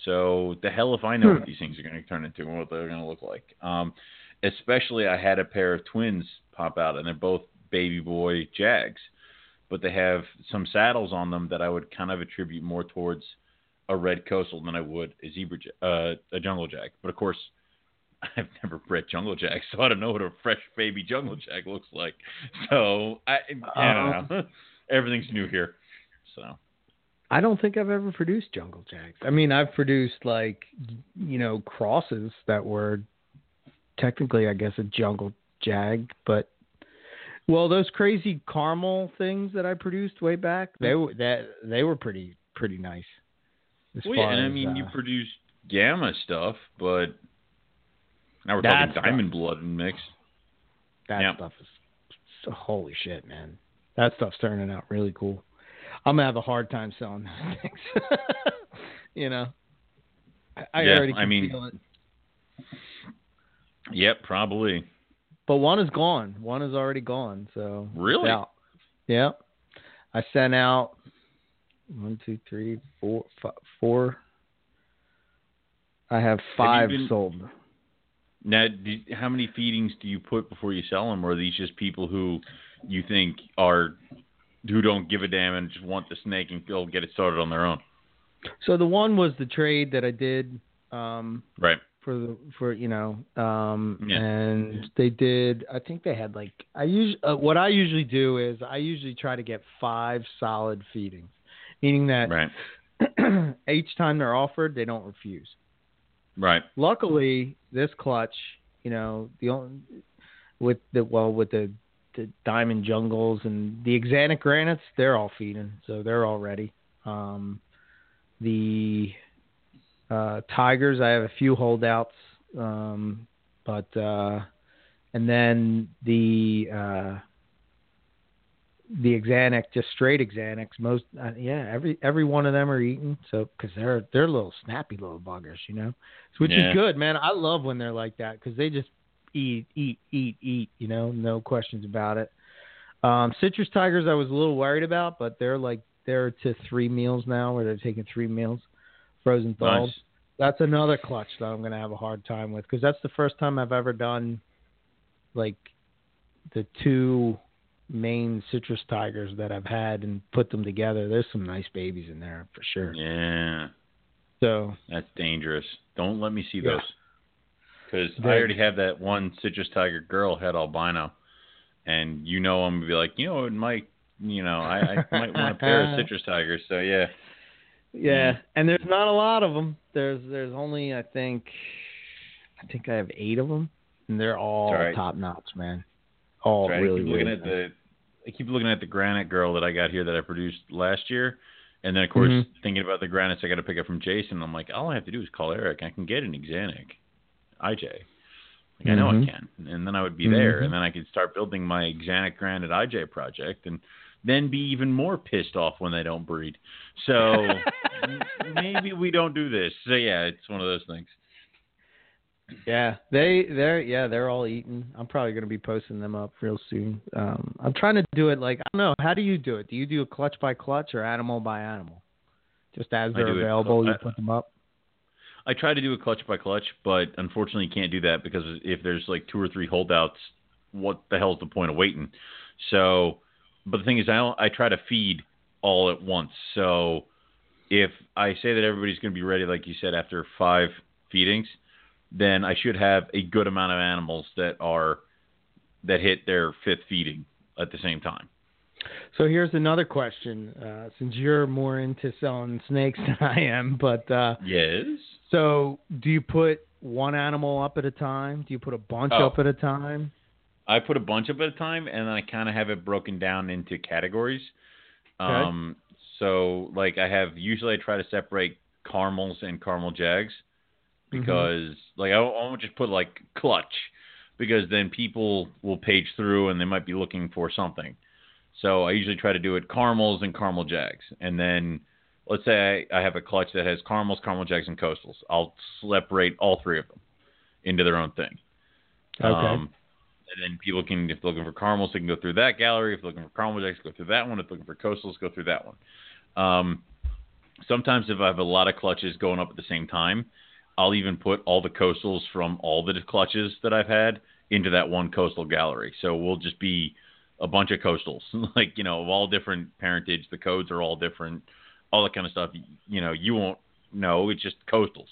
So the hell if I know what these things are going to turn into and what they're going to look like. Um, especially I had a pair of twins pop out, and they're both baby boy jags, but they have some saddles on them that I would kind of attribute more towards a red coastal than I would a zebra, jag, uh, a jungle jag. But of course, I've never bred jungle jags, so I don't know what a fresh baby jungle jag looks like. So I, I don't know. Everything's new here, so. I don't think I've ever produced jungle jags. I mean, I've produced like, you know, crosses that were technically, I guess, a jungle jag. But well, those crazy caramel things that I produced way back, they were that they were pretty pretty nice. Well, yeah, and as, I mean, uh, you produced gamma stuff, but now we're talking diamond blood and mix. That yeah. stuff is holy shit, man. That stuff's turning out really cool. I'm going to have a hard time selling those things. you know, I, I yeah, already can I mean, feel it. Yep, probably. But one is gone. One is already gone. So really? Out. Yeah. I sent out one, two, three, four, five, four. I have five have been, sold. Now, do, how many feedings do you put before you sell them? Or are these just people who you think are... who don't give a damn and just want the snake and go get it started on their own. So the one was the trade that I did, um, right for the, for, you know, um, yeah. and they did, I think they had like, I usually, uh, what I usually do is I usually try to get five solid feedings, meaning that right. each time they're offered, they don't refuse. Right. Luckily this clutch, you know, the only with the, well, with the, the diamond jungles and the exanic granites, they're all feeding. So they're all ready. Um, the uh, tigers, I have a few holdouts. Um, but, uh, and then the, uh, the exanic, just straight exanics, most, uh, yeah, every, every one of them are eating. So, cause they're, they're little snappy little buggers, you know, which yeah. is good, man. I love when they're like that. Cause they just, Eat, eat, eat, eat, you know, no questions about it. Um, citrus tigers I was a little worried about, but they're like, they're to three meals now where they're taking three meals, frozen thawed. Nice. That's another clutch that I'm going to have a hard time with because that's the first time I've ever done like the two main citrus tigers that I've had and put them together. There's some nice babies in there for sure. Yeah. So. That's dangerous. Don't let me see yeah. those. Because I already have that one citrus tiger girl head albino, and you know I'm gonna be like, you know, it might, you know, I, I might want a pair of citrus tigers. So yeah, yeah. And there's not a lot of them. There's there's only I think, I think I have eight of them, and they're all right. top notch, man. All right. really. I keep looking really at nice. the, I keep looking at the granite girl that I got here that I produced last year, and then of course mm-hmm. thinking about the granites I got to pick up from Jason. I'm like, all I have to do is call Eric. I can get an exanic. I J. Like, mm-hmm. I know I can. And then I would be mm-hmm. there, and then I could start building my exanic granite I J project and then be even more pissed off when they don't breed. So maybe we don't do this. So, yeah, it's one of those things. Yeah, they, they're yeah, they're all eaten. I'm probably going to be posting them up real soon. Um, I'm trying to do it like, I don't know, how do you do it? Do you do a clutch by clutch or animal by animal? Just as they're available, cl- you put them up? I try to do a clutch by clutch, but unfortunately you can't do that because if there's like two or three holdouts, what the hell's the point of waiting? So, but the thing is, I don't, I try to feed all at once. So if I say that everybody's going to be ready, like you said, after five feedings, then I should have a good amount of animals that are that hit their fifth feeding at the same time. So here's another question, uh, since you're more into selling snakes than I am. But uh, yes. So do you put one animal up at a time? Do you put a bunch oh. up at a time? I put a bunch up at a time, and I kind of have it broken down into categories. Okay. Um, so, like, I have – usually I try to separate caramels and caramel jags because, mm-hmm. like, I won't just put, like, clutch because then people will page through and they might be looking for something. So I usually try to do it caramels and caramel jags. And then let's say I, I have a clutch that has caramels, caramel jags, and coastals. I'll separate all three of them into their own thing. Okay. Um, And then people can, if they're looking for caramels, they can go through that gallery. If they're looking for caramel jacks, go through that one. If they're looking for coastals, go through that one. Um, sometimes if I have a lot of clutches going up at the same time, I'll even put all the coastals from all the clutches that I've had into that one coastal gallery. So we'll just be a bunch of coastals, like, you know, of all different parentage. The codes are all different, all that kind of stuff. You know, you won't know. It's just coastals.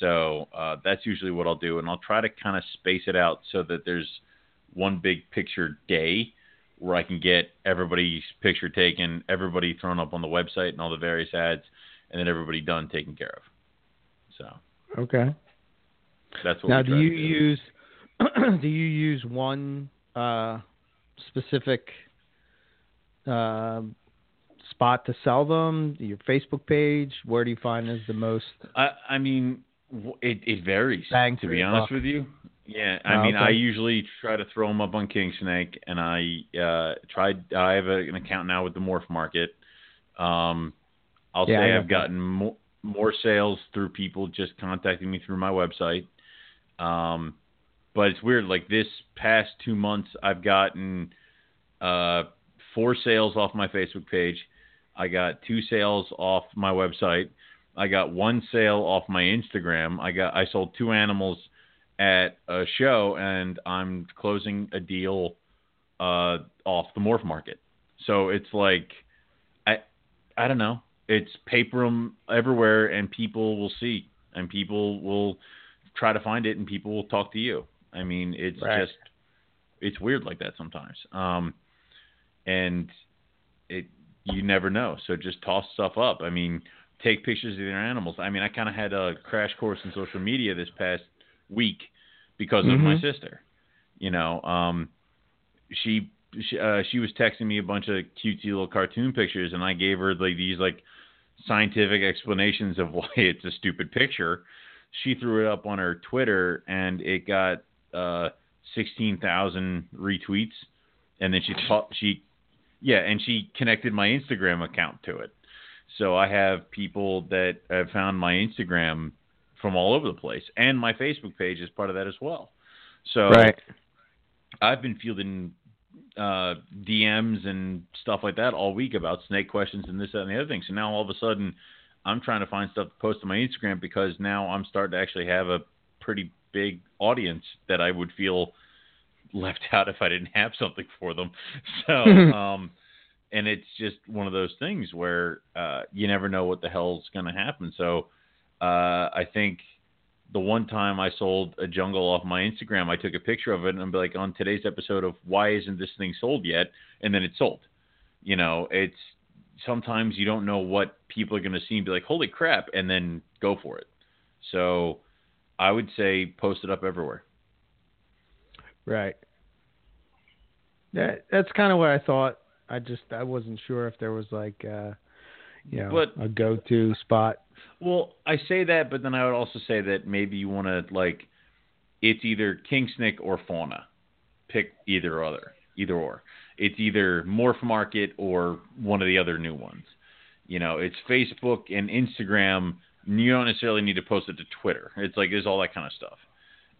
So uh, that's usually what I'll do. And I'll try to kind of space it out so that there's one big picture day where I can get everybody's picture taken, everybody thrown up on the website and all the various ads, and then everybody done taken care of. So, okay. That's what now, we do you to do. use, do you use one, uh, specific, uh, spot to sell them? Your Facebook page? Where do you find is the most? I, I mean, it, it varies Bang to be honest bucks. with you. Yeah, I oh, mean, okay. I usually try to throw them up on King Snake, and I uh, tried. I have a, an account now with the Morph Market. Um, I'll yeah, say I've gotten more, more sales through people just contacting me through my website. Um, but it's weird. Like this past two months, I've gotten uh, four sales off my Facebook page. I got two sales off my website. I got one sale off my Instagram. I got I sold two animals at a show, and I'm closing a deal uh, off the Morph Market. So it's like, I I don't know. It's paper everywhere, and people will see, and people will try to find it, and people will talk to you. I mean, it's right. just, it's weird like that sometimes. Um, and it you never know. So just toss stuff up. I mean, take pictures of their animals. I mean, I kind of had a crash course in social media this past week because of mm-hmm. my sister. You know, um, she she, uh, she was texting me a bunch of cutesy little cartoon pictures, and I gave her like these like scientific explanations of why it's a stupid picture. She threw it up on her Twitter, and it got uh, sixteen thousand retweets. And then she taught, she yeah, and she connected my Instagram account to it. So I have people that have found my Instagram from all over the place, and my Facebook page is part of that as well. So right. I've been fielding uh, D Ms and stuff like that all week about snake questions and this, that, and the other thing. So now all of a sudden I'm trying to find stuff to post on my Instagram because now I'm starting to actually have a pretty big audience that I would feel left out if I didn't have something for them. So, um, and it's just one of those things where uh, you never know what the hell's going to happen. So, Uh, I think the one time I sold a jungle off my Instagram, I took a picture of it and I'm like, on today's episode of why isn't this thing sold yet? And then it sold. You know, it's sometimes you don't know what people are going to see and be like, holy crap, and then go for it. So I would say post it up everywhere. Right. That that's kind of what I thought. I just I wasn't sure if there was like uh, you know but, a go-to spot. Well, I say that, but then I would also say that maybe you want to, like, it's either King Snake or Fauna. Pick either or other, either or. It's either Morph Market or one of the other new ones. You know, it's Facebook and Instagram. You don't necessarily need to post it to Twitter. It's like there's all that kind of stuff.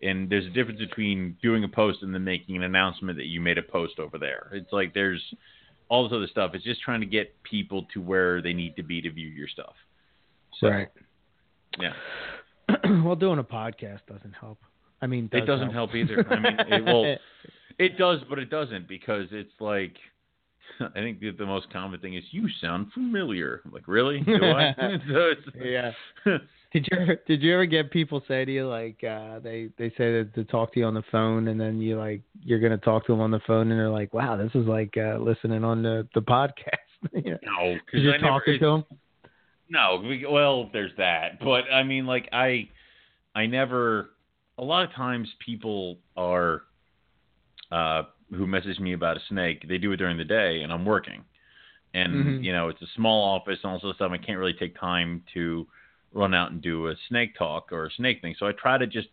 And there's a difference between doing a post and then making an announcement that you made a post over there. It's like there's all this other stuff. It's just trying to get people to where they need to be to view your stuff. So, right. Yeah. Well, doing a podcast doesn't help. I mean, does it doesn't help, help either. I mean, it, well, it does, but it doesn't because it's like I think the, the most common thing is, "You sound familiar." I'm like, really? Do I? So it's, yeah. Did you ever, did you ever get people say to you, like, uh, they, they say that to talk to you on the phone, and then you like, you're going to talk to them on the phone and they're like, wow, this is like uh, listening on the, the podcast. You know? No. Cause you're talking never, to them? No. We, well, there's that. But I mean, like I, I never, a lot of times people are, uh, who message me about a snake, they do it during the day and I'm working, and mm-hmm. you know, it's a small office and all this stuff. I can't really take time to run out and do a snake talk or a snake thing. So I try to just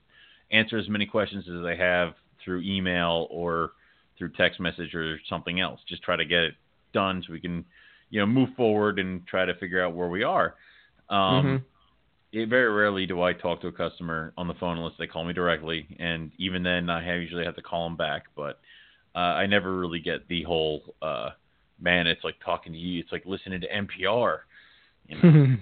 answer as many questions as I have through email or through text message or something else. Just try to get it done so we can, you know, move forward and try to figure out where we are. Um, mm-hmm. It, very rarely do I talk to a customer on the phone unless they call me directly. And even then I have, usually have to call them back, but uh, I never really get the whole, uh, man, it's like talking to you. It's like listening to N P R. You know?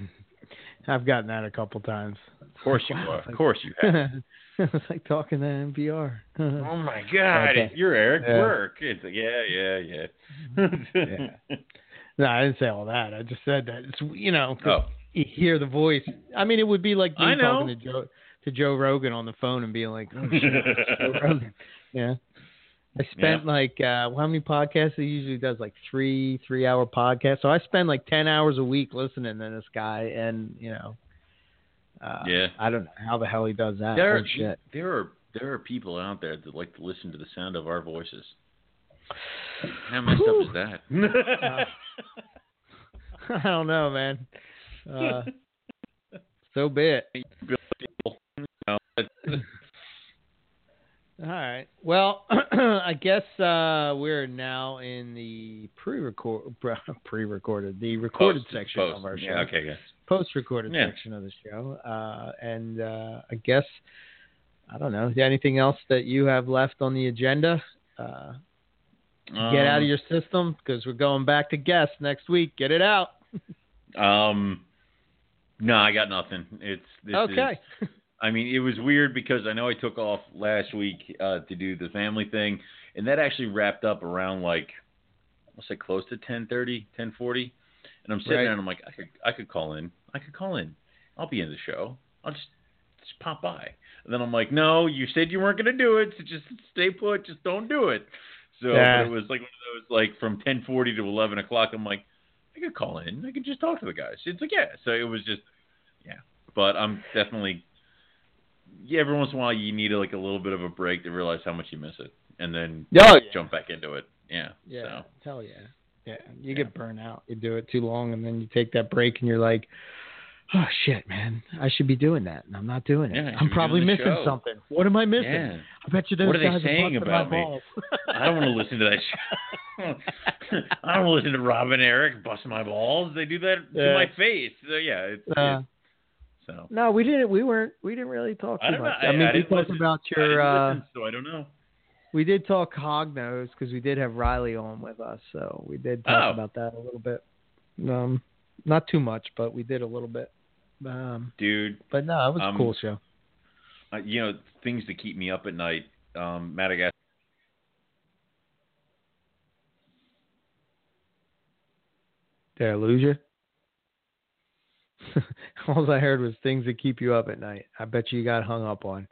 I've gotten that a couple times. Of course you are. Of course you have. It's like talking to N P R. Oh my God, okay. You're Eric Burke. Yeah. It's like, yeah, yeah, yeah. yeah. No, I didn't say all that. I just said that. It's, you know, oh. You hear the voice. I mean, it would be like me talking to Joe to Joe Rogan on the phone and being like, oh shit, it's Joe Rogan. Yeah. I spent yeah. like, uh, how many podcasts? He usually does like three, three hour podcasts. So I spend like ten hours a week listening to this guy. And, you know, uh, yeah. I don't know how the hell he does that. There are, shit. there are, there are people out there that like to listen to the sound of our voices. How messed Whew. up is that? uh, I don't know, man. Uh, so be it. All right. Well, I guess uh, we're now in the pre-record, pre-recorded, the recorded post, section post. of our show. Yeah, okay, guys. Post-recorded yeah. section of the show. Uh, and uh, I guess, I don't know, is there anything else that you have left on the agenda? Uh, get um, out of your system, because we're going back to guests next week. Get it out. um, no, I got nothing. It's this okay. Is, I mean, it was weird because I know I took off last week uh, to do the family thing, and that actually wrapped up around like, I'll say close to ten thirty, ten forty. And I'm sitting right. there and I'm like, I could, I could call in. I could call in. I'll be in the show. I'll just, just pop by. And then I'm like, no, you said you weren't going to do it. So just stay put. Just don't do it. So yeah. It was like one of those, like from ten forty to eleven o'clock. I'm like, I could call in. I could just talk to the guys. It's like, yeah. So it was just, yeah, but I'm definitely Yeah, every once in a while you need like a little bit of a break to realize how much you miss it, and then oh, yeah. jump back into it. Yeah, yeah, so. hell yeah, yeah. You yeah. get burned out. You do it too long, and then you take that break, and you're like, "Oh shit, man, I should be doing that, and I'm not doing it. Yeah, I'm probably missing show. something. What am I missing? Yeah. I bet you those what are guys they saying are about me? I don't want to listen to that show. I don't want to listen to Rob and Eric bust my balls. They do that yeah. to my face. So, yeah, it's." Uh, it's So. No, we didn't. We weren't. We didn't really talk too I much. I, I mean, I we talked listen. about your. I listen, so I don't know. We did talk Cognos because we did have Riley on with us, so we did talk oh. about that a little bit. Um, not too much, but we did a little bit. Um, Dude, but no, it was um, a cool show. Uh, you know, things that keep me up at night. Um, Madagascar. Did I lose you? All I heard was things that keep you up at night. I bet you got hung up on.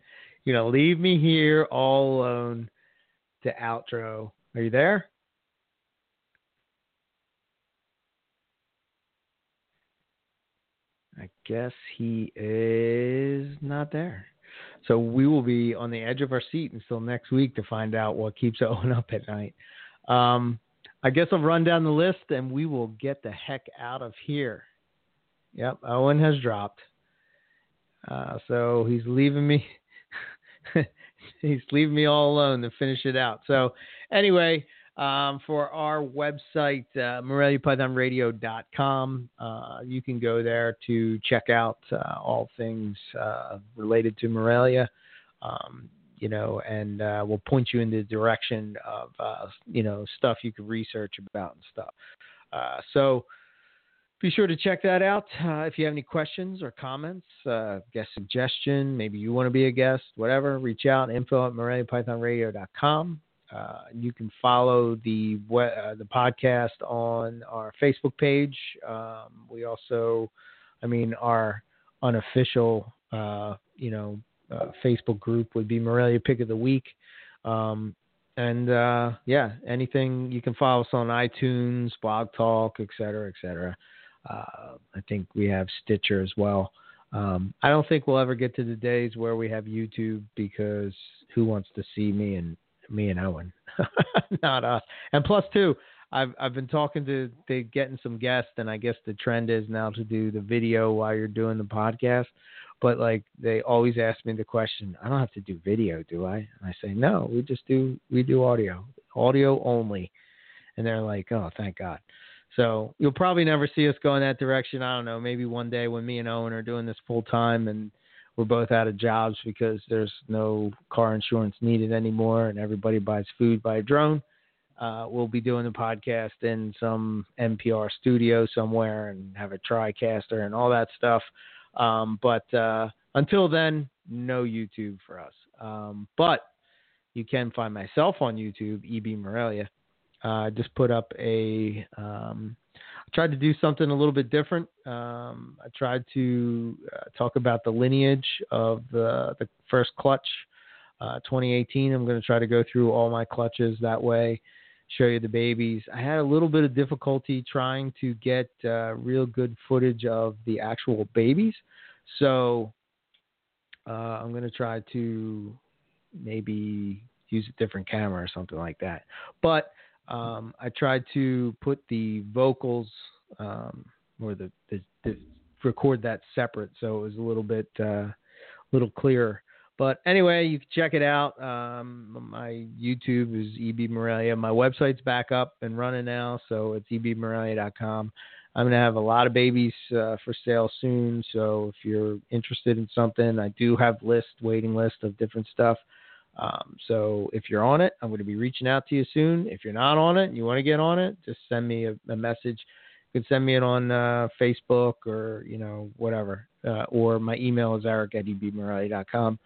You know, leave me here all alone to outro. Are you there? I guess he is not there. So we will be on the edge of our seat until next week to find out what keeps Owen up at night. Um, I guess I'll run down the list and we will get the heck out of here. Yep, Owen has dropped. Uh, so he's leaving me. He's leaving me all alone to finish it out. So anyway, um, for our website, uh, Morelia Python Radio dot com, uh, you can go there to check out uh, all things uh, related to Morelia. Um, you know, and uh, we'll point you in the direction of, uh, you know, stuff you can research about and stuff. Uh, so... Be sure to check that out. Uh, if you have any questions or comments, uh, guest suggestion, maybe you want to be a guest, whatever, reach out, info at Morelia Python Radio dot com. Uh, you can follow the uh, the podcast on our Facebook page. Um, we also, I mean, our unofficial, uh, you know, uh, Facebook group would be Morelia Pick of the Week. Um, and uh, yeah, anything, you can follow us on iTunes, Blog Talk, et cetera, et cetera. Uh, I think we have Stitcher as well. Um, I don't think we'll ever get to the days where we have YouTube, because who wants to see me and me and Owen? Not us. And plus two, I've, I've been talking to, to getting some guests, and I guess the trend is now to do the video while you're doing the podcast. But like, they always ask me the question, I don't have to do video, do I? And I say, no, we just do, we do audio, audio only. And they're like, oh, thank God. So you'll probably never see us go in that direction. I don't know. Maybe one day when me and Owen are doing this full time and we're both out of jobs because there's no car insurance needed anymore and everybody buys food by a drone, uh, we'll be doing the podcast in some N P R studio somewhere and have a TriCaster and all that stuff. Um, but uh, until then, no YouTube for us. Um, but you can find myself on YouTube, E B Morelia. I uh, just put up a, um, I tried to do something a little bit different. Um, I tried to uh, talk about the lineage of the, the first clutch, uh, twenty eighteen. I'm going to try to go through all my clutches that way, show you the babies. I had a little bit of difficulty trying to get uh, real good footage of the actual babies. So uh, I'm going to try to maybe use a different camera or something like that. But Um, I tried to put the vocals um, or the, the, the record that separate, so it was a little bit uh, little clearer. But anyway, you can check it out. Um, my YouTube is E B Morelia. My website's back up and running now, so it's e b morelia dot com. I'm going to have a lot of babies uh, for sale soon, so if you're interested in something, I do have list waiting list of different stuff. Um, so if you're on it, I'm going to be reaching out to you soon. If you're not on it and you want to get on it, just send me a, a message. You can send me it on uh, Facebook or, you know, whatever. Uh, or my email is eric at e b morelia dot com.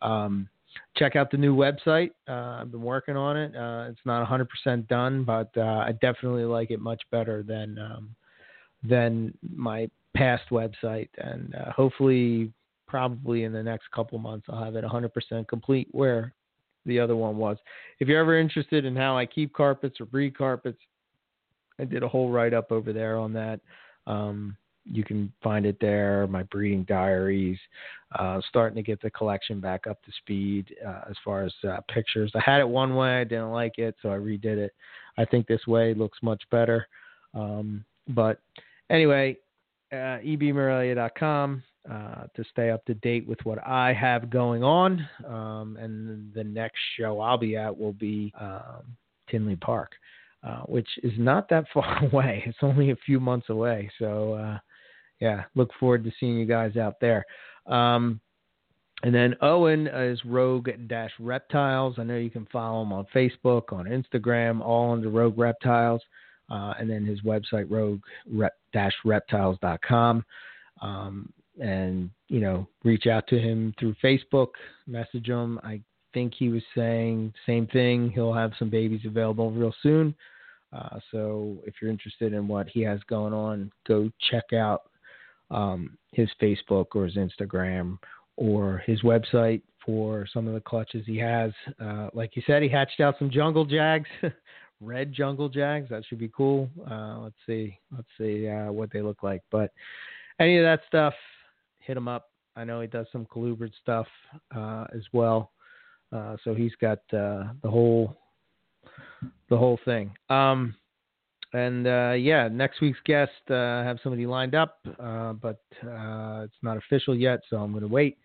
Um, check out the new website. Uh, I've been working on it. Uh, it's not one hundred percent done, but uh, I definitely like it much better than um, than my past website. And uh, hopefully, probably in the next couple months, I'll have it one hundred percent complete where the other one was. If you're ever interested in how I keep carpets or breed carpets, I did a whole write-up over there on that. Um, you can find it there, my breeding diaries, uh, starting to get the collection back up to speed uh, as far as uh, pictures. I had it one way. I didn't like it, so I redid it. I think this way looks much better. Um, but anyway, uh, e b morelia dot com. Uh, to stay up to date with what I have going on. Um, and the next show I'll be at will be um, Tinley Park, uh, which is not that far away. It's only a few months away. So, uh, yeah, look forward to seeing you guys out there. Um, and then Owen is Rogue Reptiles. I know you can follow him on Facebook, on Instagram, all under Rogue Reptiles. Uh, and then his website, rogue reptiles dot com. Um, and, you know, reach out to him through Facebook, message him. I think he was saying same thing. He'll have some babies available real soon. Uh, so if you're interested in what he has going on, go check out um, his Facebook or his Instagram or his website for some of the clutches he has. Uh, like you said, he hatched out some jungle jags, red jungle jags. That should be cool. Uh, let's see. Let's see uh, what they look like. But any of that stuff, hit him up. I know he does some colubrid stuff uh, as well. Uh, so he's got uh, the whole the whole thing. Um, and, uh, yeah, next week's guest, uh, I have somebody lined up, uh, but uh, it's not official yet, so I'm going to wait.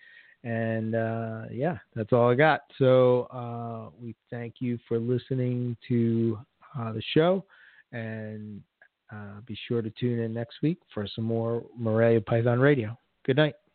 And, uh, yeah, that's all I got. So uh, we thank you for listening to uh, the show. And uh, be sure to tune in next week for some more Morelia Python Radio. Good night.